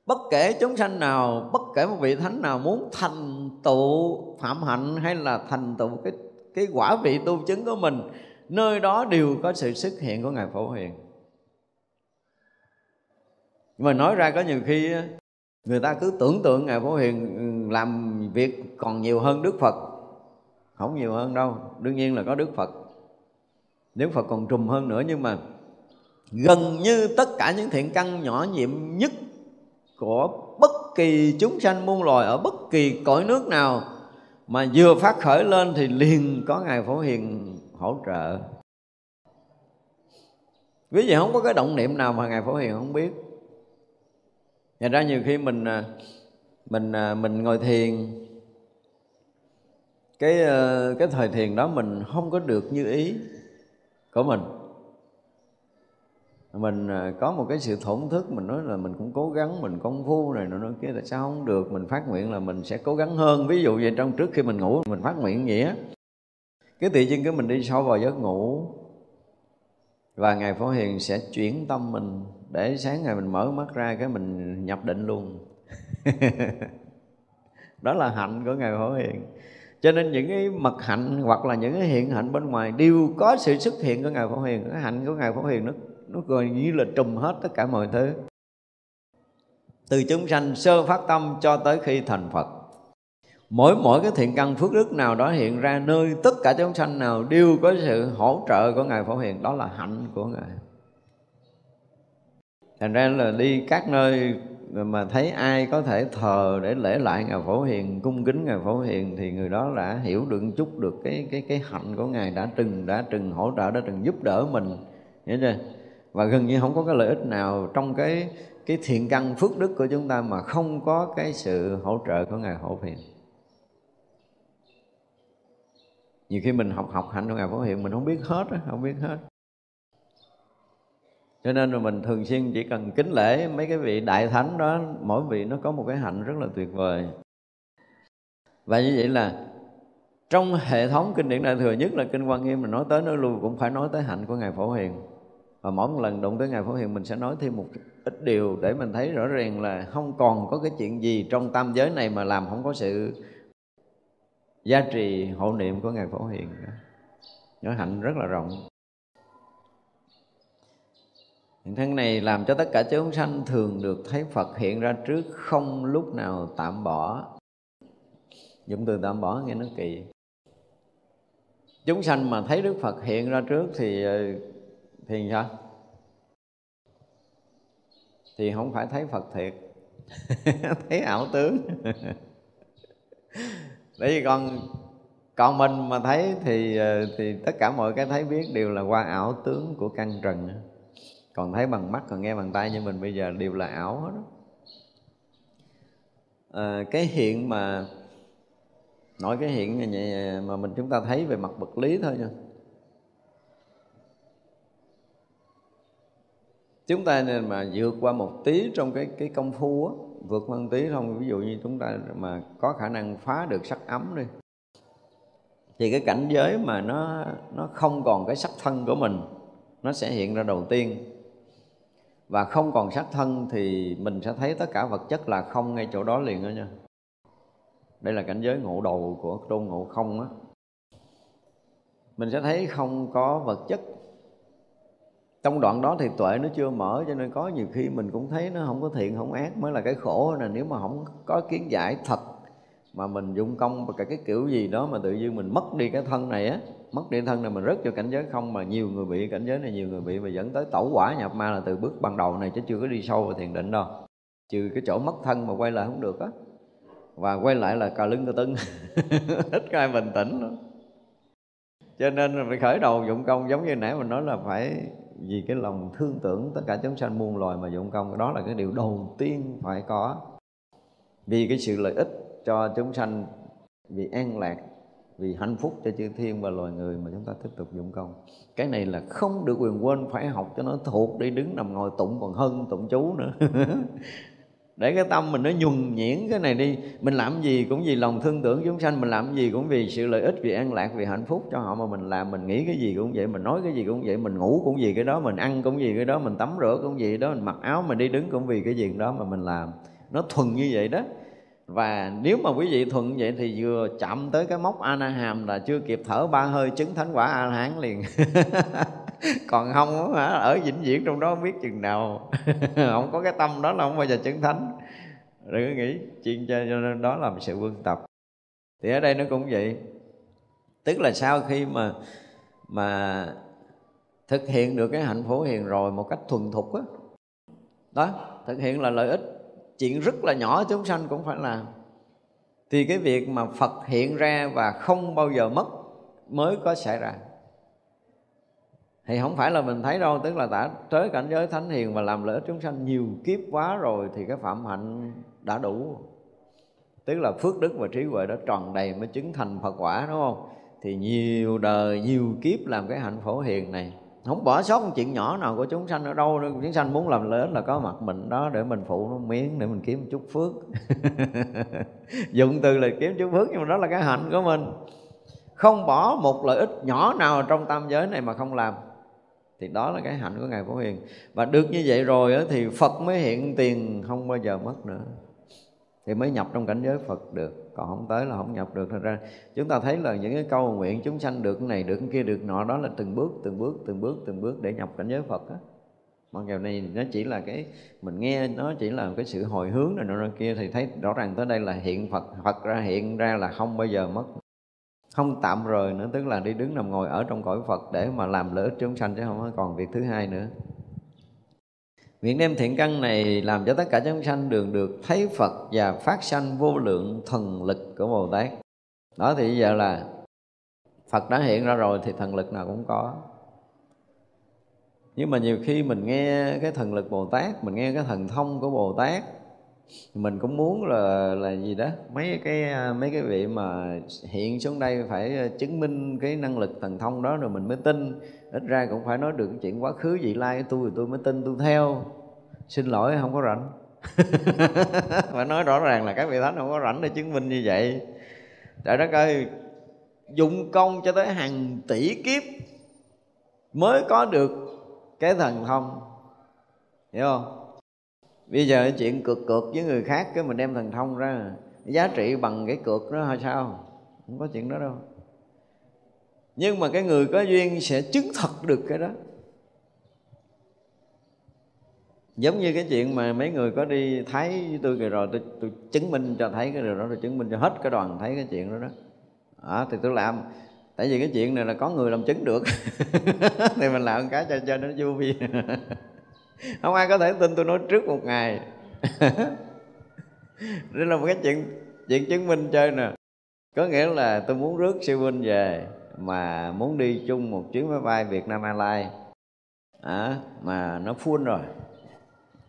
bất kể chúng sanh nào, bất kể một vị thánh nào muốn thành tựu phạm hạnh hay là thành tựu cái, cái quả vị tu chứng của mình, nơi đó đều có sự xuất hiện của Ngài Phổ Hiền. Nhưng mà nói ra có nhiều khi người ta cứ tưởng tượng Ngài Phổ Hiền làm việc còn nhiều hơn Đức Phật. Không nhiều hơn đâu, đương nhiên là có Đức Phật, Đức Phật còn trùm hơn nữa, nhưng mà gần như tất cả những thiện căn nhỏ nhiệm nhất của bất kỳ chúng sanh muôn loài ở bất kỳ cõi nước nào mà vừa phát khởi lên thì liền có Ngài Phổ Hiền hỗ trợ. Quý vị không có cái động niệm nào mà Ngài Phổ Hiền không biết. Thành ra nhiều khi mình mình mình ngồi thiền, cái cái thời thiền đó mình không có được như ý của mình. Mình có một cái sự thổn thức, mình nói là mình cũng cố gắng, mình công phu này nó kia là sao không được, mình phát nguyện là mình sẽ cố gắng hơn. Ví dụ vậy, trong trước khi mình ngủ mình phát nguyện vậy á, cái tự nhiên cái mình đi sâu vào giấc ngủ và Ngài Phổ Hiền sẽ chuyển tâm mình để sáng ngày mình mở mắt ra cái mình nhập định luôn. Đó là hạnh của Ngài Phổ Hiền. Cho nên những cái mật hạnh hoặc là những cái hiện hạnh bên ngoài đều có sự xuất hiện của Ngài Phổ Hiền. Cái hạnh của Ngài Phổ Hiền nó, nó gọi như là trùm hết tất cả mọi thứ. Từ chúng sanh sơ phát tâm cho tới khi thành Phật, mỗi mỗi cái thiện căn phước đức nào đó hiện ra nơi tất cả chúng sanh nào đều có sự hỗ trợ của Ngài Phổ Hiền. Đó là hạnh của Ngài. Thành ra là đi các nơi mà thấy ai có thể thờ để lễ lại Ngài Phổ Hiền, cung kính Ngài Phổ Hiền, thì người đó đã hiểu được chút được cái cái cái hạnh của Ngài, đã từng đã từng hỗ trợ, đã từng giúp đỡ mình, hiểu chưa? Và gần như không có cái lợi ích nào trong cái cái thiện căn phước đức của chúng ta mà không có cái sự hỗ trợ của Ngài Phổ Hiền. Nhiều khi mình học học hạnh của Ngài Phổ Hiền mình không biết hết á, không biết hết. Cho nên là mình thường xuyên chỉ cần kính lễ mấy cái vị đại thánh đó, mỗi vị nó có một cái hạnh rất là tuyệt vời. Và như vậy là trong hệ thống kinh điển Đại Thừa, nhất là kinh Hoa Nghiêm, mình nói tới nói lui cũng phải nói tới hạnh của Ngài Phổ Hiền. Và mỗi một lần đụng tới Ngài Phổ Hiền mình sẽ nói thêm một ít điều để mình thấy rõ ràng là không còn có cái chuyện gì trong tam giới này mà làm không có sự giá trị hộ niệm của Ngài Phổ Hiền. Nói hạnh rất là rộng. Những thân này làm cho tất cả chúng sanh thường được thấy Phật hiện ra trước, không lúc nào tạm bỏ. Dụng từ tạm bỏ nghe nó kỳ. Chúng sanh mà thấy Đức Phật hiện ra trước thì thì sao? Thì không phải thấy Phật thiệt. Thấy ảo tướng. Bởi vì con còn mình mà thấy thì thì tất cả mọi cái thấy biết đều là qua ảo tướng của căn trần. Còn thấy bằng mắt, còn nghe bằng tay như mình bây giờ đều là ảo hết đó. À, cái hiện mà nói cái hiện mà mình chúng ta thấy về mặt vật lý thôi nha. Chúng ta nên mà vượt qua một tí trong cái cái công phu á, vượt qua một tí không, ví dụ như chúng ta mà có khả năng phá được sắc ấm đi, thì cái cảnh giới mà nó nó không còn cái sắc thân của mình nó sẽ hiện ra đầu tiên. Và không còn sắc thân thì mình sẽ thấy tất cả vật chất là không ngay chỗ đó liền đó nha. Đây là cảnh giới ngộ đầu của Tôn Ngộ Không á. Mình sẽ thấy không có vật chất. Trong đoạn đó thì tuệ nó chưa mở, cho nên có nhiều khi mình cũng thấy nó không có thiện không ác mới là cái khổ nè. Nếu mà không có kiến giải thật mà mình dụng công và cả cái kiểu gì đó mà tự nhiên mình mất đi cái thân này á, mất đi thân này mình rớt vào cảnh giới không, mà nhiều người bị cảnh giới này, nhiều người bị mà dẫn tới tẩu quả nhập ma là từ bước ban đầu này, chứ chưa có đi sâu vào thiền định đâu. Trừ cái chỗ mất thân mà quay lại không được á, và quay lại là cà lưng cà tưng. Ít ai bình tĩnh lắm. Cho nên là phải khởi đầu dụng công, giống như nãy mình nói là phải vì cái lòng thương tưởng tất cả chúng sanh muôn loài mà dụng công. Đó là cái điều đầu tiên phải có, vì cái sự lợi ích cho chúng sanh, vì an lạc, vì hạnh phúc cho chư thiên và loài người mà chúng ta tiếp tục dụng công. Cái này là không được quyền quên, phải học cho nó thuộc đi, đứng nằm ngồi tụng còn hơn tụng chú nữa. Để cái tâm mình nó nhuần nhuyễn cái này đi. Mình làm gì cũng vì lòng thương tưởng chúng sanh, mình làm gì cũng vì sự lợi ích, vì an lạc, vì hạnh phúc cho họ mà mình làm. Mình nghĩ cái gì cũng vậy, mình nói cái gì cũng vậy, mình ngủ cũng vì cái đó, mình ăn cũng vì cái đó, mình tắm rửa cũng vì đó, mình mặc áo, mình đi đứng cũng vì cái gì đó mà mình làm. Nó thuần như vậy đó. Và nếu mà quý vị thuận vậy thì vừa chạm tới cái mốc A-na-hàm là chưa kịp thở ba hơi chứng thánh quả A-la-hán liền. Còn không hả, ở vĩnh viễn trong đó không biết chừng nào. Không có cái tâm đó là không bao giờ chứng thánh. Đừng có nghĩ chuyện cho nên đó là một sự vương tập. Thì ở đây nó cũng vậy. Tức là sau khi mà mà thực hiện được cái hạnh Phổ Hiền rồi một cách thuần thục á, đó, đó, thực hiện là lợi ích. Chuyện rất là nhỏ chúng sanh cũng phải làm. Thì cái việc mà Phật hiện ra và không bao giờ mất mới có xảy ra. Thì không phải là mình thấy đâu, tức là đã tới cảnh giới Thánh Hiền và làm lợi ích chúng sanh nhiều kiếp quá rồi thì cái phạm hạnh đã đủ. Tức là phước đức và trí huệ đã tròn đầy mới chứng thành Phật quả, đúng không? Thì nhiều đời, nhiều kiếp làm cái hạnh Phổ Hiền này, không bỏ sót một chuyện nhỏ nào của chúng sanh ở đâu. Chúng sanh muốn làm lợi ích là có mặt mình đó để mình phụ nó miếng, để mình kiếm chút phước. Dụng từ là kiếm chút phước, nhưng mà đó là cái hạnh của mình. Không bỏ một lợi ích nhỏ nào trong tam giới này mà không làm. Thì đó là cái hạnh của Ngài Phổ Hiền. Và được như vậy rồi đó, thì Phật mới hiện tiền không bao giờ mất nữa, thì mới nhập trong cảnh giới Phật được. Còn không tới là không nhập được. Thật ra chúng ta thấy là những cái câu nguyện chúng sanh được cái này, được cái kia, được nọ, đó là từng bước, từng bước, từng bước, từng bước để nhập cảnh giới Phật đó. Mặc dù này nó chỉ là cái, mình nghe nó chỉ là cái sự hồi hướng này nọ kia, thì thấy rõ ràng tới đây là hiện Phật, Phật ra hiện ra là không bao giờ mất, không tạm rời nữa, tức là đi đứng nằm ngồi ở trong cõi Phật để mà làm lợi ích chúng sanh, chứ không còn việc thứ hai nữa. Nguyện đem thiện căn này làm cho tất cả chúng sanh đường được thấy Phật và phát sanh vô lượng thần lực của Bồ Tát. Đó thì giờ là Phật đã hiện ra rồi thì thần lực nào cũng có. Nhưng mà nhiều khi mình nghe cái thần lực Bồ Tát, mình nghe cái thần thông của Bồ Tát, mình cũng muốn là là gì đó, mấy cái mấy cái vị mà hiện xuống đây phải chứng minh cái năng lực thần thông đó rồi mình mới tin. Ít ra cũng phải nói được cái chuyện quá khứ vị lai của tôi, tôi mới tin, tôi theo. Xin lỗi, không có rảnh. Phải nói rõ ràng là các vị thánh không có rảnh để chứng minh như vậy. Trời đất ơi, dụng công cho tới hàng tỷ kiếp mới có được cái thần thông, hiểu không? Bây giờ chuyện cược cược với người khác, cái mình đem thần thông ra giá trị bằng cái cược đó hay sao? Không có chuyện đó đâu. Nhưng mà cái người có duyên sẽ chứng thật được cái đó. Giống như cái chuyện mà mấy người có đi Thái với tôi rồi, tôi, tôi chứng minh cho thấy cái điều đó, tôi chứng minh cho hết cái đoàn thấy cái chuyện đó đó. À, thì tôi làm, tại vì cái chuyện này là có người làm chứng được. Thì mình làm cái cho, cho nó vui. Không ai có thể tin tôi nói trước một ngày. Đây là một cái chuyện chuyện chứng minh chơi nè. Có nghĩa là tôi muốn rước sư huynh về, mà muốn đi chung một chuyến máy bay Việt Nam Airlines à, mà nó full rồi.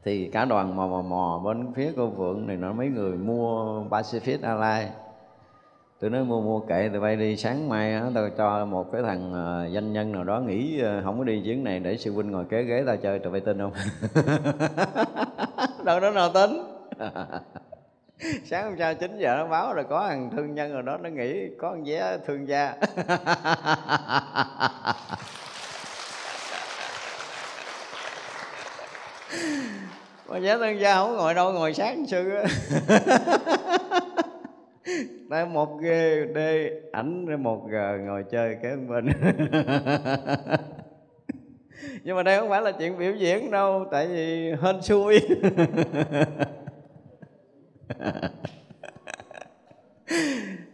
Thì cả đoàn mò mò mò bên phía cô Phượng này, nó mấy người mua Pacific Airlines. Tôi nói mua mua kệ, tôi bay đi, sáng mai đó, tôi cho một cái thằng uh, doanh nhân nào đó nghỉ uh, không có đi chuyến này để sư huynh ngồi kế ghế tao chơi, tụi bay tin không? Đâu đó nào tính. Sáng hôm sau chín giờ nó báo là có thằng thương nhân nào đó nó nghỉ, có con vé thương gia. Con vé thương gia không ngồi đâu, ngồi sát sư á. Đây một ghê đê ảnh, một gờ ngồi chơi cái bên. Nhưng mà đây không phải là chuyện biểu diễn đâu, tại vì hên xui.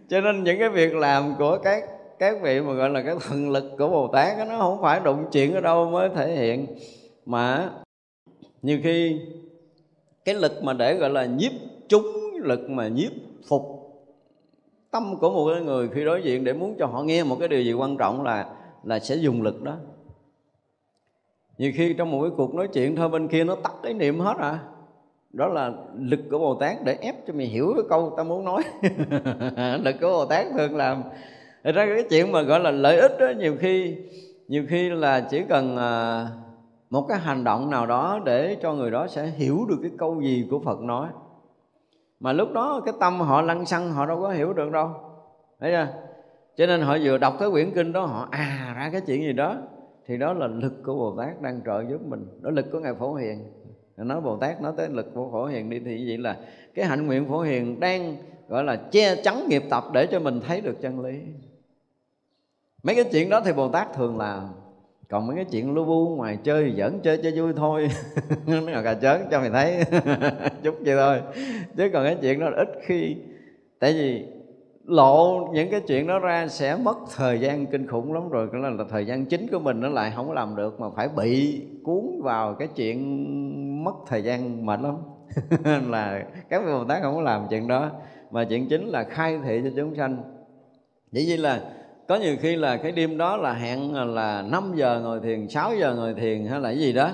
Cho nên những cái việc làm của các các vị mà gọi là cái thần lực của Bồ Tát đó, nó không phải đụng chuyện ở đâu mới thể hiện, mà nhiều khi cái lực mà để gọi là nhiếp trúng, lực mà nhiếp phục tâm của một người khi đối diện để muốn cho họ nghe một cái điều gì quan trọng là là sẽ dùng lực đó. Nhiều khi trong một cái cuộc nói chuyện thôi, bên kia nó tắt cái niệm hết à. Đó là lực của Bồ Tát để ép cho mình hiểu cái câu ta muốn nói. Lực của Bồ Tát thường làm. Thật ra cái chuyện mà gọi là lợi ích đó, nhiều khi nhiều khi là chỉ cần một cái hành động nào đó để cho người đó sẽ hiểu được cái câu gì của Phật nói. Mà lúc đó cái tâm họ lăng xăng, họ đâu có hiểu được đâu, thấy chưa? Cho nên họ vừa đọc cái quyển kinh đó, họ à ra cái chuyện gì đó. Thì đó là lực của Bồ Tát đang trợ giúp mình. Đó lực của Ngài Phổ Hiền. Nói Bồ Tát nói tới lực của Phổ Hiền đi, thì vậy là cái hạnh nguyện Phổ Hiền đang gọi là che chắn nghiệp tập để cho mình thấy được chân lý. Mấy cái chuyện đó thì Bồ Tát thường làm. Còn mấy cái chuyện lu bu ngoài chơi giỡn chơi chơi vui thôi. Nó cà chớn cho mày thấy. Chút vậy thôi. Chứ còn cái chuyện đó là ít khi. Tại vì lộ những cái chuyện đó ra sẽ mất thời gian kinh khủng lắm rồi. Đó là thời gian chính của mình nó lại không có làm được. Mà phải bị cuốn vào cái chuyện mất thời gian mệt lắm. Là các vị Bồ Tát không có làm chuyện đó. Mà chuyện chính là khai thị cho chúng sanh. Dĩ nhiên là có nhiều khi là cái đêm đó là hẹn là năm giờ ngồi thiền, sáu giờ ngồi thiền hay là cái gì đó.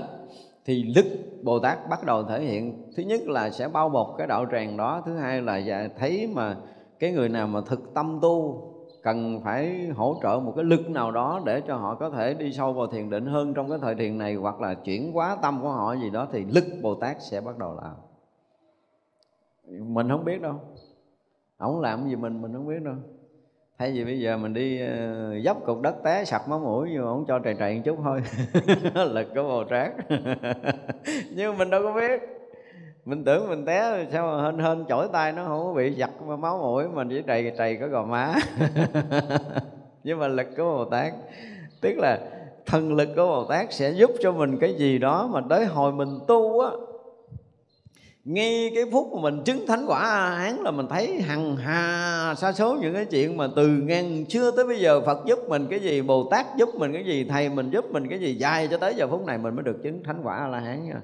Thì lực Bồ Tát bắt đầu thể hiện. Thứ nhất là sẽ bao bọc cái đạo tràng đó. Thứ hai là thấy mà cái người nào mà thực tâm tu cần phải hỗ trợ một cái lực nào đó để cho họ có thể đi sâu vào thiền định hơn trong cái thời thiền này, hoặc là chuyển hóa tâm của họ gì đó. Thì lực Bồ Tát sẽ bắt đầu làm. Mình không biết đâu. Ổng làm gì mình mình không biết đâu. Thay vì bây giờ mình đi dốc cục đất té sặc máu mũi nhưng mà không cho trầy trầy một chút thôi lực có Bồ Tát nhưng mình đâu có biết, mình tưởng mình té sao mà hên hên chổi tay nó không có bị giặt máu mũi, mình chỉ trầy trầy có gò má nhưng mà lực của Bồ Tát, tức là thần lực của Bồ Tát sẽ giúp cho mình cái gì đó mà tới hồi mình tu á, ngay cái phút mà mình chứng thánh quả A-la-hán là mình thấy hằng hà sa số những cái chuyện mà từ ngàn xưa tới bây giờ Phật giúp mình cái gì, Bồ Tát giúp mình cái gì, thầy mình giúp mình cái gì, dài cho tới giờ phút này mình mới được chứng thánh quả A-la-hán nha.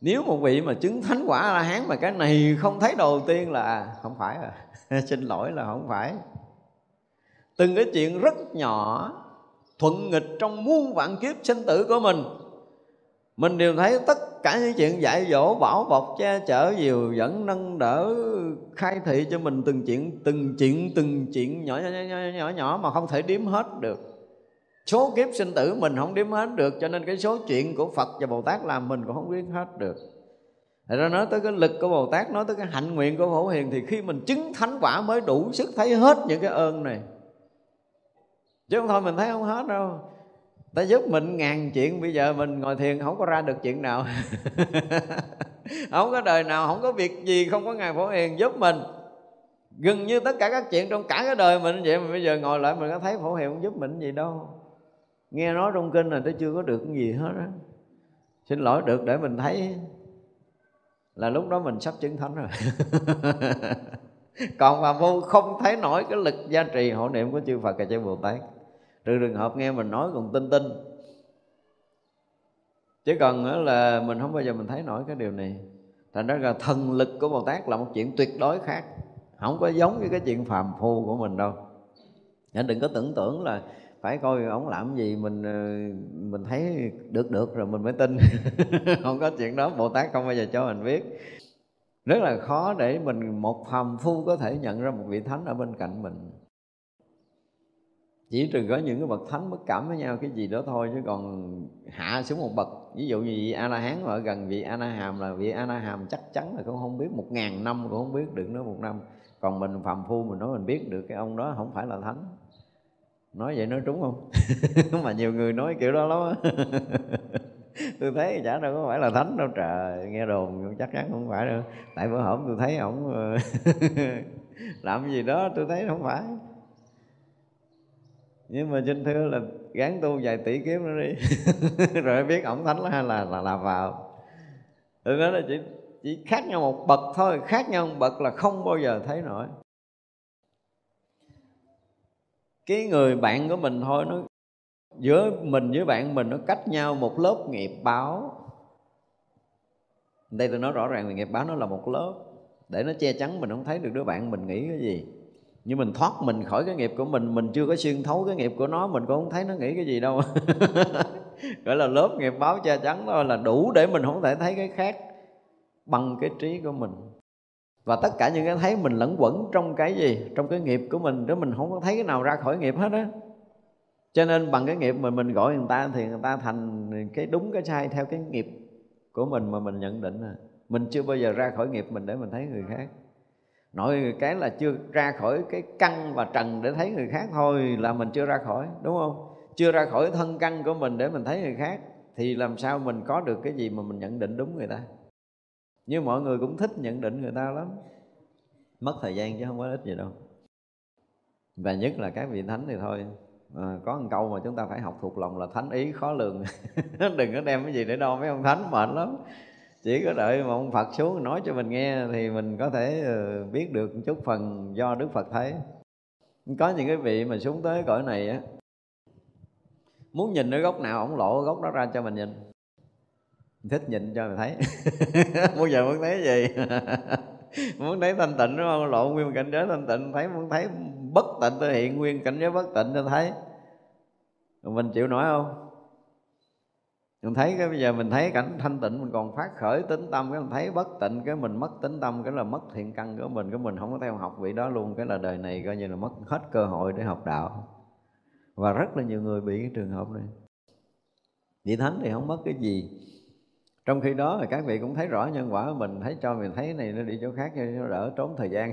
Nếu một vị mà chứng thánh quả A-la-hán mà cái này không thấy đầu tiên là không phải à xin lỗi là không phải. Từng cái chuyện rất nhỏ, thuận nghịch trong muôn vạn kiếp sinh tử của mình, mình đều thấy tất cả những chuyện dạy dỗ, bảo bọc, che chở, dìu dẫn, nâng đỡ, khai thị cho mình từng chuyện, từng chuyện, từng chuyện nhỏ nhỏ, nhỏ, nhỏ, nhỏ mà không thể đếm hết được. Số kiếp sinh tử mình không đếm hết được, cho nên cái số chuyện của Phật và Bồ Tát làm mình cũng không biết hết được. Thật ra nói tới cái lực của Bồ Tát, nói tới cái hạnh nguyện của Phổ Hiền thì khi mình chứng thánh quả mới đủ sức thấy hết những cái ơn này. Chứ không thôi mình thấy không hết đâu. Ta giúp mình ngàn chuyện, bây giờ mình ngồi thiền không có ra được chuyện nào không có đời nào, không có việc gì không có Ngài Phổ Hiền giúp mình. Gần như tất cả các chuyện trong cả cái đời mình vậy, mà bây giờ ngồi lại mình có thấy Phổ Hiền không giúp mình gì đâu. Nghe nói trong kinh là tôi chưa có được cái gì hết á. Xin lỗi, được để mình thấy là lúc đó mình sắp chứng thánh rồi còn mà vô không thấy nổi cái lực gia trì hộ niệm của chư Phật và chư Bồ Tát, trừ trường hợp nghe mình nói còn tin tin, chứ còn là mình không bao giờ mình thấy nổi cái điều này. Thành ra là thần lực của Bồ Tát là một chuyện tuyệt đối khác, không có giống với cái chuyện phàm phu của mình đâu. Đừng có tưởng tưởng là phải coi ổng làm gì mình mình thấy được được rồi mình mới tin không có chuyện đó, Bồ Tát không bao giờ cho mình biết. Rất là khó để mình, một phàm phu có thể nhận ra một vị thánh ở bên cạnh mình. Chỉ trừ có những cái bậc thánh bất cảm với nhau cái gì đó thôi, chứ còn hạ xuống một bậc, ví dụ như vị A-la-hán ở gần vị A-na-hàm là vị A-na-hàm chắc chắn là cũng không biết, một ngàn năm cũng không biết được nữa một năm. Còn mình phàm phu mình nói mình biết được cái ông đó không phải là thánh. Nói vậy nói trúng không? Mà nhiều người nói kiểu đó lắm á tôi thấy chả đâu có phải là thánh đâu, trời, nghe đồn chắc chắn không phải đâu. Tại bữa hổm tôi thấy ổng làm gì đó tôi thấy không phải. Nhưng mà xin thưa là gán tu vài tỷ kiếp nữa đi rồi biết ổng thánh là là, là, là vào. Tôi nói là chỉ, chỉ khác nhau một bậc thôi, khác nhau một bậc là không bao giờ thấy nổi. Cái người bạn của mình thôi, nó giữa mình với bạn mình nó cách nhau một lớp nghiệp báo. Đây tôi nói rõ ràng là nghiệp báo nó là một lớp để nó che chắn mình không thấy được đứa bạn mình nghĩ cái gì. Nhưng mình thoát mình khỏi cái nghiệp của mình, mình chưa có xuyên thấu cái nghiệp của nó, mình cũng không thấy nó nghĩ cái gì đâu gọi là lớp nghiệp báo che chắn thôi, là đủ để mình không thể thấy cái khác bằng cái trí của mình. Và tất cả những cái thấy mình lẫn quẩn trong cái gì, trong cái nghiệp của mình, đó mình không có thấy cái nào ra khỏi nghiệp hết á. Cho nên bằng cái nghiệp mình mình gọi người ta thì người ta thành cái đúng cái sai theo cái nghiệp của mình mà mình nhận định. À, mình chưa bao giờ ra khỏi nghiệp mình để mình thấy người khác. Nội cái là chưa ra khỏi cái căn và trần để thấy người khác thôi là mình chưa ra khỏi, đúng không? Chưa ra khỏi thân căn của mình để mình thấy người khác thì làm sao mình có được cái gì mà mình nhận định đúng người ta. Nhưng mọi người cũng thích nhận định người ta lắm, mất thời gian chứ không có ích gì đâu. Và nhất là các vị thánh thì thôi, à, có một câu mà chúng ta phải học thuộc lòng là thánh ý khó lường đừng có đem cái gì để đo mấy ông thánh, mệt lắm. Chỉ có đợi mà ông Phật xuống nói cho mình nghe thì mình có thể biết được một chút phần do Đức Phật thấy. Có những cái vị mà xuống tới cõi này á, muốn nhìn ở góc nào ổng lộ góc đó ra cho mình nhìn, mình thích nhìn cho mình thấy bao giờ muốn thấy gì muốn thấy thanh tịnh đúng không, lộ nguyên cảnh giới thanh tịnh thấy, muốn thấy bất tịnh tôi hiện nguyên cảnh giới bất tịnh tôi thấy. Mình chịu nổi không? Mình thấy cái bây giờ mình thấy cảnh thanh tịnh mình còn phát khởi tính tâm, cái mình thấy bất tịnh cái mình mất tính tâm, cái là mất thiện căn của mình, cái mình không có theo học vị đó luôn, cái là đời này coi như là mất hết cơ hội để học đạo. Và rất là nhiều người bị cái trường hợp này. Vị thánh thì không mất cái gì, trong khi đó là các vị cũng thấy rõ nhân quả của mình, thấy cho mình thấy này nó đi chỗ khác cho nó đỡ tốn thời gian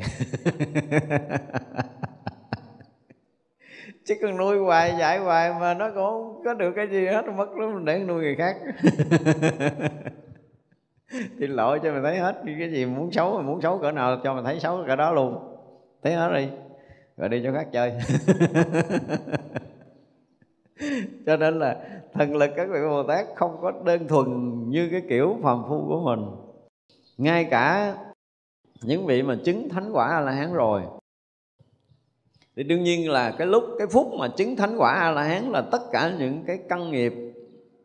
chứ con nuôi hoài dạy hoài mà nó cũng không có được cái gì hết, mất lúc để nuôi người khác. Thì lộ cho mình thấy hết cái gì muốn xấu, mình muốn xấu cỡ nào cho mình thấy xấu cỡ đó luôn, thấy hết đi rồi đi chỗ khác chơi. Cho nên là thần lực các vị Bồ Tát không có đơn thuần như cái kiểu phàm phu của mình. Ngay cả những vị mà chứng thánh quả A-la-hán rồi thì đương nhiên là cái lúc, cái phút mà chứng thánh quả A-la-hán là tất cả những cái căn nghiệp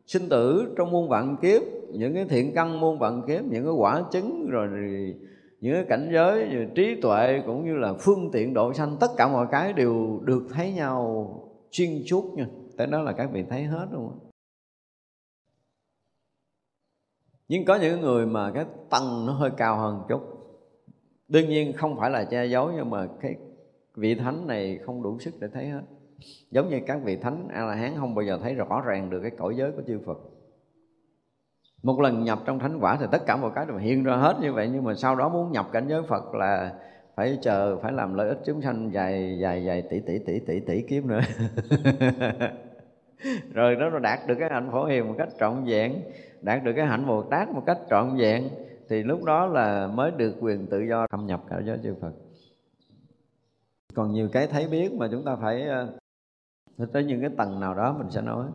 sinh tử trong muôn vạn kiếp, những cái thiện căn muôn vạn kiếp, những cái quả chứng, rồi những cái cảnh giới, rồi trí tuệ cũng như là phương tiện độ sanh, tất cả mọi cái đều được thấy nhau xuyên suốt nha. Tới đó là các vị thấy hết luôn. Nhưng có những người mà cái tầng nó hơi cao hơn chút. Đương nhiên không phải là che giấu, nhưng mà cái vị thánh này không đủ sức để thấy hết. Giống như các vị thánh A-la-hán không bao giờ thấy rõ ràng được cái cõi giới của chư Phật. Một lần nhập trong thánh quả thì tất cả mọi cái đều hiện ra hết như vậy, nhưng mà sau đó muốn nhập cảnh giới Phật là phải chờ, phải làm lợi ích chúng sanh dài dài dài tỷ tỷ tỷ tỷ tỷ kiếp nữa. Rồi nó đạt được cái hạnh Phổ Hiền một cách trọn vẹn, đạt được cái hạnh Bồ Tát một cách trọn vẹn, thì lúc đó là mới được quyền tự do thâm nhập cả giới chư Phật. Còn nhiều cái thấy biết mà chúng ta phải tới những cái tầng nào đó, mình sẽ nói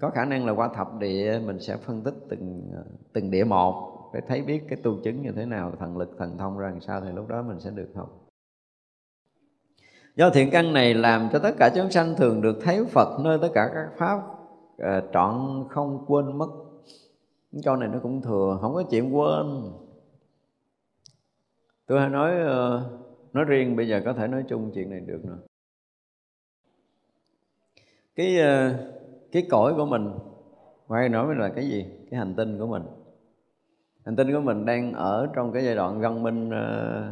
có khả năng là qua thập địa mình sẽ phân tích từng từng địa một để thấy biết cái tu chứng như thế nào, thần lực thần thông ra làm sao, thì lúc đó mình sẽ được học. Do thiện căn này làm cho tất cả chúng sanh thường được thấy Phật nơi tất cả các pháp, à, trọn không quên mất. Cái câu này nó cũng thừa, không có chuyện quên. Tôi hay nói nói riêng, bây giờ có thể nói chung chuyện này được nữa. Cái cái cõi của mình, ngoài nói với là cái gì? Cái hành tinh của mình. Hành tinh của mình đang ở trong cái giai đoạn văn minh uh,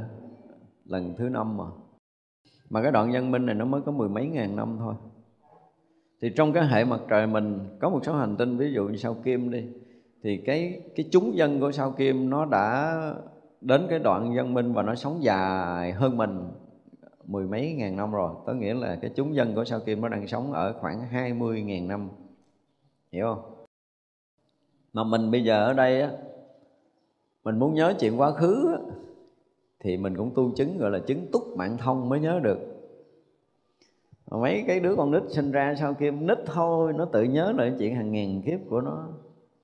lần thứ năm mà. Mà cái đoạn văn minh này nó mới có mười mấy ngàn năm thôi. Thì trong cái hệ mặt trời mình có một số hành tinh, ví dụ như Sao Kim đi, thì cái cái chúng dân của Sao Kim nó đã đến cái đoạn văn minh và nó sống dài hơn mình mười mấy ngàn năm rồi. Có nghĩa là cái chúng dân của Sao Kim nó đang sống ở khoảng hai mươi ngàn năm. Hiểu không? Mà mình bây giờ ở đây á, mình muốn nhớ chuyện quá khứ thì mình cũng tu chứng gọi là chứng túc mạng thông mới nhớ được. Mấy cái đứa con nít sinh ra sau khi nít thôi, nó tự nhớ lại chuyện hàng ngàn kiếp của nó.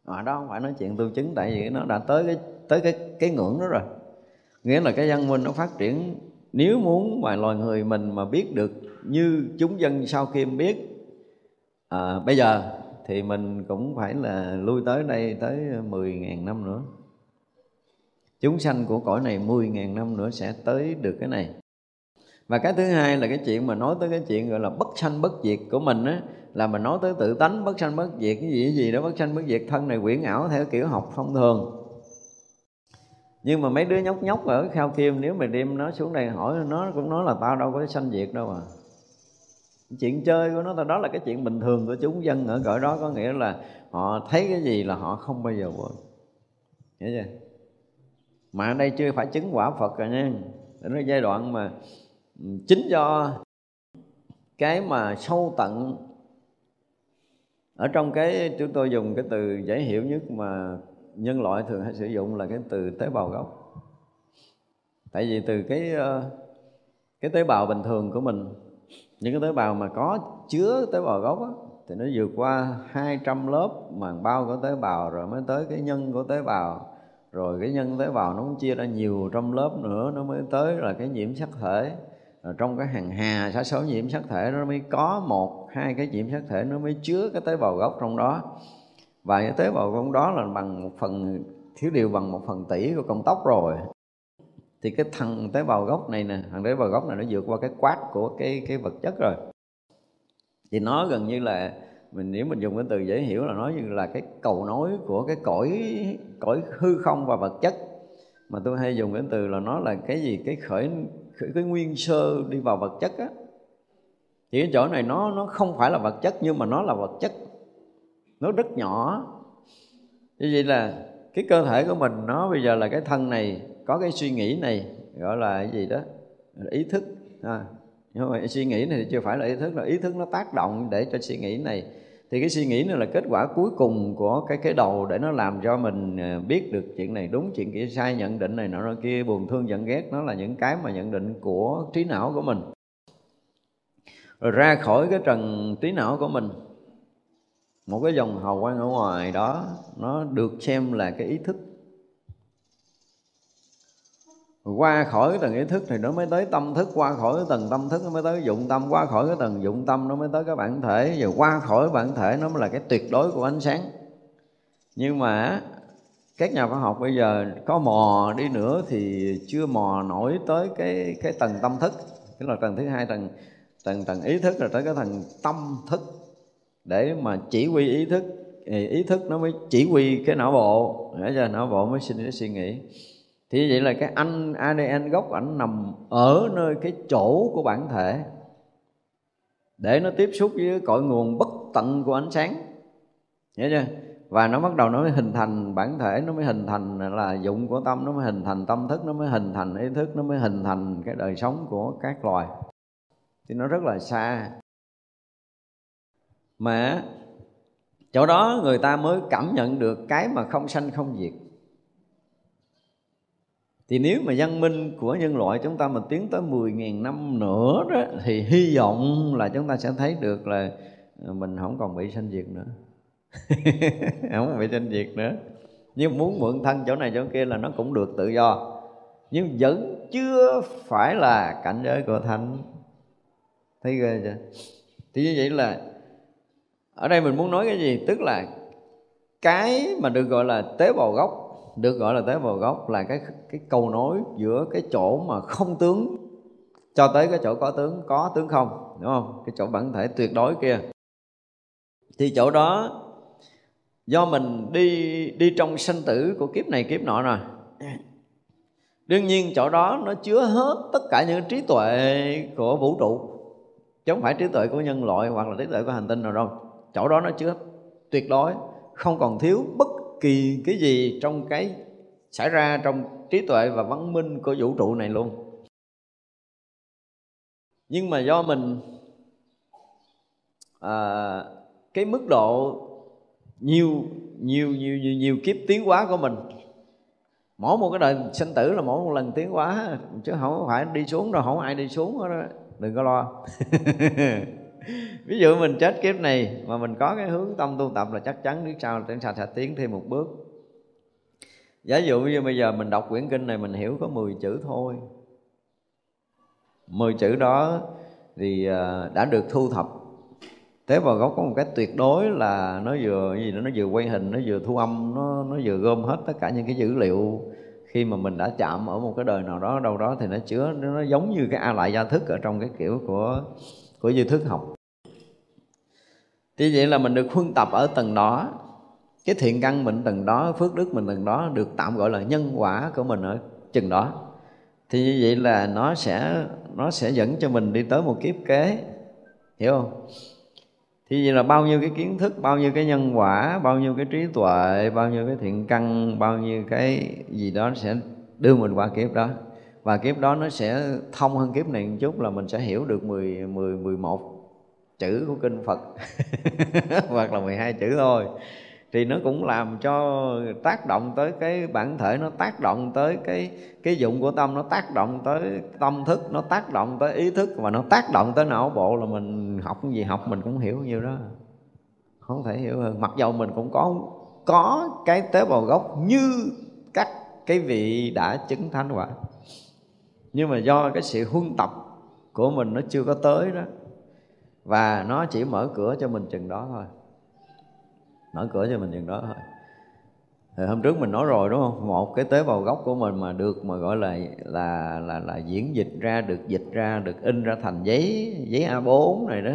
Ở đó không phải nói chuyện tu chứng, tại vì nó đã tới cái tới cái cái ngưỡng đó rồi. Nghĩa là cái văn minh nó phát triển, nếu muốn mà loài người mình mà biết được như chúng dân Sao Kim biết à, bây giờ thì mình cũng phải là lui tới đây tới mười ngàn năm nữa. Chúng sanh của cõi này mười ngàn năm nữa sẽ tới được cái này. Và cái thứ hai là cái chuyện mà nói tới cái chuyện gọi là bất sanh bất diệt của mình á, là mình nói tới tự tánh bất sanh bất diệt, cái gì cái gì đó bất sanh bất diệt, thân này quyển ảo theo kiểu học thông thường. Nhưng mà mấy đứa nhóc nhóc ở Khao Kim, nếu mình đem nó xuống đây hỏi, nó cũng nói là tao đâu có sanh diệt đâu mà. Chuyện chơi của nó đó là cái chuyện bình thường của chúng dân ở cõi đó, có nghĩa là họ thấy cái gì là họ không bao giờ quên. Hiểu chưa? Mà ở đây chưa phải chứng quả Phật rồi nha. Đến cái giai đoạn mà chính do cái mà sâu tận ở trong cái, chúng tôi dùng cái từ dễ hiểu nhất mà nhân loại thường hay sử dụng là cái từ tế bào gốc. Tại vì từ cái cái tế bào bình thường của mình, những cái tế bào mà có chứa tế bào gốc á, thì nó vượt qua hai trăm lớp màng bao của tế bào rồi mới tới cái nhân của tế bào. Rồi cái nhân tế bào nó cũng chia ra nhiều trong lớp nữa, nó mới tới là cái nhiễm sắc thể. Rồi trong cái hàng hà sa số nhiễm sắc thể nó mới có một, hai cái nhiễm sắc thể nó mới chứa cái tế bào gốc trong đó. Và cái tế bào gốc đó là bằng một phần, thiếu điều bằng một phần tỷ của con tóc rồi. Thì cái thằng tế bào gốc này nè, thằng tế bào gốc này nó vượt qua cái quát của cái, cái vật chất rồi. Thì nó gần như là, mình nếu mình dùng cái từ dễ hiểu là nói như là cái cầu nối của cái cõi cõi hư không và vật chất. Mà tôi hay dùng cái từ là nó là cái gì, cái khởi, khởi cái nguyên sơ đi vào vật chất á. Thì cái chỗ này nó nó không phải là vật chất, nhưng mà nó là vật chất, nó rất nhỏ. Như vậy là cái cơ thể của mình nó bây giờ là cái thân này có cái suy nghĩ này, gọi là cái gì đó, ý thức à. Nhưng mà suy nghĩ này thì chưa phải là ý thức, là ý thức nó tác động để cho suy nghĩ này. Thì cái suy nghĩ này là kết quả cuối cùng của cái cái đầu để nó làm cho mình biết được chuyện này đúng, chuyện kia sai, nhận định này nọ kia, buồn thương, giận ghét. Nó là những cái mà nhận định của trí não của mình. Rồi ra khỏi cái trần trí não của mình, một cái dòng hào quang ở ngoài đó, nó được xem là cái ý thức. Qua khỏi cái tầng ý thức thì nó mới tới tâm thức, qua khỏi cái tầng tâm thức nó mới tới dụng tâm, qua khỏi cái tầng dụng tâm nó mới tới cái bản thể, rồi qua khỏi bản thể nó mới là cái tuyệt đối của ánh sáng. Nhưng mà các nhà khoa học bây giờ có mò đi nữa thì chưa mò nổi tới cái cái tầng tâm thức, tức là tầng thứ hai, tầng tầng tầng ý thức, rồi tới cái tầng tâm thức để mà chỉ huy ý thức. Thì ý thức nó mới chỉ huy cái não bộ, để cho não bộ mới sinh ra suy nghĩ. Thì vậy là cái anh a đê en gốc ảnh nằm ở nơi cái chỗ của bản thể để nó tiếp xúc với cội nguồn bất tận của ánh sáng, hiểu chưa? Và nó bắt đầu nó mới hình thành bản thể, nó mới hình thành là dụng của tâm, nó mới hình thành tâm thức, nó mới hình thành ý thức, nó mới hình thành cái đời sống của các loài. Thì nó rất là xa, mà chỗ đó người ta mới cảm nhận được cái mà không sanh không diệt. Thì nếu mà văn minh của nhân loại chúng ta mà tiến tới mười nghìn năm nữa đó, thì hy vọng là chúng ta sẽ thấy được là mình không còn bị sanh diệt nữa. Không còn bị sanh diệt nữa. Nhưng muốn mượn thân chỗ này chỗ kia là nó cũng được tự do, nhưng vẫn chưa phải là cảnh giới của thánh. Thấy ghê chưa? Thì như vậy là ở đây mình muốn nói cái gì? Tức là cái mà được gọi là tế bào gốc, được gọi là tế bào gốc là cái cái cầu nối giữa cái chỗ mà không tướng cho tới cái chỗ có tướng, có tướng không, đúng không? Cái chỗ bản thể tuyệt đối kia. Thì chỗ đó do mình đi đi trong sanh tử của kiếp này kiếp nọ rồi. Đương nhiên chỗ đó nó chứa hết tất cả những trí tuệ của vũ trụ, chứ không phải trí tuệ của nhân loại hoặc là trí tuệ của hành tinh nào đâu. Chỗ đó nó chứa tuyệt đối, không còn thiếu bất kỳ cái gì trong cái xảy ra trong trí tuệ và văn minh của vũ trụ này luôn. Nhưng mà do mình à, cái mức độ nhiều nhiều nhiều nhiều nhiều kiếp tiến hóa của mình, mỗi một cái đời sinh tử là mỗi một lần tiến hóa, chứ không phải đi xuống đâu, không ai đi xuống đó, đừng có lo. Ví dụ mình chết kiếp này mà mình có cái hướng tâm tu tập là chắc chắn trước sau chúng ta sẽ tiến thêm một bước. Giả dụ như bây giờ mình đọc quyển kinh này mình hiểu có mười chữ thôi, mười chữ đó thì đã được thu thập. Tế bào gốc có một cái tuyệt đối là nó vừa gì đó, nó vừa quay hình, nó vừa thu âm, nó nó vừa gom hết tất cả những cái dữ liệu khi mà mình đã chạm ở một cái đời nào đó đâu đó, thì nó chứa, nó giống như cái a lại gia thức ở trong cái kiểu của của duy thức học. Thì vậy là mình được huân tập ở tầng đó, cái thiện căn mình tầng đó, phước đức mình tầng đó, được tạm gọi là nhân quả của mình ở chừng đó. Thì như vậy là nó sẽ nó sẽ dẫn cho mình đi tới một kiếp kế, hiểu không? Thì vậy là bao nhiêu cái kiến thức, bao nhiêu cái nhân quả, bao nhiêu cái trí tuệ, bao nhiêu cái thiện căn, bao nhiêu cái gì đó sẽ đưa mình qua kiếp đó. Và kiếp đó nó sẽ thông hơn kiếp này một chút, là mình sẽ hiểu được mười, mười, mười một chữ của kinh Phật hoặc là mười hai chữ thôi. Thì nó cũng làm cho tác động tới cái bản thể, nó tác động tới cái cái dụng của tâm, nó tác động tới tâm thức, nó tác động tới ý thức, và nó tác động tới não bộ. Là mình học gì học mình cũng hiểu nhiều đó, không thể hiểu hơn. Mặc dầu mình cũng có có cái tế bào gốc như các cái vị đã chứng thánh quả, nhưng mà do cái sự huân tập của mình nó chưa có tới đó, và nó chỉ mở cửa cho mình chừng đó thôi, mở cửa cho mình chừng đó thôi. Thì hôm trước mình nói rồi đúng không? Một cái tế bào gốc của mình mà được mà gọi là là là là diễn dịch ra, được dịch ra, được in ra thành giấy giấy a bốn này đó,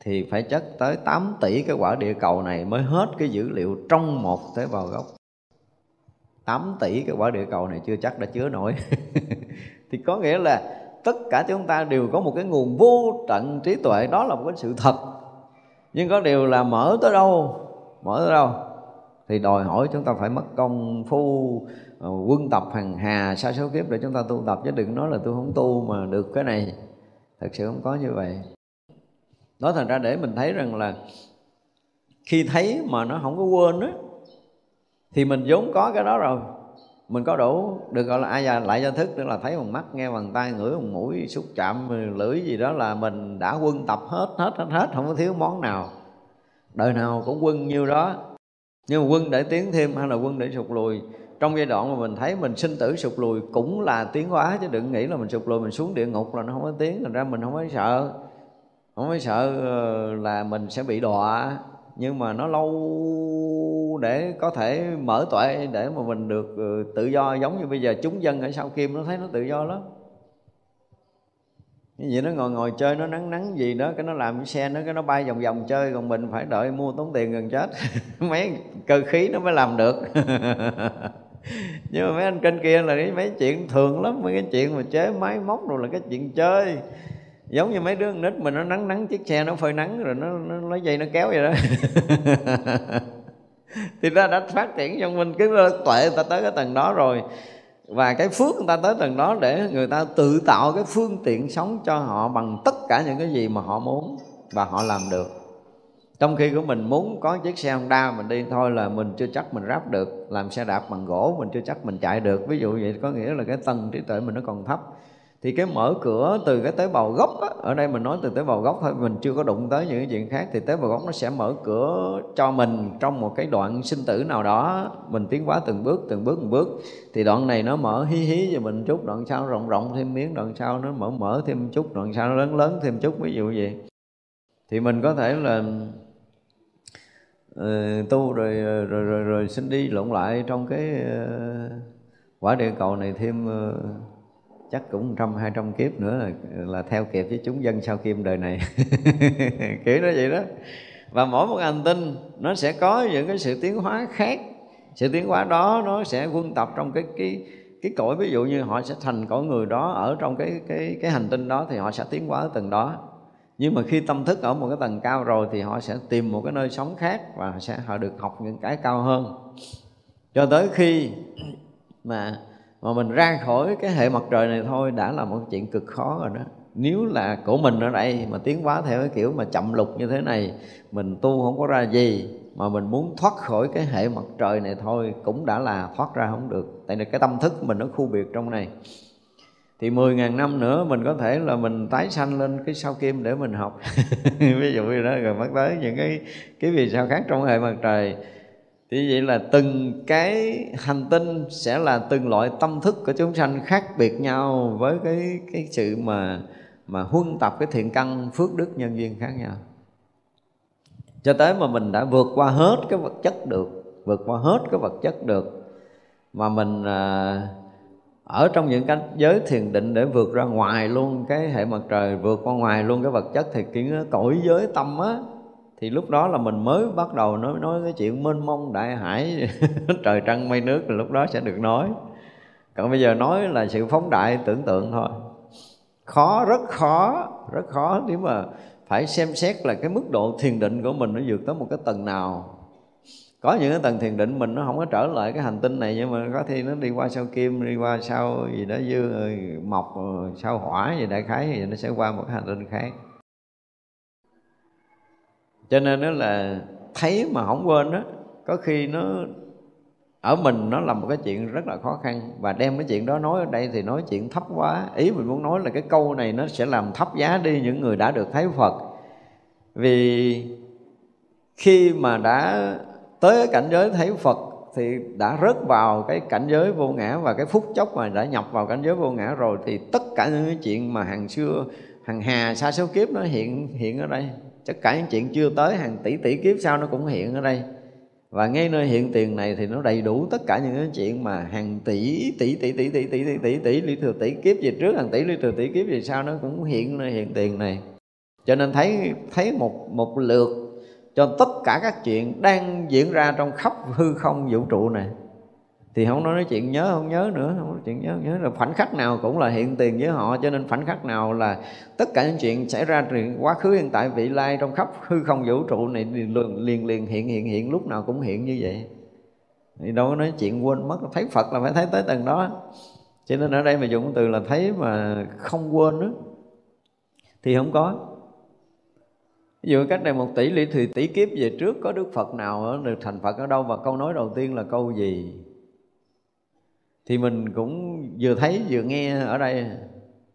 thì phải chất tới tám tỷ cái quả địa cầu này mới hết cái dữ liệu trong một tế bào gốc. tám tỷ cái quả địa cầu này chưa chắc đã chứa nổi. Thì có nghĩa là tất cả chúng ta đều có một cái nguồn vô tận trí tuệ, đó là một cái sự thật. Nhưng có điều là mở tới đâu, mở tới đâu thì đòi hỏi chúng ta phải mất công phu, quân tập hằng hà sa số kiếp để chúng ta tu tập, chứ đừng nói là tôi không tu mà được cái này. Thật sự không có như vậy. Nói thành ra để mình thấy rằng là khi thấy mà nó không có quên á, thì mình vốn có cái đó rồi. Mình có đủ, được gọi là ai già lại gia thức, tức là thấy bằng mắt, nghe bằng tai, ngửi bằng mũi, xúc chạm, lưỡi gì đó là mình đã quân tập hết, hết, hết, hết, không có thiếu món nào. Đời nào cũng quân nhiêu đó. Nhưng mà quân để tiến thêm hay là quân để sụt lùi? Trong giai đoạn mà mình thấy mình sinh tử sụt lùi cũng là tiến hóa, chứ đừng nghĩ là mình sụt lùi, mình xuống địa ngục là nó không có tiến. Thành ra mình không có sợ, không có sợ là mình sẽ bị đọa. Nhưng mà nó lâu để có thể mở tuệ, để mà mình được tự do. Giống như bây giờ chúng dân ở Sao Kim nó thấy nó tự do lắm. Cái gì nó ngồi ngồi chơi, nó nắng nắng gì đó, cái nó làm cái xe nó, cái nó bay vòng vòng chơi. Còn mình phải đợi mua tốn tiền gần chết. Mấy cơ khí nó mới làm được. Nhưng mà mấy anh kênh kia là mấy chuyện thường lắm. Mấy cái chuyện mà chế máy móc rồi là cái chuyện chơi. Giống như mấy đứa con nít mình nó nắng nắng chiếc xe nó phơi nắng rồi nó, nó lấy dây nó kéo vậy đó. Thì ra đã phát triển trong mình cái tuệ người ta tới cái tầng đó rồi. Và cái phước người ta tới tầng đó để người ta tự tạo cái phương tiện sống cho họ bằng tất cả những cái gì mà họ muốn và họ làm được. Trong khi của mình muốn có chiếc xe Honda mình đi thôi là mình chưa chắc mình ráp được. Làm xe đạp bằng gỗ mình chưa chắc mình chạy được. Ví dụ vậy, có nghĩa là cái tầng trí tuệ mình nó còn thấp. Thì cái mở cửa từ cái tế bào gốc á, ở đây mình nói từ tế bào gốc thôi, mình chưa có đụng tới những cái chuyện khác. Thì tế bào gốc nó sẽ mở cửa cho mình trong một cái đoạn sinh tử nào đó. Mình tiến hóa từng bước, từng bước, từng bước. Thì đoạn này nó mở hí hí cho mình chút, đoạn sau rộng rộng thêm miếng, đoạn sau nó mở mở thêm chút, đoạn sau nó lớn lớn thêm chút, ví dụ vậy. Thì mình có thể là uh, tu rồi, rồi, rồi, rồi, rồi xin đi lộn lại trong cái uh, quả địa cầu này thêm... Uh, chắc cũng một trăm hai trăm kiếp nữa là, là theo kịp với chúng dân Sao Kim đời này. Kiểu nó vậy đó. Và mỗi một hành tinh nó sẽ có những cái sự tiến hóa khác. Sự tiến hóa đó nó sẽ quân tập trong cái cái cái cõi. Ví dụ như họ sẽ thành cõi người đó ở trong cái cái cái hành tinh đó thì họ sẽ tiến hóa ở tầng đó. Nhưng mà khi tâm thức ở một cái tầng cao rồi thì họ sẽ tìm một cái nơi sống khác và sẽ họ được học những cái cao hơn. Cho tới khi mà Mà mình ra khỏi cái hệ mặt trời này thôi đã là một chuyện cực khó rồi đó. Nếu là của mình ở đây mà tiến hóa theo cái kiểu mà chậm lục như thế này, mình tu không có ra gì, mà mình muốn thoát khỏi cái hệ mặt trời này thôi cũng đã là thoát ra không được. Tại vì cái tâm thức mình nó khu biệt trong này. Thì mười ngàn năm nữa mình có thể là mình tái sanh lên cái Sao Kim để mình học. Ví dụ như đó, rồi mắc tới những cái, cái vì sao khác trong hệ mặt trời. Thì vậy là từng cái hành tinh sẽ là từng loại tâm thức của chúng sanh khác biệt nhau, với cái, cái sự mà, mà huân tập cái thiện căn, phước đức, nhân duyên khác nhau. Cho tới mà mình đã vượt qua hết cái vật chất được, vượt qua hết cái vật chất được. Mà mình à, ở trong những cái giới thiền định để vượt ra ngoài luôn cái hệ mặt trời, vượt qua ngoài luôn cái vật chất thì kiến cõi giới tâm á. Thì lúc đó là mình mới bắt đầu nói nói cái chuyện mênh mông đại hải, trời trăng mây nước là lúc đó sẽ được nói. Còn bây giờ nói là sự phóng đại tưởng tượng thôi. Khó, rất khó, rất khó nếu mà phải xem xét là cái mức độ thiền định của mình nó vượt tới một cái tầng nào. Có những cái tầng thiền định mình nó không có trở lại cái hành tinh này, nhưng mà có khi nó đi qua Sao Kim, đi qua sao gì đó dư mọc, sao hỏa gì đại khái thì nó sẽ qua một cái hành tinh khác. Cho nên đó là thấy mà không quên đó, có khi nó ở mình nó là một cái chuyện rất là khó khăn. Và đem cái chuyện đó nói ở đây thì nói chuyện thấp quá. Ý mình muốn nói là cái câu này nó sẽ làm thấp giá đi những người đã được thấy Phật. Vì khi mà đã tới cảnh giới thấy Phật thì đã rớt vào cái cảnh giới vô ngã, và cái phút chốc mà đã nhập vào cảnh giới vô ngã rồi thì tất cả những cái chuyện mà hàng xưa, hàng hà sa số kiếp nó hiện hiện ở đây. Tất cả những chuyện chưa tới hàng tỷ tỷ kiếp sau nó cũng hiện ở đây. Và ngay nơi hiện tiền này thì nó đầy đủ tất cả những cái chuyện mà hàng tỷ tỷ tỷ tỷ tỷ tỷ tỷ tỷ tỷ lý thừa tỷ kiếp về trước, hàng tỷ lý thừa tỷ kiếp về sau nó cũng hiện nơi hiện tiền này. Cho nên thấy thấy một một lượt cho tất cả các chuyện đang diễn ra trong khắp hư không vũ trụ này. Thì không nói chuyện nhớ không nhớ nữa, không nói chuyện nhớ không nhớ là khoảnh khắc nào cũng là hiện tiền với họ. Cho nên khoảnh khắc nào là tất cả những chuyện xảy ra chuyện quá khứ hiện tại vị lai trong khắp hư không vũ trụ này liền liền, liền hiện hiện hiện lúc nào cũng hiện như vậy. Thì đâu có nói chuyện quên mất, thấy Phật là phải thấy tới tầng đó. Cho nên ở đây mà dùng từ là thấy mà không quên nữa. thì không có. Ví dụ cách đây một tỷ lý thì tỷ kiếp về trước có Đức Phật nào được thành Phật ở đâu, và câu nói đầu tiên là câu gì? Thì mình cũng vừa thấy vừa nghe ở đây,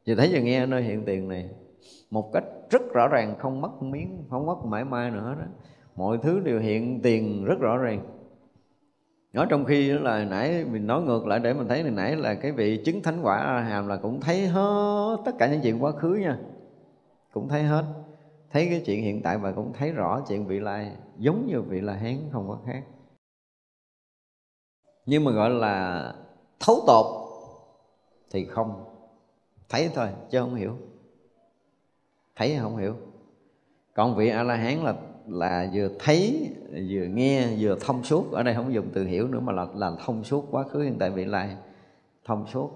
vừa thấy vừa nghe ở nơi hiện tiền này một cách rất rõ ràng, không mất miếng, không mất mãi mai nữa đó. Mọi thứ đều hiện tiền rất rõ ràng. Nói trong khi đó là nãy mình nói ngược lại để mình thấy, nãy là cái vị chứng thánh quả A-na-hàm là cũng thấy hết tất cả những chuyện quá khứ nha, cũng thấy hết, thấy cái chuyện hiện tại và cũng thấy rõ chuyện vị lai, giống như vị A-la-hán không có khác. Nhưng mà gọi là thấu tột thì không, thấy thôi chứ không hiểu, thấy không hiểu. Còn vị A-la-hán là là vừa thấy, vừa nghe, vừa thông suốt. Ở đây không dùng từ hiểu nữa mà là, là thông suốt quá khứ hiện tại vị lai, thông suốt.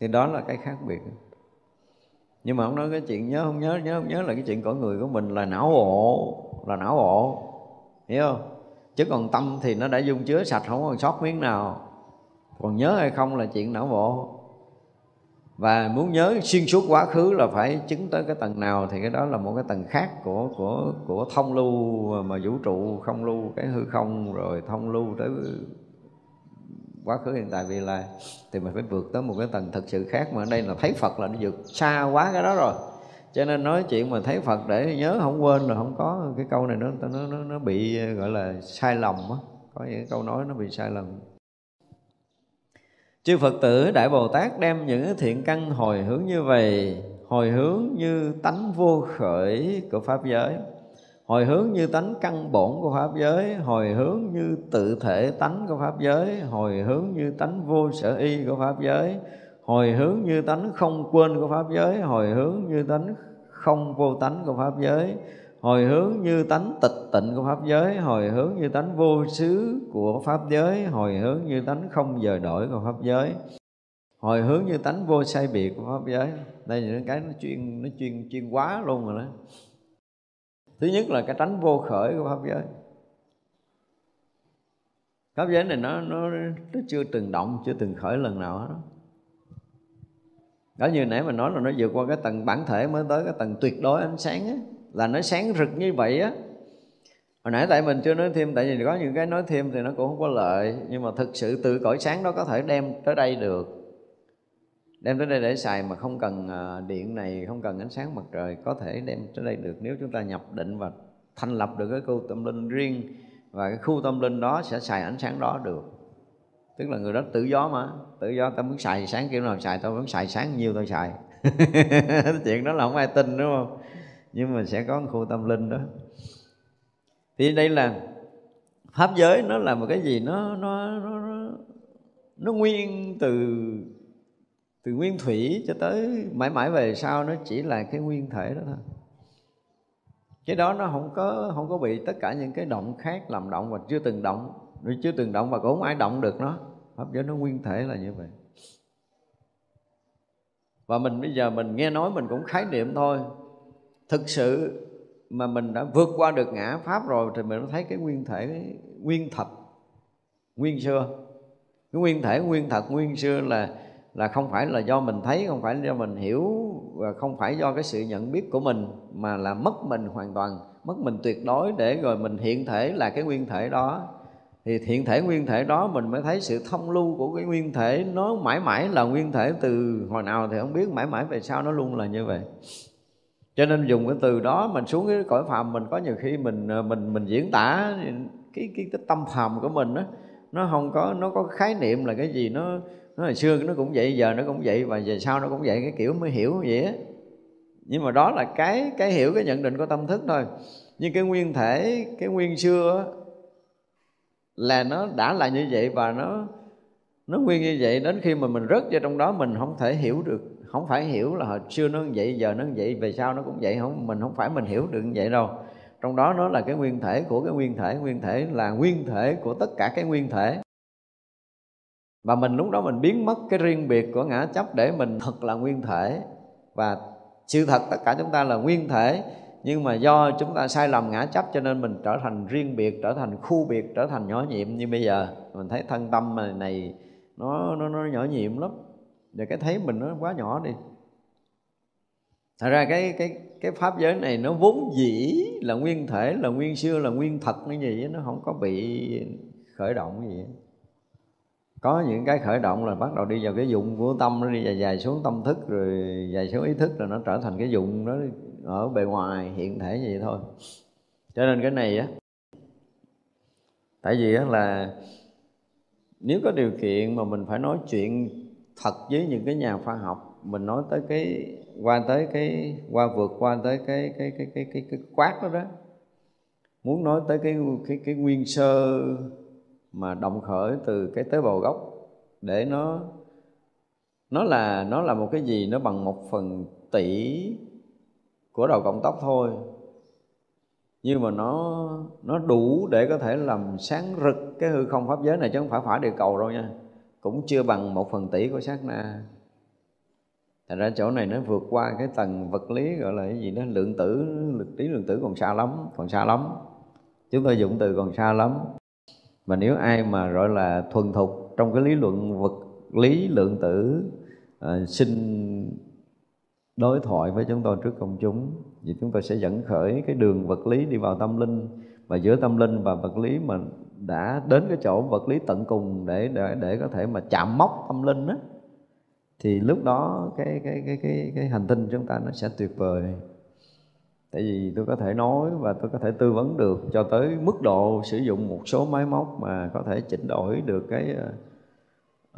Thì đó là cái khác biệt. Nhưng mà không nói cái chuyện nhớ không nhớ, nhớ không nhớ là cái chuyện cõi người của mình là não bộ, là não bộ, hiểu không? Chứ còn tâm thì nó đã dung chứa sạch, không còn sót miếng nào. Còn nhớ hay không là chuyện não bộ. Và muốn nhớ xuyên suốt quá khứ là phải chứng tới cái tầng nào thì cái đó là một cái tầng khác của của của thông lưu mà vũ trụ không lưu, cái hư không, rồi thông lưu tới quá khứ hiện tại vị lai thì mình phải vượt tới một cái tầng thực sự khác. Mà ở đây là thấy Phật là nó vượt xa quá cái đó rồi, cho nên nói chuyện mà thấy Phật để nhớ không quên là không có. Cái câu này nó nó nó, nó bị gọi là sai lầm á, có những câu nói nó bị sai lầm. Chư Phật tử Đại Bồ Tát đem những thiện căn hồi hướng như vậy, hồi hướng như tánh vô khởi của Pháp giới, hồi hướng như tánh căn bổn của Pháp giới, hồi hướng như tự thể tánh của Pháp giới, hồi hướng như tánh vô sở y của Pháp giới, hồi hướng như tánh không quên của Pháp giới, hồi hướng như tánh không vô tánh của Pháp giới, hồi hướng như tánh tịch tịnh của Pháp giới, hồi hướng như tánh vô xứ của Pháp giới, hồi hướng như tánh không dời đổi của Pháp giới, hồi hướng như tánh vô sai biệt của Pháp giới. Đây là những cái nó chuyên, nó chuyên chuyên quá luôn rồi đó. Thứ nhất là cái tánh vô khởi của Pháp giới. Pháp giới này nó, nó, nó chưa từng động, chưa từng khởi lần nào hết. Đó như nãy mình nói là nó vượt qua cái tầng bản thể mới tới cái tầng tuyệt đối ánh sáng á, là nó sáng rực như vậy á. Hồi nãy tại mình chưa nói thêm, tại vì có những cái nói thêm thì nó cũng không có lợi. Nhưng mà thực sự từ cõi sáng đó có thể đem tới đây được, đem tới đây để xài mà không cần điện này, không cần ánh sáng mặt trời, có thể đem tới đây được nếu chúng ta nhập định và thành lập được cái khu tâm linh riêng. Và cái khu tâm linh đó sẽ xài ánh sáng đó được. Tức là người đó tự do mà, tự do, ta muốn xài sáng kiểu nào xài, ta muốn xài sáng nhiều tôi xài. Chuyện đó là không ai tin đúng không? Nhưng mà sẽ có một khu tâm linh đó. Thì đây là Pháp giới, nó là một cái gì nó nó nó, nó, nó nguyên từ từ nguyên thủy cho tới mãi mãi về sau, nó chỉ là cái nguyên thể đó thôi. Cái đó nó không có không có bị tất cả những cái động khác làm động, và chưa từng động, nó chưa từng động và cũng không ai động được nó. Pháp giới nó nguyên thể là như vậy. Và mình bây giờ mình nghe nói mình cũng khái niệm thôi. Thực sự mà mình đã vượt qua được ngã Pháp rồi thì mình mới thấy cái nguyên thể, cái nguyên thật, nguyên xưa. Cái nguyên thể, nguyên thật, nguyên xưa là là không phải là do mình thấy, không phải do mình hiểu, và không phải do cái sự nhận biết của mình, mà là mất mình hoàn toàn, mất mình tuyệt đối để rồi mình hiện thể là cái nguyên thể đó. Thì hiện thể, nguyên thể đó mình mới thấy sự thông lưu của cái nguyên thể, nó mãi mãi là nguyên thể từ hồi nào thì không biết, mãi mãi về sau nó luôn là như vậy. Cho nên dùng cái từ đó mình xuống cái cõi phàm, mình có nhiều khi mình mình mình diễn tả cái cái, cái tâm phàm của mình đó, nó không có nó có khái niệm là cái gì, nó nó hồi xưa nó cũng vậy, giờ nó cũng vậy và về sau nó cũng vậy, cái kiểu mới hiểu vậy á. Nhưng mà đó là cái cái hiểu, cái nhận định của tâm thức thôi. Nhưng cái nguyên thể, cái nguyên xưa đó, là nó đã là như vậy và nó nó nguyên như vậy đến khi mà mình rớt vào trong đó mình không thể hiểu được. Không phải hiểu là hồi xưa nó như vậy, giờ nó như vậy, về sau nó cũng vậy, không, mình không phải mình hiểu được như vậy đâu. Trong đó nó là cái nguyên thể của cái nguyên thể, nguyên thể là nguyên thể của tất cả cái nguyên thể. Và mình lúc đó mình biến mất cái riêng biệt của ngã chấp để mình thật là nguyên thể. Và sự thật tất cả chúng ta là nguyên thể, nhưng mà do chúng ta sai lầm ngã chấp cho nên mình trở thành riêng biệt, trở thành khu biệt, trở thành nhỏ nhiệm như bây giờ. Mình thấy thân tâm này nó, nó, nó nhỏ nhiệm lắm. Và cái thấy mình nó quá nhỏ đi. Thật ra cái cái cái pháp giới này nó vốn dĩ là nguyên thể, là nguyên siêu, là nguyên thật như vậy, nó không có bị khởi động gì. Có những cái khởi động là bắt đầu đi vào cái dụng của tâm, nó đi dài dài xuống tâm thức, rồi dài xuống ý thức, là nó trở thành cái dụng đó ở bề ngoài hiện thể như vậy thôi. Cho nên cái này á, tại vì á là nếu có điều kiện mà mình phải nói chuyện thật với những cái nhà khoa học, mình nói tới cái qua tới cái qua vượt qua tới cái cái cái cái cái, cái quát đó đó, muốn nói tới cái cái cái nguyên sơ mà động khởi từ cái tế bào gốc, để nó nó là nó là một cái gì nó bằng một phần tỷ của đầu cộng tóc thôi, nhưng mà nó nó đủ để có thể làm sáng rực cái hư không pháp giới này, chứ không phải phả địa cầu đâu nha, cũng chưa bằng một phần tỷ của sát na. Thành ra chỗ này nó vượt qua cái tầng vật lý gọi là cái gì đó, lượng tử, lực lý lượng tử còn xa lắm, còn xa lắm. Chúng tôi dùng từ còn xa lắm. Mà nếu ai mà gọi là thuần thục trong cái lý luận vật lý lượng tử, à, xin đối thoại với chúng tôi trước công chúng, vì chúng tôi sẽ dẫn khởi cái đường vật lý đi vào tâm linh, và giữa tâm linh và vật lý mà đã đến cái chỗ vật lý tận cùng để để, để có thể mà chạm mốc tâm linh á, thì lúc đó cái cái cái cái cái hành tinh chúng ta nó sẽ tuyệt vời. Tại vì tôi có thể nói và tôi có thể tư vấn được cho tới mức độ sử dụng một số máy móc mà có thể chỉnh đổi được cái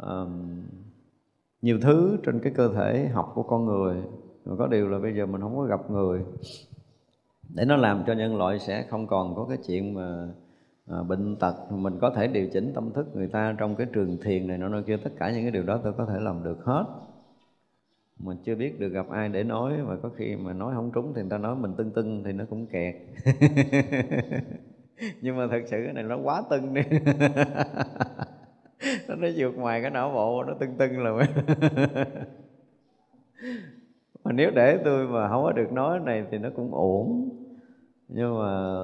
uh, nhiều thứ trên cái cơ thể học của con người. Mà có điều là bây giờ mình không có gặp người, để nó làm cho nhân loại sẽ không còn có cái chuyện mà à, bệnh tật. Mình có thể điều chỉnh tâm thức người ta trong cái trường thiền này, nó nói kia, tất cả những cái điều đó tôi có thể làm được hết. Mình chưa biết được gặp ai để nói, mà có khi mà nói không trúng thì người ta nói mình tưng tưng thì nó cũng kẹt. Nhưng mà thật sự cái này nó quá tưng đi. Nó nó vượt ngoài cái não bộ, nó tưng tưng là mà nếu để tôi mà không có được nói này thì nó cũng ổn. Nhưng mà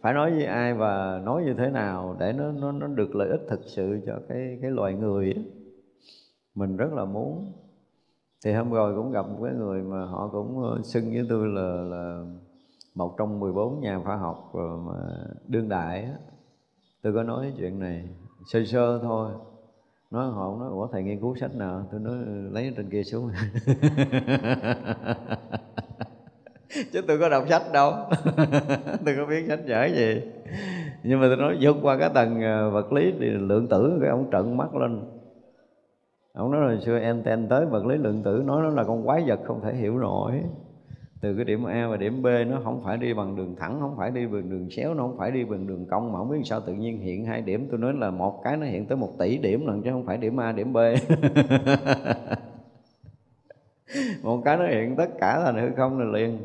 phải nói với ai và nói như thế nào để nó nó nó được lợi ích thực sự cho cái cái loài người ấy, mình rất là muốn. Thì hôm rồi cũng gặp một cái người mà họ cũng xưng với tôi là là một trong mười bốn nhà khoa học mà đương đại ấy. Tôi có nói chuyện này sơ sơ thôi. Nói họ nói ủa thầy nghiên cứu sách nào? Tôi nói lấy trên kia xuống. Chứ tôi có đọc sách đâu. Tôi có biết sách vở gì. Nhưng mà tôi nói vượt qua cái tầng vật lý thì lượng tử, cái ông trợn mắt lên. Ông nói hồi xưa em tên tới vật lý lượng tử, nói nó là con quái vật không thể hiểu nổi. Từ cái điểm A và điểm B nó không phải đi bằng đường thẳng, không phải đi bằng đường xéo, nó không phải đi bằng đường cong, mà không biết sao tự nhiên hiện hai điểm. Tôi nói là một cái nó hiện tới một tỷ điểm lần, chứ không phải điểm A, điểm B. Một cái nó hiện tất cả thành hư không là liền.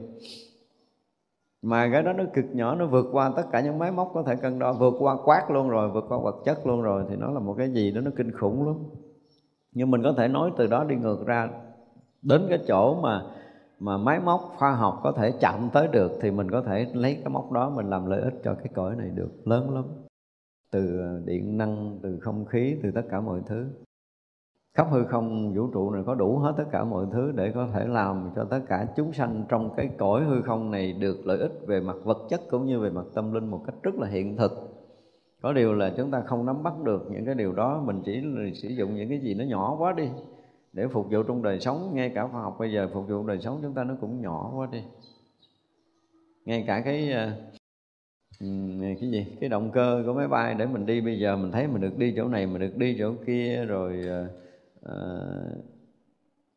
Mà cái đó nó cực nhỏ, nó vượt qua tất cả những máy móc có thể cân đo, vượt qua quát luôn rồi, vượt qua vật chất luôn rồi, thì nó là một cái gì đó nó kinh khủng lắm. Nhưng mình có thể nói từ đó đi ngược ra đến cái chỗ mà mà máy móc khoa học có thể chạm tới được, thì mình có thể lấy cái móc đó mình làm lợi ích cho cái cõi này được lớn lắm. Từ điện năng, từ không khí, từ tất cả mọi thứ, khắp hư không vũ trụ này có đủ hết tất cả mọi thứ để có thể làm cho tất cả chúng sanh trong cái cõi hư không này được lợi ích về mặt vật chất cũng như về mặt tâm linh một cách rất là hiện thực. Có điều là chúng ta không nắm bắt được những cái điều đó, mình chỉ sử dụng những cái gì nó nhỏ quá đi để phục vụ trong đời sống. Ngay cả khoa học bây giờ phục vụ đời sống chúng ta nó cũng nhỏ quá đi. Ngay cả cái cái gì cái động cơ của máy bay để mình đi bây giờ, mình thấy mình được đi chỗ này, mình được đi chỗ kia rồi. À,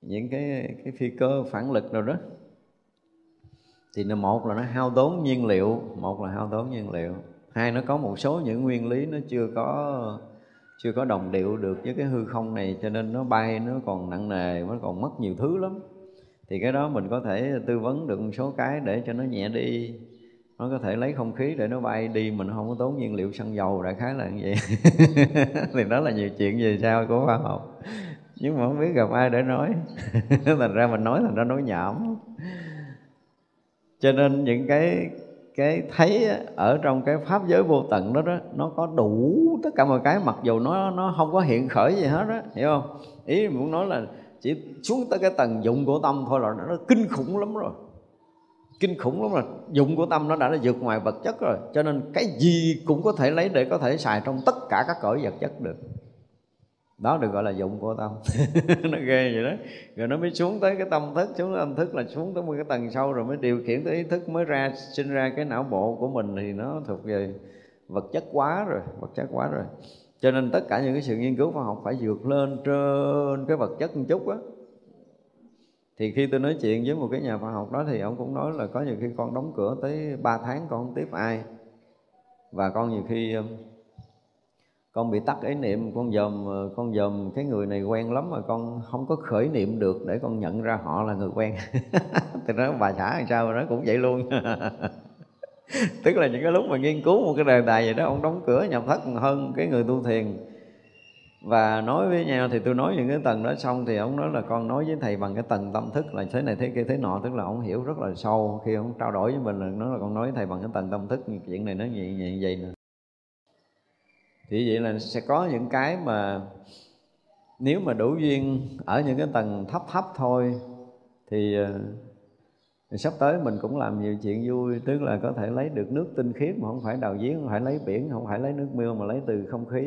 những cái, cái phi cơ phản lực rồi đó, thì nó một là nó hao tốn nhiên liệu, một là hao tốn nhiên liệu, hai nó có một số những nguyên lý nó chưa có chưa có đồng điệu được với cái hư không này, cho nên nó bay nó còn nặng nề, nó còn mất nhiều thứ lắm. Thì cái đó mình có thể tư vấn được một số cái để cho nó nhẹ đi, nó có thể lấy không khí để nó bay đi, mình không có tốn nhiên liệu xăng dầu, đại khái là như vậy. Thì đó là nhiều chuyện về sao của khoa học, nhưng mà không biết gặp ai để nói. Thành ra mình nói thành ra nói nhảm. Cho nên những cái cái thấy ở trong cái pháp giới vô tận đó đó, nó có đủ tất cả mọi cái, mặc dù nó nó không có hiện khởi gì hết đó, hiểu không? Ý mình muốn nói là chỉ xuống tới cái tầng dụng của tâm thôi là nó kinh khủng lắm rồi. Kinh khủng lắm rồi, dụng của tâm nó đã vượt ngoài vật chất rồi. Cho nên cái gì cũng có thể lấy để có thể xài trong tất cả các cõi vật chất được. Đó được gọi là dụng của tâm. Nó ghê vậy đó. Rồi nó mới xuống tới cái tâm thức. Xuống tới tâm thức là xuống tới một cái tầng sâu, rồi mới điều khiển tới ý thức, mới ra sinh ra cái não bộ của mình. Thì nó thuộc về vật chất quá rồi. Vật chất quá rồi. Cho nên tất cả những cái sự nghiên cứu khoa học phải vượt lên trên cái vật chất một chút á. Thì khi tôi nói chuyện với một cái nhà khoa học đó thì ông cũng nói là có nhiều khi con đóng cửa tới ba tháng con không tiếp ai. Và con nhiều khi con bị tắc ý niệm, con dòm con dòm cái người này quen lắm mà con không có khởi niệm được để con nhận ra họ là người quen. Thì nói bà xã làm sao nó cũng vậy luôn. Tức là những cái lúc mà nghiên cứu một cái đề tài vậy đó, ông đóng cửa nhập thất hơn cái người tu thiền. Và nói với nhau thì tôi nói những cái tầng đó xong thì ông nói là con nói với thầy bằng cái tầng tâm thức là thế này thế kia thế nọ. Tức là ông hiểu rất là sâu. Khi ông trao đổi với mình là nói là con nói với thầy bằng cái tầng tâm thức chuyện này nó như vậy, vậy nè. Thì vậy là sẽ có những cái mà nếu mà đủ duyên ở những cái tầng thấp thấp thôi thì, thì sắp tới mình cũng làm nhiều chuyện vui. Tức là có thể lấy được nước tinh khiết mà không phải đào giếng, không phải lấy biển, không phải lấy nước mưa mà lấy từ không khí.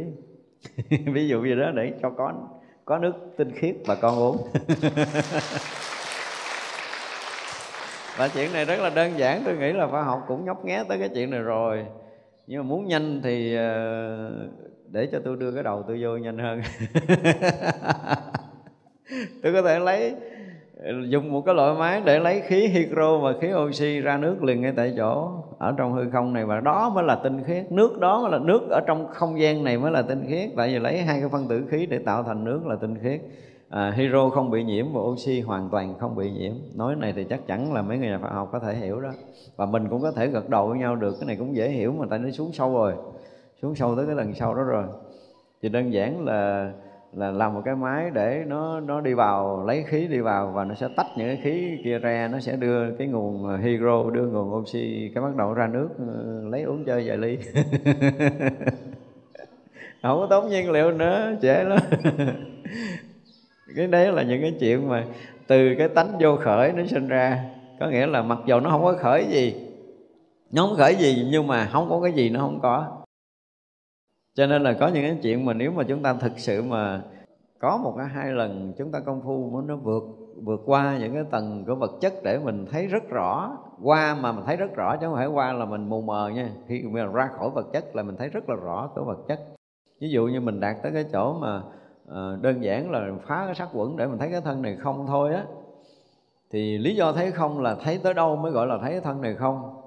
Ví dụ như đó để cho có có nước tinh khiết và con uống. Và chuyện này rất là đơn giản, tôi nghĩ là khoa học cũng nhóc nghé tới cái chuyện này rồi. Nhưng mà muốn nhanh thì để cho tôi đưa cái đầu tôi vô nhanh hơn. Tôi có thể lấy dùng một cái loại máy để lấy khí hydro và khí oxy ra nước liền ngay tại chỗ ở trong hư không này, và đó mới là tinh khiết. Nước đó mới là nước ở trong không gian này mới là tinh khiết. Tại vì lấy hai cái phân tử khí để tạo thành nước là tinh khiết. À, hydro không bị nhiễm và oxy hoàn toàn không bị nhiễm. Nói này thì chắc chắn là mấy người nhà khoa học có thể hiểu đó. Và mình cũng có thể gật đầu với nhau được. Cái này cũng dễ hiểu mà tại nó xuống sâu rồi. Xuống sâu tới cái lần sau đó rồi. Thì đơn giản là là làm một cái máy để nó nó đi vào, lấy khí đi vào và nó sẽ tách những cái khí kia ra, nó sẽ đưa cái nguồn hydro, đưa nguồn oxy, cái bắt đầu ra nước lấy uống chơi vài ly. Không có tốn nhiên liệu nữa, dễ lắm. Cái đấy là những cái chuyện mà từ cái tánh vô khởi nó sinh ra. Có nghĩa là mặc dù nó không có khởi gì, nó không khởi gì nhưng mà không có cái gì nó không có. Cho nên là có những cái chuyện mà nếu mà chúng ta thực sự mà có một cái hai lần chúng ta công phu nó vượt vượt qua những cái tầng của vật chất để mình thấy rất rõ. Qua mà mình thấy rất rõ chứ không phải qua là mình mù mờ nha. Khi mình ra khỏi vật chất là mình thấy rất là rõ của vật chất. Ví dụ như mình đạt tới cái chỗ mà đơn giản là phá cái sắc quẩn để mình thấy cái thân này không thôi á. Thì lý do thấy không là thấy tới đâu mới gọi là thấy cái thân này không.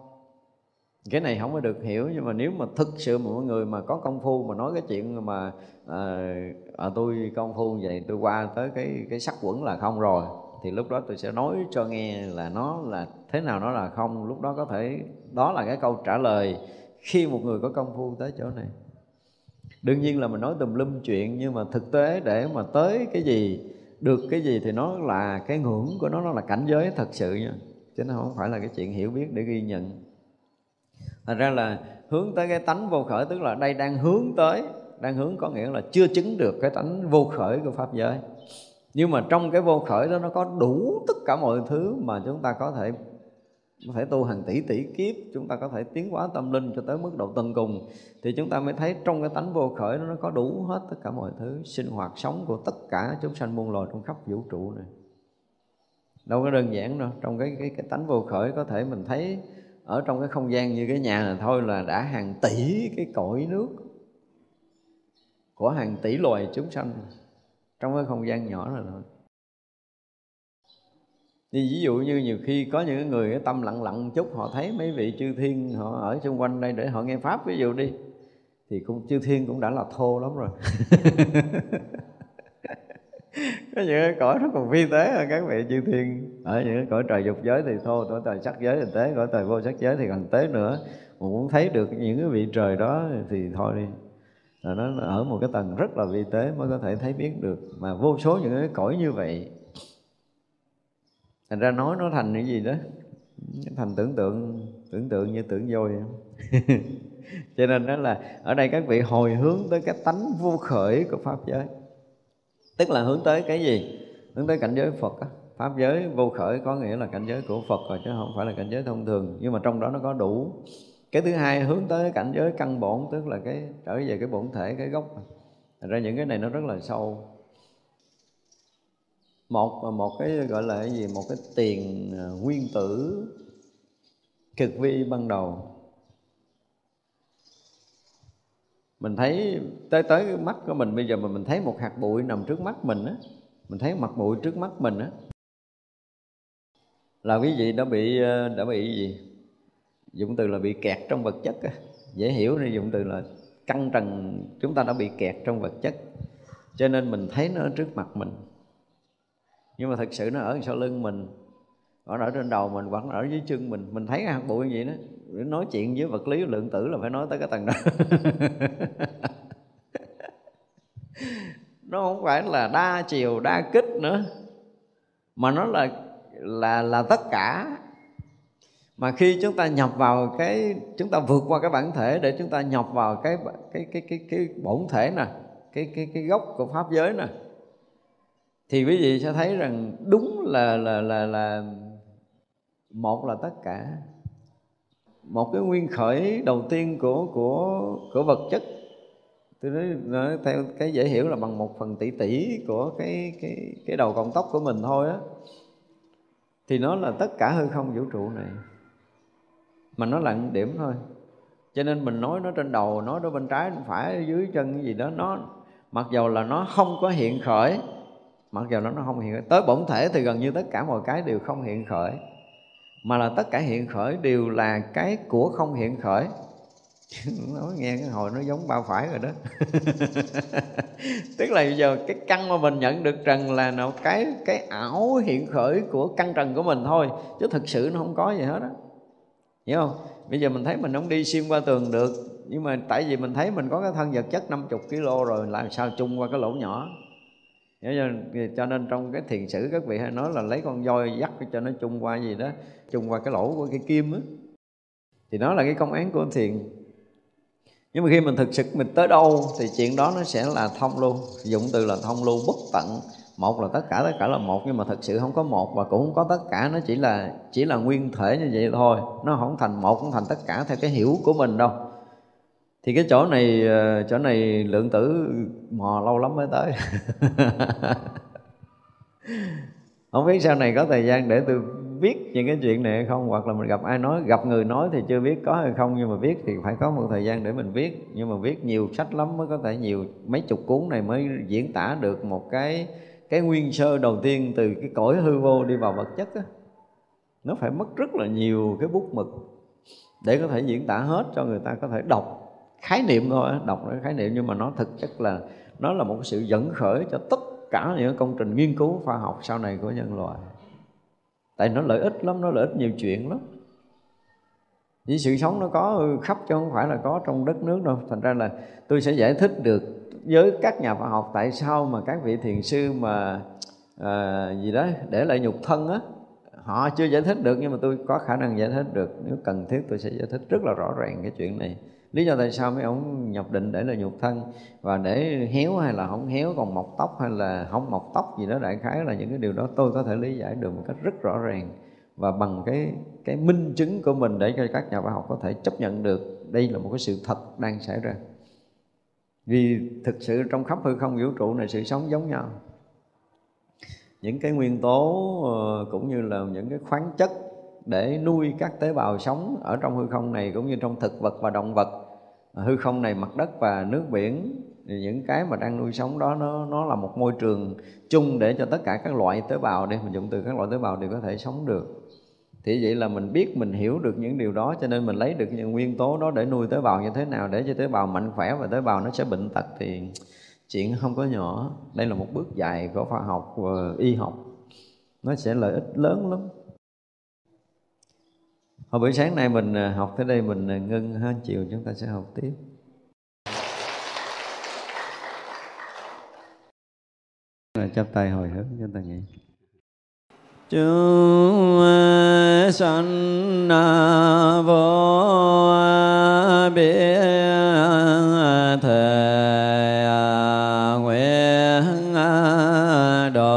Cái này không có được hiểu, nhưng mà nếu mà thực sự mọi người mà có công phu mà nói cái chuyện mà à, à, tôi công phu vậy tôi qua tới cái cái sắc quẩn là không rồi, thì lúc đó tôi sẽ nói cho nghe là nó là thế nào nó là không. Lúc đó có thể đó là cái câu trả lời khi một người có công phu tới chỗ này. Đương nhiên là mình nói tùm lum chuyện, nhưng mà thực tế để mà tới cái gì, được cái gì thì nó là cái ngưỡng của nó, nó là cảnh giới thật sự nha. Chứ nó không phải là cái chuyện hiểu biết để ghi nhận. Thành ra là hướng tới cái tánh vô khởi, tức là đây đang hướng tới, đang hướng có nghĩa là chưa chứng được cái tánh vô khởi của Pháp giới. Nhưng mà trong cái vô khởi đó nó có đủ tất cả mọi thứ mà chúng ta có thể có thể tu hàng tỷ tỷ kiếp, chúng ta có thể tiến hóa tâm linh cho tới mức độ tận cùng. Thì chúng ta mới thấy trong cái tánh vô khởi đó nó có đủ hết tất cả mọi thứ, sinh hoạt sống của tất cả chúng sanh muôn loài trong khắp vũ trụ này. Đâu có đơn giản đâu, trong cái, cái, cái tánh vô khởi có thể mình thấy ở trong cái không gian như cái nhà này thôi là đã hàng tỷ cái cõi nước của hàng tỷ loài chúng sanh trong cái không gian nhỏ này thôi. Thì ví dụ như nhiều khi có những người cái tâm lặng lặng một chút, họ thấy mấy vị chư thiên họ ở xung quanh đây để họ nghe Pháp ví dụ đi, thì cũng chư thiên cũng đã là thô lắm rồi. Có những cái cõi nó còn vi tế hơn các vị chư thiên. Ở những cái cõi trời dục giới thì thô, cõi trời sắc giới thì tế, cõi trời vô sắc giới thì còn tế nữa. Mà muốn thấy được những cái vị trời đó thì thôi đi, là nó ở một cái tầng rất là vi tế mới có thể thấy biết được. Mà vô số những cái cõi như vậy, thành ra nói nó thành cái gì đó, thành tưởng tượng, tưởng tượng như tưởng voi. Cho nên đó là ở đây các vị hồi hướng tới cái tánh vô khởi của Pháp giới. Tức là hướng tới cái gì? Đến tới cảnh giới Phật á, pháp giới vô khởi có nghĩa là cảnh giới của Phật rồi chứ không phải là cảnh giới thông thường. Nhưng mà trong đó nó có đủ. Cái thứ hai hướng tới cảnh giới căn bổn, tức là cái trở về cái bổn thể, cái gốc. Thật ra những cái này nó rất là sâu. Một một cái gọi là cái gì, một cái tiền nguyên tử cực vi ban đầu. Mình thấy tới tới cái mắt của mình bây giờ mà mình thấy một hạt bụi nằm trước mắt mình á, mình thấy mặt bụi trước mắt mình á, là quý vị đã bị đã bị gì? Dụng từ là bị kẹt trong vật chất á. Dễ hiểu nên dụng từ là căng trần, chúng ta đã bị kẹt trong vật chất. Cho nên mình thấy nó ở trước mặt mình. Nhưng mà thật sự nó ở sau lưng mình, nó ở trên đầu mình, vẫn ở dưới chân mình. Mình thấy cái hạt bụi như vậy đó, nói chuyện với vật lý lượng tử là phải nói tới cái tầng đó. Nó không phải là đa chiều, đa kích nữa, mà nó là là là tất cả. Mà khi chúng ta nhập vào cái, chúng ta vượt qua cái bản thể để chúng ta nhập vào cái cái cái cái cái bổn thể nè, cái cái cái gốc của pháp giới nè, thì quý vị sẽ thấy rằng đúng là là là là một là tất cả. Một cái nguyên khởi đầu tiên của của của vật chất, tôi nói theo cái dễ hiểu là bằng một phần tỷ tỷ của cái cái cái đầu cọng tóc của mình thôi á, thì nó là tất cả hư không vũ trụ này, mà nó là một điểm thôi. Cho nên mình nói nó trên đầu, nói nó bên trái, phải, dưới chân cái gì đó, nó mặc dầu là nó không có hiện khởi, mặc dù nó nó không hiện khởi. Tới bổn thể thì gần như tất cả mọi cái đều không hiện khởi, mà là tất cả hiện khởi đều là cái của không hiện khởi. Nói nghe cái hồi nó giống bao phải rồi đó. Tức là bây giờ cái căn mà mình nhận được trần là nó cái cái ảo hiện khởi của căn trần của mình thôi, chứ thực sự nó không có gì hết á, hiểu không? Bây giờ mình thấy mình không đi xuyên qua tường được, nhưng mà tại vì mình thấy mình có cái thân vật chất năm mươi ki lô rồi, làm sao chung qua cái lỗ nhỏ. Cho nên trong cái thiền sử các vị hay nói là lấy con voi dắt cho nó chung qua gì đó, chung qua cái lỗ của cái kim á, thì nó là cái công án của thiền. Nhưng mà khi mình thực sự mình tới đâu thì chuyện đó nó sẽ là thông luôn. Dụng từ là thông luôn, bất tận. Một là tất cả, tất cả là một, nhưng mà thật sự không có một và cũng không có tất cả. Nó chỉ là chỉ là nguyên thể như vậy thôi, nó không thành một, không thành tất cả theo cái hiểu của mình đâu. Thì cái chỗ này chỗ này lượng tử mò lâu lắm mới tới. Không biết sau này có thời gian để tôi viết những cái chuyện này hay không, hoặc là mình gặp ai nói, gặp người nói thì chưa biết có hay không, nhưng mà viết thì phải có một thời gian để mình viết. Nhưng mà viết nhiều sách lắm mới có thể, nhiều mấy chục cuốn này mới diễn tả được một cái cái nguyên sơ đầu tiên từ cái cõi hư vô đi vào vật chất á. Nó phải mất rất là nhiều cái bút mực để có thể diễn tả hết cho người ta có thể đọc khái niệm thôi, đọc cái khái niệm, nhưng mà nó thực chất là nó là một sự dẫn khởi cho tất cả những công trình nghiên cứu khoa học sau này của nhân loại. Tại nó lợi ích lắm, nó lợi ích nhiều chuyện lắm. Vì sự sống nó có khắp chứ không phải là có trong đất nước đâu. Thành ra là tôi sẽ giải thích được với các nhà khoa học tại sao mà các vị thiền sư mà à, gì đó để lại nhục thân á, họ chưa giải thích được, nhưng mà tôi có khả năng giải thích được. Nếu cần thiết tôi sẽ giải thích rất là rõ ràng cái chuyện này, lý do tại sao mấy ông nhập định để là nhục thân và để héo hay là không héo, còn mọc tóc hay là không mọc tóc gì đó. Đại khái là những cái điều đó tôi có thể lý giải được một cách rất rõ ràng và bằng cái cái minh chứng của mình để cho các nhà khoa học có thể chấp nhận được đây là một cái sự thật đang xảy ra. Vì thực sự trong khắp hư không vũ trụ này sự sống giống nhau, những cái nguyên tố cũng như là những cái khoáng chất để nuôi các tế bào sống ở trong hư không này cũng như trong thực vật và động vật. Hư không này, mặt đất và nước biển, thì những cái mà đang nuôi sống đó nó nó là một môi trường chung để cho tất cả các loại tế bào, để mình dùng từ các loại tế bào, đều có thể sống được. Thì vậy là mình biết, mình hiểu được những điều đó, cho nên mình lấy được những nguyên tố đó để nuôi tế bào như thế nào, để cho tế bào mạnh khỏe và tế bào nó sẽ bệnh tật thì chuyện không có nhỏ. Đây là một bước dài của khoa học và y học, nó sẽ lợi ích lớn lắm. Hồi buổi sáng nay mình học tới đây mình ngưng ha, chiều chúng ta sẽ học tiếp. Chắp tay hồi hướng chúng ta nghĩ. Chúng sanh vô biên thể nguyện độ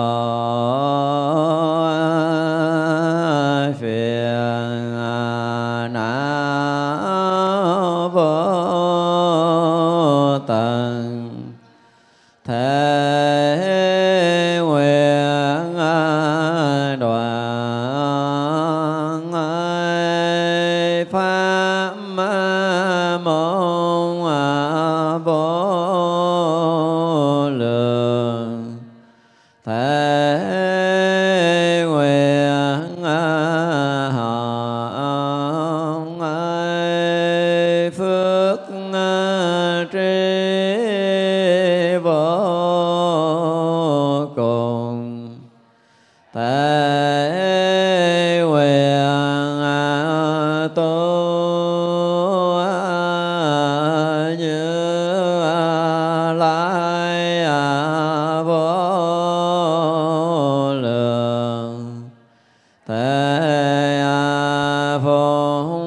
Tế nguyện tu Như Lai vô lượng Tế Phổ